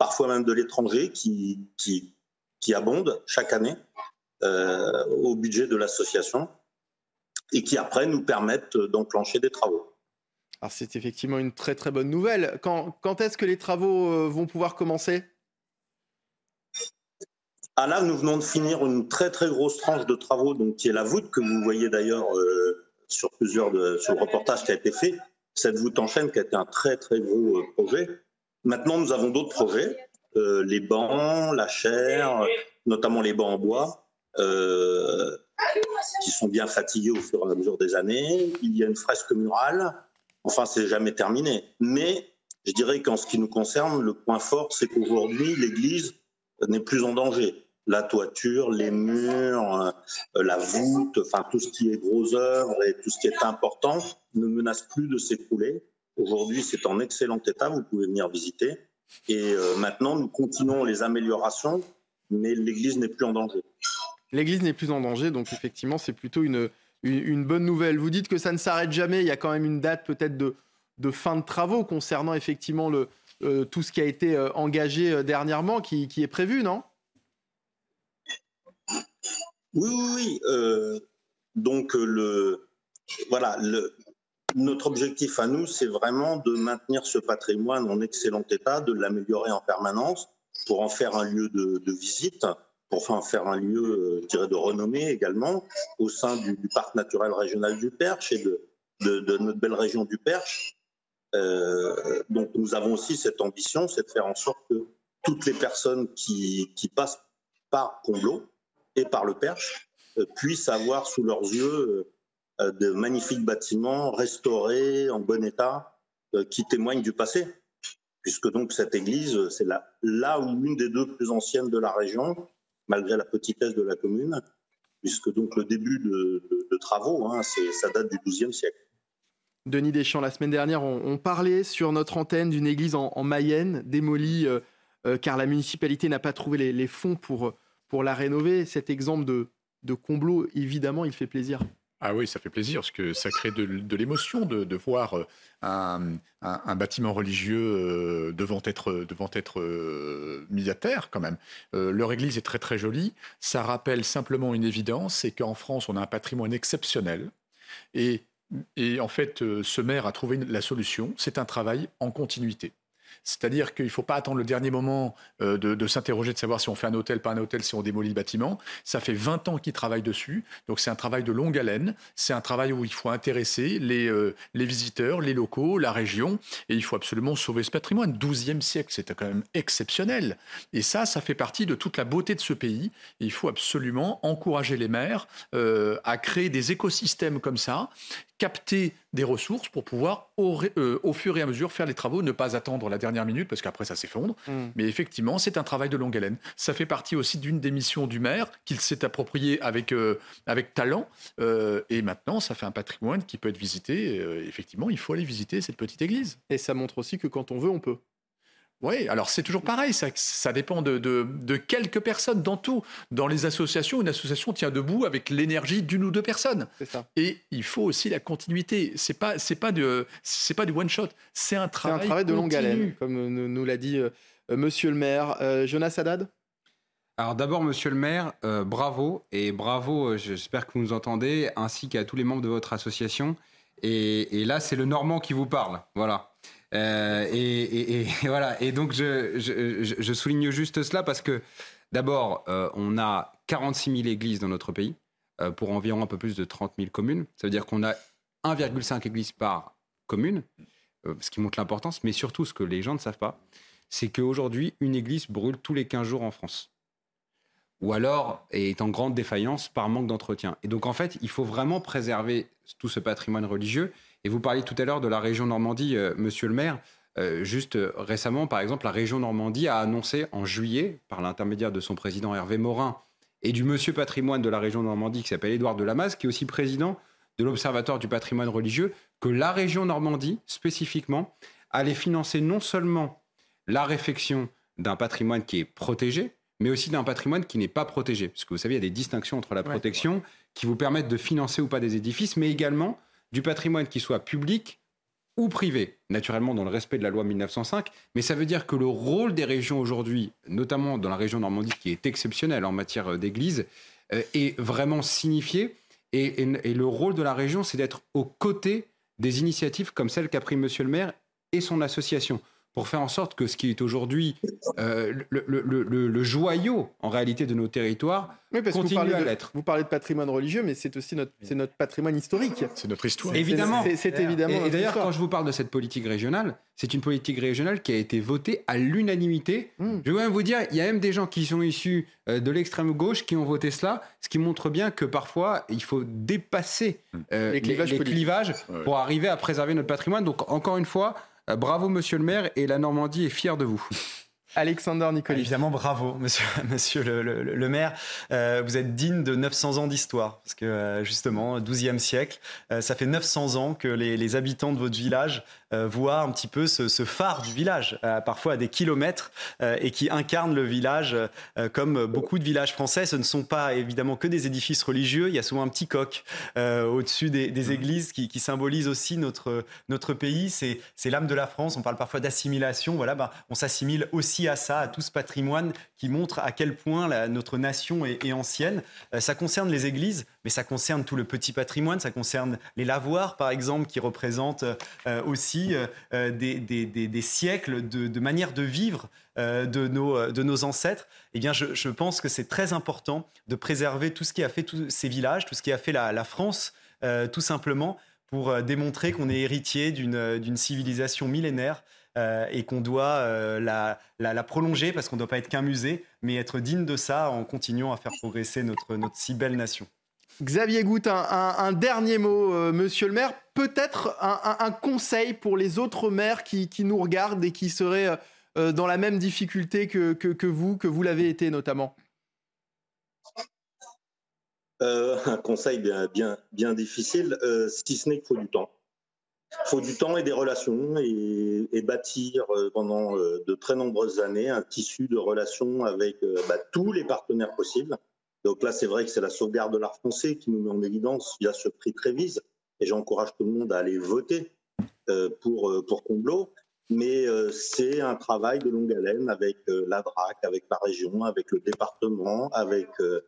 parfois même de l'étranger, qui, qui, qui abondent chaque année euh, au budget de l'association et qui après nous permettent d'enclencher des travaux. Alors c'est effectivement une très très bonne nouvelle. Quand, quand est-ce que les travaux vont pouvoir commencer ? Ah là, nous venons de finir une très très grosse tranche de travaux, donc qui est la voûte que vous voyez d'ailleurs euh, sur plusieurs de, sur le reportage qui a été fait. Cette voûte en chaîne qui a été un très très gros euh, projet. Maintenant, nous avons d'autres projets, euh, les bancs, la chaire, notamment les bancs en bois, euh, qui sont bien fatigués au fur et à mesure des années. Il y a une fresque murale. Enfin, c'est jamais terminé. Mais je dirais qu'en ce qui nous concerne, le point fort, c'est qu'aujourd'hui, l'église n'est plus en danger. La toiture, les murs, la voûte, enfin tout ce qui est gros œuvre et tout ce qui est important ne menace plus de s'écrouler. Aujourd'hui, c'est en excellent état, vous pouvez venir visiter. Et euh, maintenant, nous continuons les améliorations, mais l'église n'est plus en danger. L'église n'est plus en danger, donc effectivement, c'est plutôt une... une bonne nouvelle. Vous dites que ça ne s'arrête jamais. Il y a quand même une date peut-être de, de fin de travaux concernant effectivement le, euh, tout ce qui a été engagé dernièrement qui, qui est prévu, non ? Oui, oui, oui. Euh, donc, le, voilà, le, notre objectif à nous, c'est vraiment de maintenir ce patrimoine en excellent état, de l'améliorer en permanence pour en faire un lieu de, de visite, pour en faire un lieu, je dirais, de renommée également, au sein du, du parc naturel régional du Perche et de, de, de notre belle région du Perche. Euh, donc nous avons aussi cette ambition, c'est de faire en sorte que toutes les personnes qui, qui passent par Combloux et par le Perche euh, puissent avoir sous leurs yeux euh, de magnifiques bâtiments restaurés, en bon état, euh, qui témoignent du passé. Puisque donc cette église, c'est la, là où l'une des deux plus anciennes de la région, malgré la petitesse de la commune, puisque donc le début de, de, de travaux, hein, c'est, ça date du douzième siècle. Denis Deschamps, la semaine dernière, on, on parlait sur notre antenne d'une église en, en Mayenne, démolie, euh, euh, car la municipalité n'a pas trouvé les, les fonds pour, pour la rénover. Cet exemple de, de Combloux, évidemment, il fait plaisir. Ah oui, ça fait plaisir, parce que ça crée de, de l'émotion de, de voir un, un, un bâtiment religieux devant être, devant être mis à terre, quand même. Euh, leur église est très très jolie. Ça rappelle simplement une évidence, c'est qu'en France, on a un patrimoine exceptionnel. Et, et en fait, ce maire a trouvé la solution. C'est un travail en continuité. C'est-à-dire qu'il ne faut pas attendre le dernier moment de, de s'interroger, de savoir si on fait un hôtel, pas un hôtel, si on démolit le bâtiment. Ça fait vingt ans qu'ils travaillent dessus, donc c'est un travail de longue haleine. C'est un travail où il faut intéresser les, euh, les visiteurs, les locaux, la région, et il faut absolument sauver ce patrimoine. douzième siècle, c'est quand même exceptionnel. Et ça, ça fait partie de toute la beauté de ce pays. Et il faut absolument encourager les maires euh, à créer des écosystèmes comme ça, capter des ressources pour pouvoir, au, euh, au fur et à mesure, faire les travaux, ne pas attendre la dernière minute, parce qu'après, ça s'effondre. Mmh. Mais effectivement, c'est un travail de longue haleine. Ça fait partie aussi d'une des missions du maire, qu'il s'est approprié avec, euh, avec talent. Euh, et maintenant, ça fait un patrimoine qui peut être visité. Euh, effectivement, il faut aller visiter cette petite église. Et ça montre aussi que quand on veut, on peut. Oui, alors c'est toujours pareil, ça, ça dépend de, de, de quelques personnes dans tout. Dans les associations, une association tient debout avec l'énergie d'une ou deux personnes. C'est ça. Et il faut aussi la continuité. C'est pas, c'est pas de, c'est pas du one shot. C'est un travail, c'est un travail de longue haleine, comme nous, nous l'a dit euh, Monsieur le Maire, euh, Jonas Haddad. Alors d'abord, Monsieur le Maire, euh, bravo et bravo. Euh, j'espère que vous nous entendez, ainsi qu'à tous les membres de votre association. Et, et là, c'est le Normand qui vous parle. Voilà. Euh, et, et, et voilà. Et donc je, je, je souligne juste cela parce que d'abord, euh, on a quarante-six mille églises dans notre pays euh, pour environ un peu plus de trente mille communes. Ça veut dire qu'on a un virgule cinq églises par commune, euh, ce qui montre l'importance. Mais surtout, ce que les gens ne savent pas, c'est qu'aujourd'hui, une église brûle tous les quinze jours en France, ou alors est en grande défaillance par manque d'entretien. Et donc en fait, il faut vraiment préserver tout ce patrimoine religieux. Et vous parliez tout à l'heure de la région Normandie, euh, Monsieur le Maire. Euh, juste euh, récemment, par exemple, la région Normandie a annoncé en juillet, par l'intermédiaire de son président Hervé Morin et du monsieur patrimoine de la région Normandie qui s'appelle Édouard Delamaze, qui est aussi président de l'Observatoire du patrimoine religieux, que la région Normandie, spécifiquement, allait financer non seulement la réfection d'un patrimoine qui est protégé, mais aussi d'un patrimoine qui n'est pas protégé. Parce que vous savez, il y a des distinctions entre la protection, ouais, qui vous permettent de financer ou pas des édifices, mais également du patrimoine qui soit public ou privé, naturellement dans le respect de la loi mille neuf cent cinq, mais ça veut dire que le rôle des régions aujourd'hui, notamment dans la région Normandie, qui est exceptionnelle en matière d'église, euh, est vraiment signifié, et, et, et le rôle de la région, c'est d'être aux côtés des initiatives comme celle qu'a pris Monsieur le maire et son association pour faire en sorte que ce qui est aujourd'hui euh, le, le, le, le joyau, en réalité, de nos territoires oui, parce continue que à de, l'être. Vous parlez de patrimoine religieux, mais c'est aussi notre, c'est notre patrimoine historique. C'est notre histoire. C'est, évidemment. C'est, c'est, c'est évidemment et, et d'ailleurs, histoire. Quand je vous parle de cette politique régionale, c'est une politique régionale qui a été votée à l'unanimité. Mmh. Je veux même vous dire, il y a même des gens qui sont issus de l'extrême gauche qui ont voté cela, ce qui montre bien que parfois, il faut dépasser euh, les clivages, les, les clivages pour ouais. arriver à préserver notre patrimoine. Donc, encore une fois, bravo, monsieur le maire, et la Normandie est fière de vous. Alexandre Nicolique. Évidemment, bravo, monsieur, monsieur le, le, le maire. Euh, vous êtes digne de neuf cents ans d'histoire, parce que justement, douzième siècle, euh, ça fait neuf cents ans que les, les habitants de votre village euh, voient un petit peu ce, ce phare du village, euh, parfois à des kilomètres, euh, et qui incarne le village euh, comme beaucoup de villages français. Ce ne sont pas évidemment que des édifices religieux, il y a souvent un petit coq euh, au-dessus des, des églises qui, qui symbolise aussi notre, notre pays. C'est, c'est l'âme de la France, on parle parfois d'assimilation, voilà, bah, on s'assimile aussi à ça, à tout ce patrimoine qui montre à quel point la, notre nation est, est ancienne. Euh, ça concerne les églises, mais ça concerne tout le petit patrimoine, ça concerne les lavoirs, par exemple, qui représentent euh, aussi euh, des, des, des, des siècles de, de manière de vivre euh, de, nos, de nos ancêtres. Eh bien, je, je pense que c'est très important de préserver tout ce qui a fait tous ces villages, tout ce qui a fait la, la France, euh, tout simplement, pour démontrer qu'on est héritier d'une, d'une civilisation millénaire, Euh, et qu'on doit euh, la, la, la prolonger parce qu'on ne doit pas être qu'un musée, mais être digne de ça en continuant à faire progresser notre, notre si belle nation. Xavier Goutte, un, un, un dernier mot, euh, monsieur le maire. Peut-être un, un, un conseil pour les autres maires qui, qui nous regardent et qui seraient euh, dans la même difficulté que, que, que vous, que vous l'avez été notamment. Euh, un conseil bien, bien, bien difficile, euh, si ce n'est qu'il faut du temps. Il faut du temps et des relations et, et bâtir pendant de très nombreuses années un tissu de relations avec bah, tous les partenaires possibles. Donc là, c'est vrai que c'est la sauvegarde de l'art français qui nous met en évidence via ce prix Trévise. Et j'encourage tout le monde à aller voter euh, pour, pour Combleau. Mais euh, c'est un travail de longue haleine avec euh, la D R A C, avec la région, avec le département, avec euh,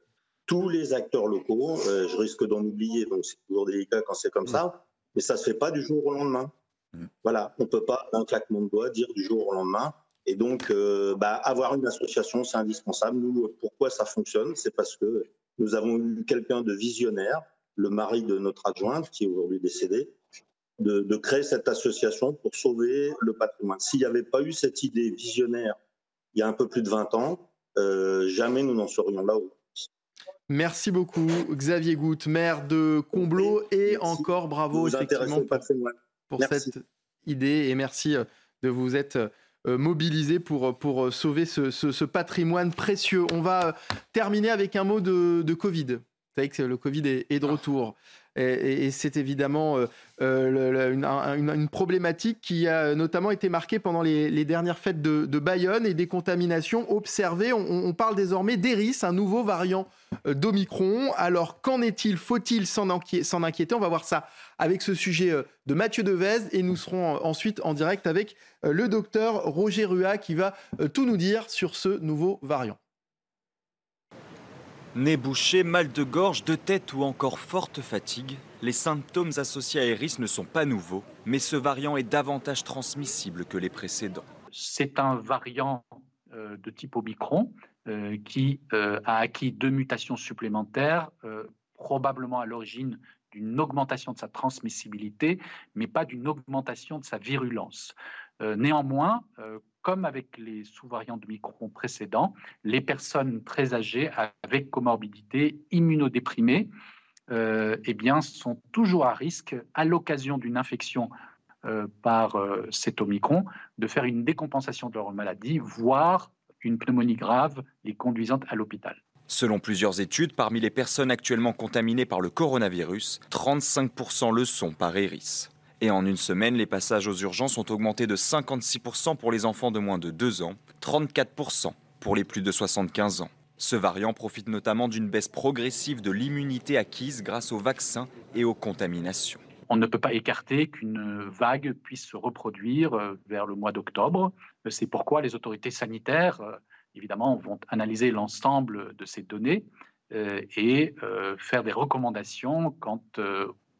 tous les acteurs locaux. Euh, je risque d'en oublier, donc c'est toujours délicat quand c'est comme ça. Mais ça ne se fait pas du jour au lendemain. Mmh. Voilà, on ne peut pas, d'un claquement de doigts, dire du jour au lendemain. Et donc, euh, bah, avoir une association, c'est indispensable. Nous, pourquoi ça fonctionne ? C'est parce que nous avons eu quelqu'un de visionnaire, le mari de notre adjointe, qui est aujourd'hui décédée, de, de créer cette association pour sauver le patrimoine. S'il n'y avait pas eu cette idée visionnaire il y a un peu plus de vingt ans, euh, jamais nous n'en serions là où. Merci beaucoup, Xavier Goutte, maire de Combleau, et merci. Encore bravo effectivement pour, pour cette idée, et merci de vous être mobilisé pour, pour sauver ce, ce, ce patrimoine précieux. On va terminer avec un mot de, de Covid. Vous savez que le Covid est, est de retour, et, et, et c'est évidemment euh, euh, une, une, une problématique qui a notamment été marquée pendant les, les dernières fêtes de, de Bayonne, et des contaminations observées. On, on parle désormais d'Eris, un nouveau variant d'Omicron. Alors, qu'en est-il ? Faut-il s'en, inqui- s'en inquiéter ? On va voir ça avec ce sujet de Mathieu Devez, et nous serons ensuite en direct avec le docteur Roger Ruat qui va tout nous dire sur ce nouveau variant. Nez bouché, mal de gorge, de tête ou encore forte fatigue, les symptômes associés à Eris ne sont pas nouveaux, mais ce variant est davantage transmissible que les précédents. C'est un variant euh, de type Omicron euh, qui euh, a acquis deux mutations supplémentaires, euh, probablement à l'origine d'une augmentation de sa transmissibilité, mais pas d'une augmentation de sa virulence. Euh, néanmoins, euh, comme avec les sous-variants d'Omicron précédents, les personnes très âgées avec comorbidité, immunodéprimées, euh, eh bien, sont toujours à risque, à l'occasion d'une infection euh, par euh, cet Omicron, de faire une décompensation de leur maladie, voire une pneumonie grave les conduisant à l'hôpital. Selon plusieurs études, parmi les personnes actuellement contaminées par le coronavirus, trente-cinq pour cent le sont par Eris. Et en une semaine, les passages aux urgences ont augmenté de cinquante-six pour cent pour les enfants de moins de deux ans, trente-quatre pour cent pour les plus de soixante-quinze ans. Ce variant profite notamment d'une baisse progressive de l'immunité acquise grâce aux vaccins et aux contaminations. On ne peut pas écarter qu'une vague puisse se reproduire vers le mois d'octobre. C'est pourquoi les autorités sanitaires, évidemment, vont analyser l'ensemble de ces données et faire des recommandations quant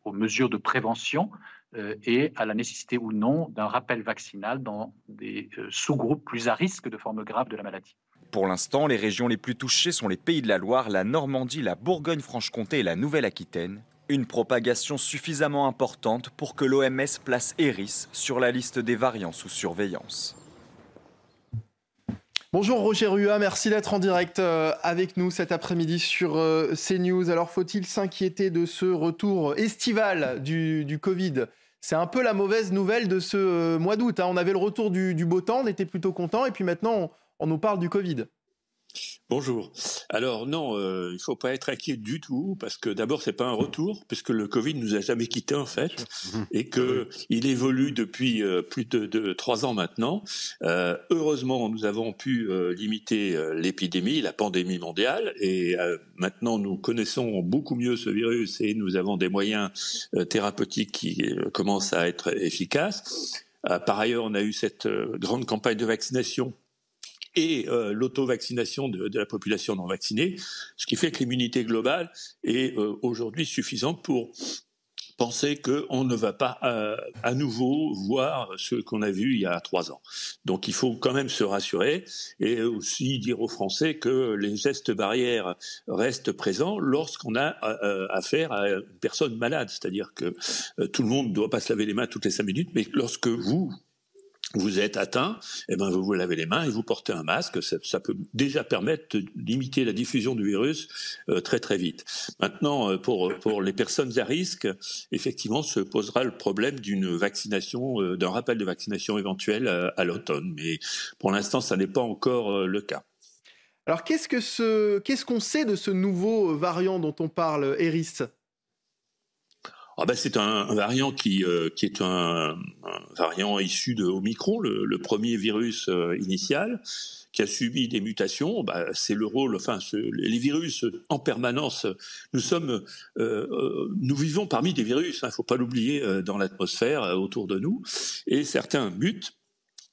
aux mesures de prévention euh, et à la nécessité ou non d'un rappel vaccinal dans des euh, sous-groupes plus à risque de formes graves de la maladie. Pour l'instant, les régions les plus touchées sont les Pays de la Loire, la Normandie, la Bourgogne-Franche-Comté et la Nouvelle-Aquitaine. Une propagation suffisamment importante pour que l'O M S place Eris sur la liste des variants sous surveillance. Bonjour Roger Hua, merci d'être en direct avec nous cet après-midi sur CNews. Alors faut-il s'inquiéter de ce retour estival du, du Covid ? C'est un peu la mauvaise nouvelle de ce mois d'août. Hein. On avait le retour du, du beau temps, on était plutôt contents et puis maintenant on, on nous parle du Covid. Bonjour. Alors non, euh, il ne faut pas être inquiet du tout parce que d'abord c'est pas un retour puisque le Covid nous a jamais quittés en fait et que il évolue depuis euh, plus de, de trois ans maintenant. Euh, heureusement, nous avons pu euh, limiter euh, l'épidémie, la pandémie mondiale et euh, maintenant nous connaissons beaucoup mieux ce virus et nous avons des moyens euh, thérapeutiques qui euh, commencent à être efficaces. Euh, par ailleurs, on a eu cette euh, grande campagne de vaccination. Et euh, l'auto-vaccination de, de la population non vaccinée, ce qui fait que l'immunité globale est euh, aujourd'hui suffisante pour penser qu'on ne va pas euh, à nouveau voir ce qu'on a vu il y a trois ans. Donc il faut quand même se rassurer et aussi dire aux Français que les gestes barrières restent présents lorsqu'on a euh, affaire à une personne malade. C'est-à-dire que euh, tout le monde ne doit pas se laver les mains toutes les cinq minutes, mais lorsque vous... vous êtes atteint, eh ben vous vous lavez les mains et vous portez un masque. Ça, ça peut déjà permettre de limiter la diffusion du virus euh, très très vite. Maintenant, pour, pour les personnes à risque, effectivement, se posera le problème d'une vaccination, euh, d'un rappel de vaccination éventuel à, à l'automne. Mais pour l'instant, ça n'est pas encore euh, le cas. Alors, qu'est-ce que ce, qu'est-ce qu'on sait de ce nouveau variant dont on parle, Eris ? Ah ben c'est un, un variant qui, euh, qui est un, un variant issu de Omicron, le, le premier virus euh, initial, qui a subi des mutations. Ben c'est le rôle, enfin ce, les virus en permanence. Nous sommes, euh, euh, nous vivons parmi des virus. Il ne faut pas l'oublier euh, dans l'atmosphère euh, autour de nous. Et certains mutent.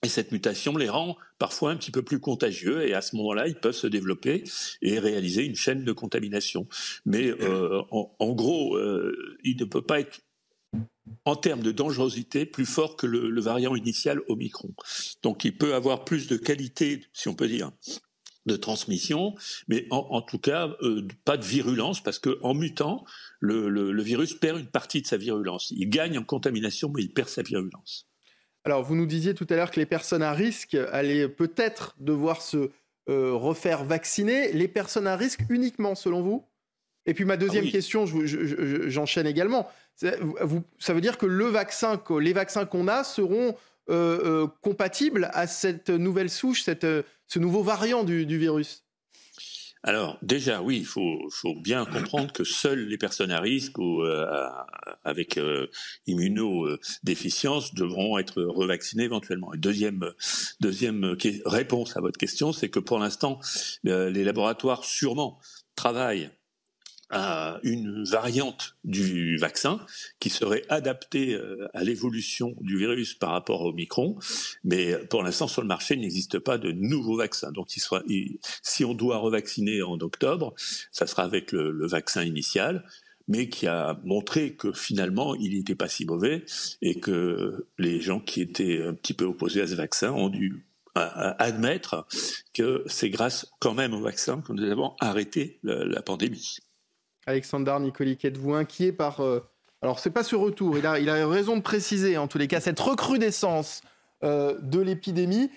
Et cette mutation les rend parfois un petit peu plus contagieux et à ce moment-là, ils peuvent se développer et réaliser une chaîne de contamination. Mais euh, en, en gros, euh, il ne peut pas être, en termes de dangerosité, plus fort que le, le variant initial Omicron. Donc il peut avoir plus de qualité, si on peut dire, de transmission, mais en, en tout cas, euh, pas de virulence, parce qu'en mutant, le, le, le virus perd une partie de sa virulence. Il gagne en contamination, mais il perd sa virulence. Alors, vous nous disiez tout à l'heure que les personnes à risque allaient peut-être devoir se euh, refaire vacciner. Les personnes à risque uniquement, selon vous ? Et puis ma deuxième ah oui. question, je, je, je, j'enchaîne également. Vous, ça veut dire que le vaccin, les vaccins qu'on a seront euh, euh, compatibles à cette nouvelle souche, cette, euh, ce nouveau variant du, du virus ? Alors déjà, oui, il faut, faut bien comprendre que seules les personnes à risque ou euh, avec euh, immunodéficience devront être revaccinées éventuellement. Et deuxième, deuxième réponse à votre question, c'est que pour l'instant, euh, les laboratoires sûrement travaillent à une variante du vaccin qui serait adaptée à l'évolution du virus par rapport au Omicron, mais pour l'instant sur le marché il n'existe pas de nouveau vaccin. Donc il sera, il, si on doit revacciner en octobre, ça sera avec le, le vaccin initial, mais qui a montré que finalement il n'était pas si mauvais et que les gens qui étaient un petit peu opposés à ce vaccin ont dû à admettre que c'est grâce quand même au vaccin que nous avons arrêté la, la pandémie. Alexandre Nicolique, êtes-vous inquiet par... Euh, alors, ce n'est pas ce retour, il a, il a raison de préciser, en tous les cas, cette recrudescence euh, de l'épidémie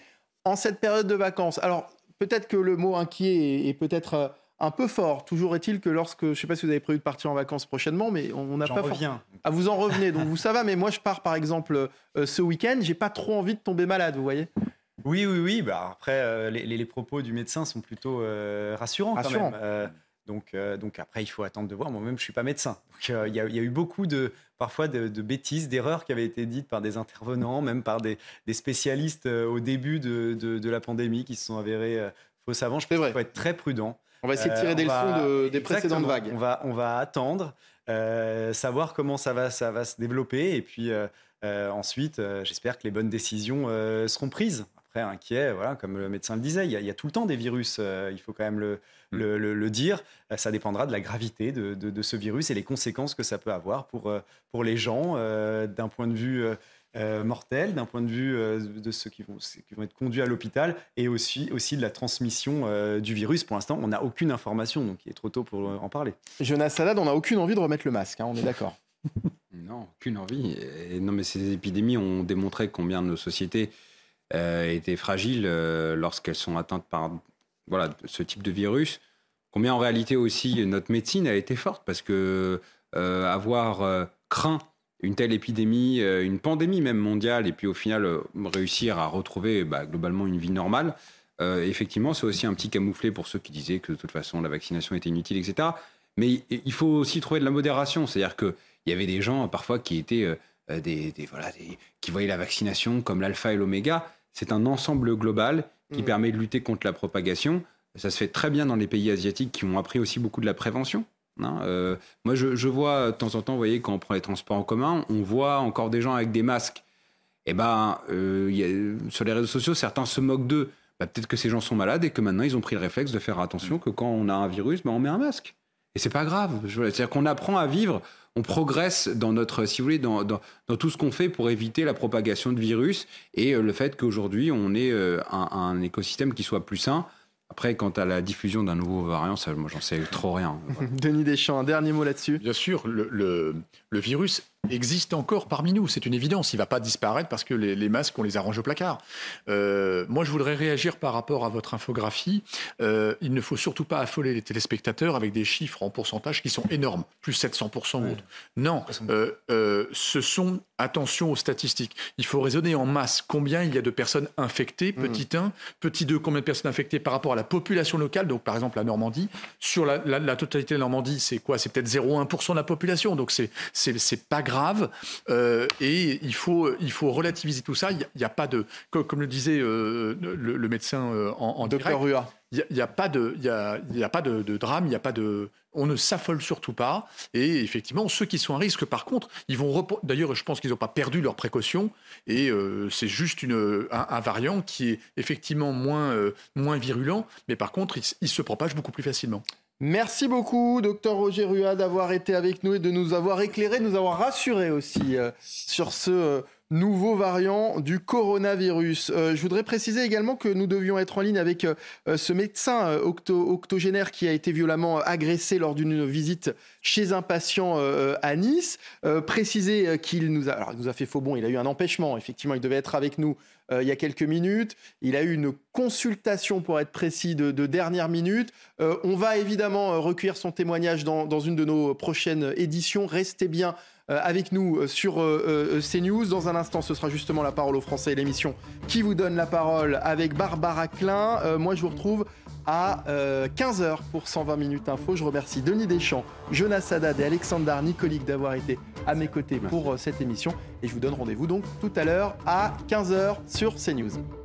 en cette période de vacances. Alors, peut-être que le mot inquiet est, est peut-être euh, un peu fort. Toujours est-il que lorsque... Je ne sais pas si vous avez prévu de partir en vacances prochainement, mais on n'a pas... J'en reviens. For... Ah, vous en revenez, donc vous, ça va. Mais moi, je pars, par exemple, euh, ce week-end. Je n'ai pas trop envie de tomber malade, vous voyez ? Oui, oui, oui. Bah, après, euh, les, les propos du médecin sont plutôt euh, rassurants, Rassurant. quand même. Euh, Donc, euh, donc après, il faut attendre de voir. Moi-même, je ne suis pas médecin. Donc, euh, il y a, il y a eu beaucoup de, parfois de, de bêtises, d'erreurs qui avaient été dites par des intervenants, même par des, des spécialistes euh, au début de, de, de la pandémie qui se sont avérés euh, faux savants. Je pense qu'il faut être très prudent. On va essayer de tirer euh, des leçons de, des précédentes vagues. On va, on va attendre, euh, savoir comment ça va, ça va se développer. Et puis euh, euh, ensuite, euh, j'espère que les bonnes décisions euh, seront prises. très inquiet, voilà, comme le médecin le disait, il y a, il y a tout le temps des virus, euh, il faut quand même le, le, le, le dire, ça dépendra de la gravité de, de, de ce virus et les conséquences que ça peut avoir pour, pour les gens, euh, d'un point de vue euh, mortel, d'un point de vue euh, de ceux qui vont, ceux qui vont être conduits à l'hôpital et aussi, aussi de la transmission euh, du virus. Pour l'instant, on n'a aucune information, donc il est trop tôt pour en parler. Jonas Haddad, on n'a aucune envie de remettre le masque, hein, on est d'accord. Non, aucune envie. Et non, mais ces épidémies ont démontré combien nos sociétés Euh, étaient fragiles euh, lorsqu'elles sont atteintes par voilà, ce type de virus. Combien en réalité aussi notre médecine a été forte, parce que euh, avoir euh, craint une telle épidémie, euh, une pandémie même mondiale, et puis au final euh, réussir à retrouver bah, globalement une vie normale, euh, effectivement c'est aussi un petit camouflet pour ceux qui disaient que de toute façon la vaccination était inutile, et cetera. Mais il faut aussi trouver de la modération, c'est-à-dire qu'il y avait des gens parfois qui étaient euh, des, des, voilà, des, qui voyaient la vaccination comme l'alpha et l'oméga. C'est un ensemble global qui mmh. permet de lutter contre la propagation. Ça se fait très bien dans les pays asiatiques qui ont appris aussi beaucoup de la prévention. Hein euh, moi, je, je vois de temps en temps, vous voyez, quand on prend les transports en commun, on voit encore des gens avec des masques. Et ben, euh, y a, sur les réseaux sociaux, certains se moquent d'eux. Bah, peut-être que ces gens sont malades et que maintenant, ils ont pris le réflexe de faire attention mmh. que quand on a un virus, bah, on met un masque. Et c'est pas grave. C'est-à-dire qu'on apprend à vivre, on progresse dans notre, si vous voulez, dans, dans, dans tout ce qu'on fait pour éviter la propagation de virus et le fait qu'aujourd'hui on ait un, un écosystème qui soit plus sain. Après, quant à la diffusion d'un nouveau variant, ça, moi j'en sais trop rien. Voilà. Denis Deschamps, un dernier mot là-dessus. Bien sûr, le, le, le virus existe encore parmi nous, c'est une évidence. Il ne va pas disparaître parce que les, les masques, on les arrange au placard. Euh, moi, je voudrais réagir par rapport à votre infographie. Euh, il ne faut surtout pas affoler les téléspectateurs avec des chiffres en pourcentage qui sont énormes, plus sept cents pour cent ouais. ou autre. Non, euh, euh, ce sont... Attention aux statistiques. Il faut raisonner en masse. Combien il y a de personnes infectées, petit un, petit deux, combien de personnes infectées par rapport à la population locale, donc par exemple la Normandie. Sur la, la, la totalité de la Normandie, c'est quoi ? C'est peut-être zéro virgule un pour cent de la population, donc c'est, c'est, c'est pas grave. Euh, et il faut, il faut relativiser tout ça. Il n'y a, a pas de... Comme, comme le disait euh, le, le médecin euh, en, en direct... Docteur Rua. Il n'y a, a pas de, y a, y a pas de, de drame, il n'y a pas de, on ne s'affole surtout pas. Et effectivement, ceux qui sont à risque, par contre, ils vont. Rep... D'ailleurs, je pense qu'ils n'ont pas perdu leurs précautions. Et euh, c'est juste une, un, un variant qui est effectivement moins, euh, moins virulent, mais par contre, il, il se propage beaucoup plus facilement. Merci beaucoup, docteur Roger Ruat, d'avoir été avec nous et de nous avoir éclairé, de nous avoir rassuré aussi euh, sur ce. Euh... Nouveau variant du coronavirus. Euh, je voudrais préciser également que nous devions être en ligne avec euh, ce médecin euh, octo- octogénaire qui a été violemment agressé lors d'une visite chez un patient euh, à Nice. Euh, préciser qu'il nous a, alors il nous a fait faux bond, il a eu un empêchement. Effectivement, il devait être avec nous euh, il y a quelques minutes. Il a eu une consultation, pour être précis, de, de dernière minute. Euh, on va évidemment recueillir son témoignage dans, dans une de nos prochaines éditions. Restez bien avec nous sur CNews. Dans un instant, ce sera justement la parole aux Français et l'émission qui vous donne la parole avec Barbara Klein. Euh, moi, je vous retrouve à euh, quinze heures pour cent vingt minutes info. Je remercie Denis Deschamps, Jonas Haddad et Alexandre Nicolique d'avoir été à mes côtés pour euh, cette émission. Et je vous donne rendez-vous donc tout à l'heure à quinze heures sur CNews.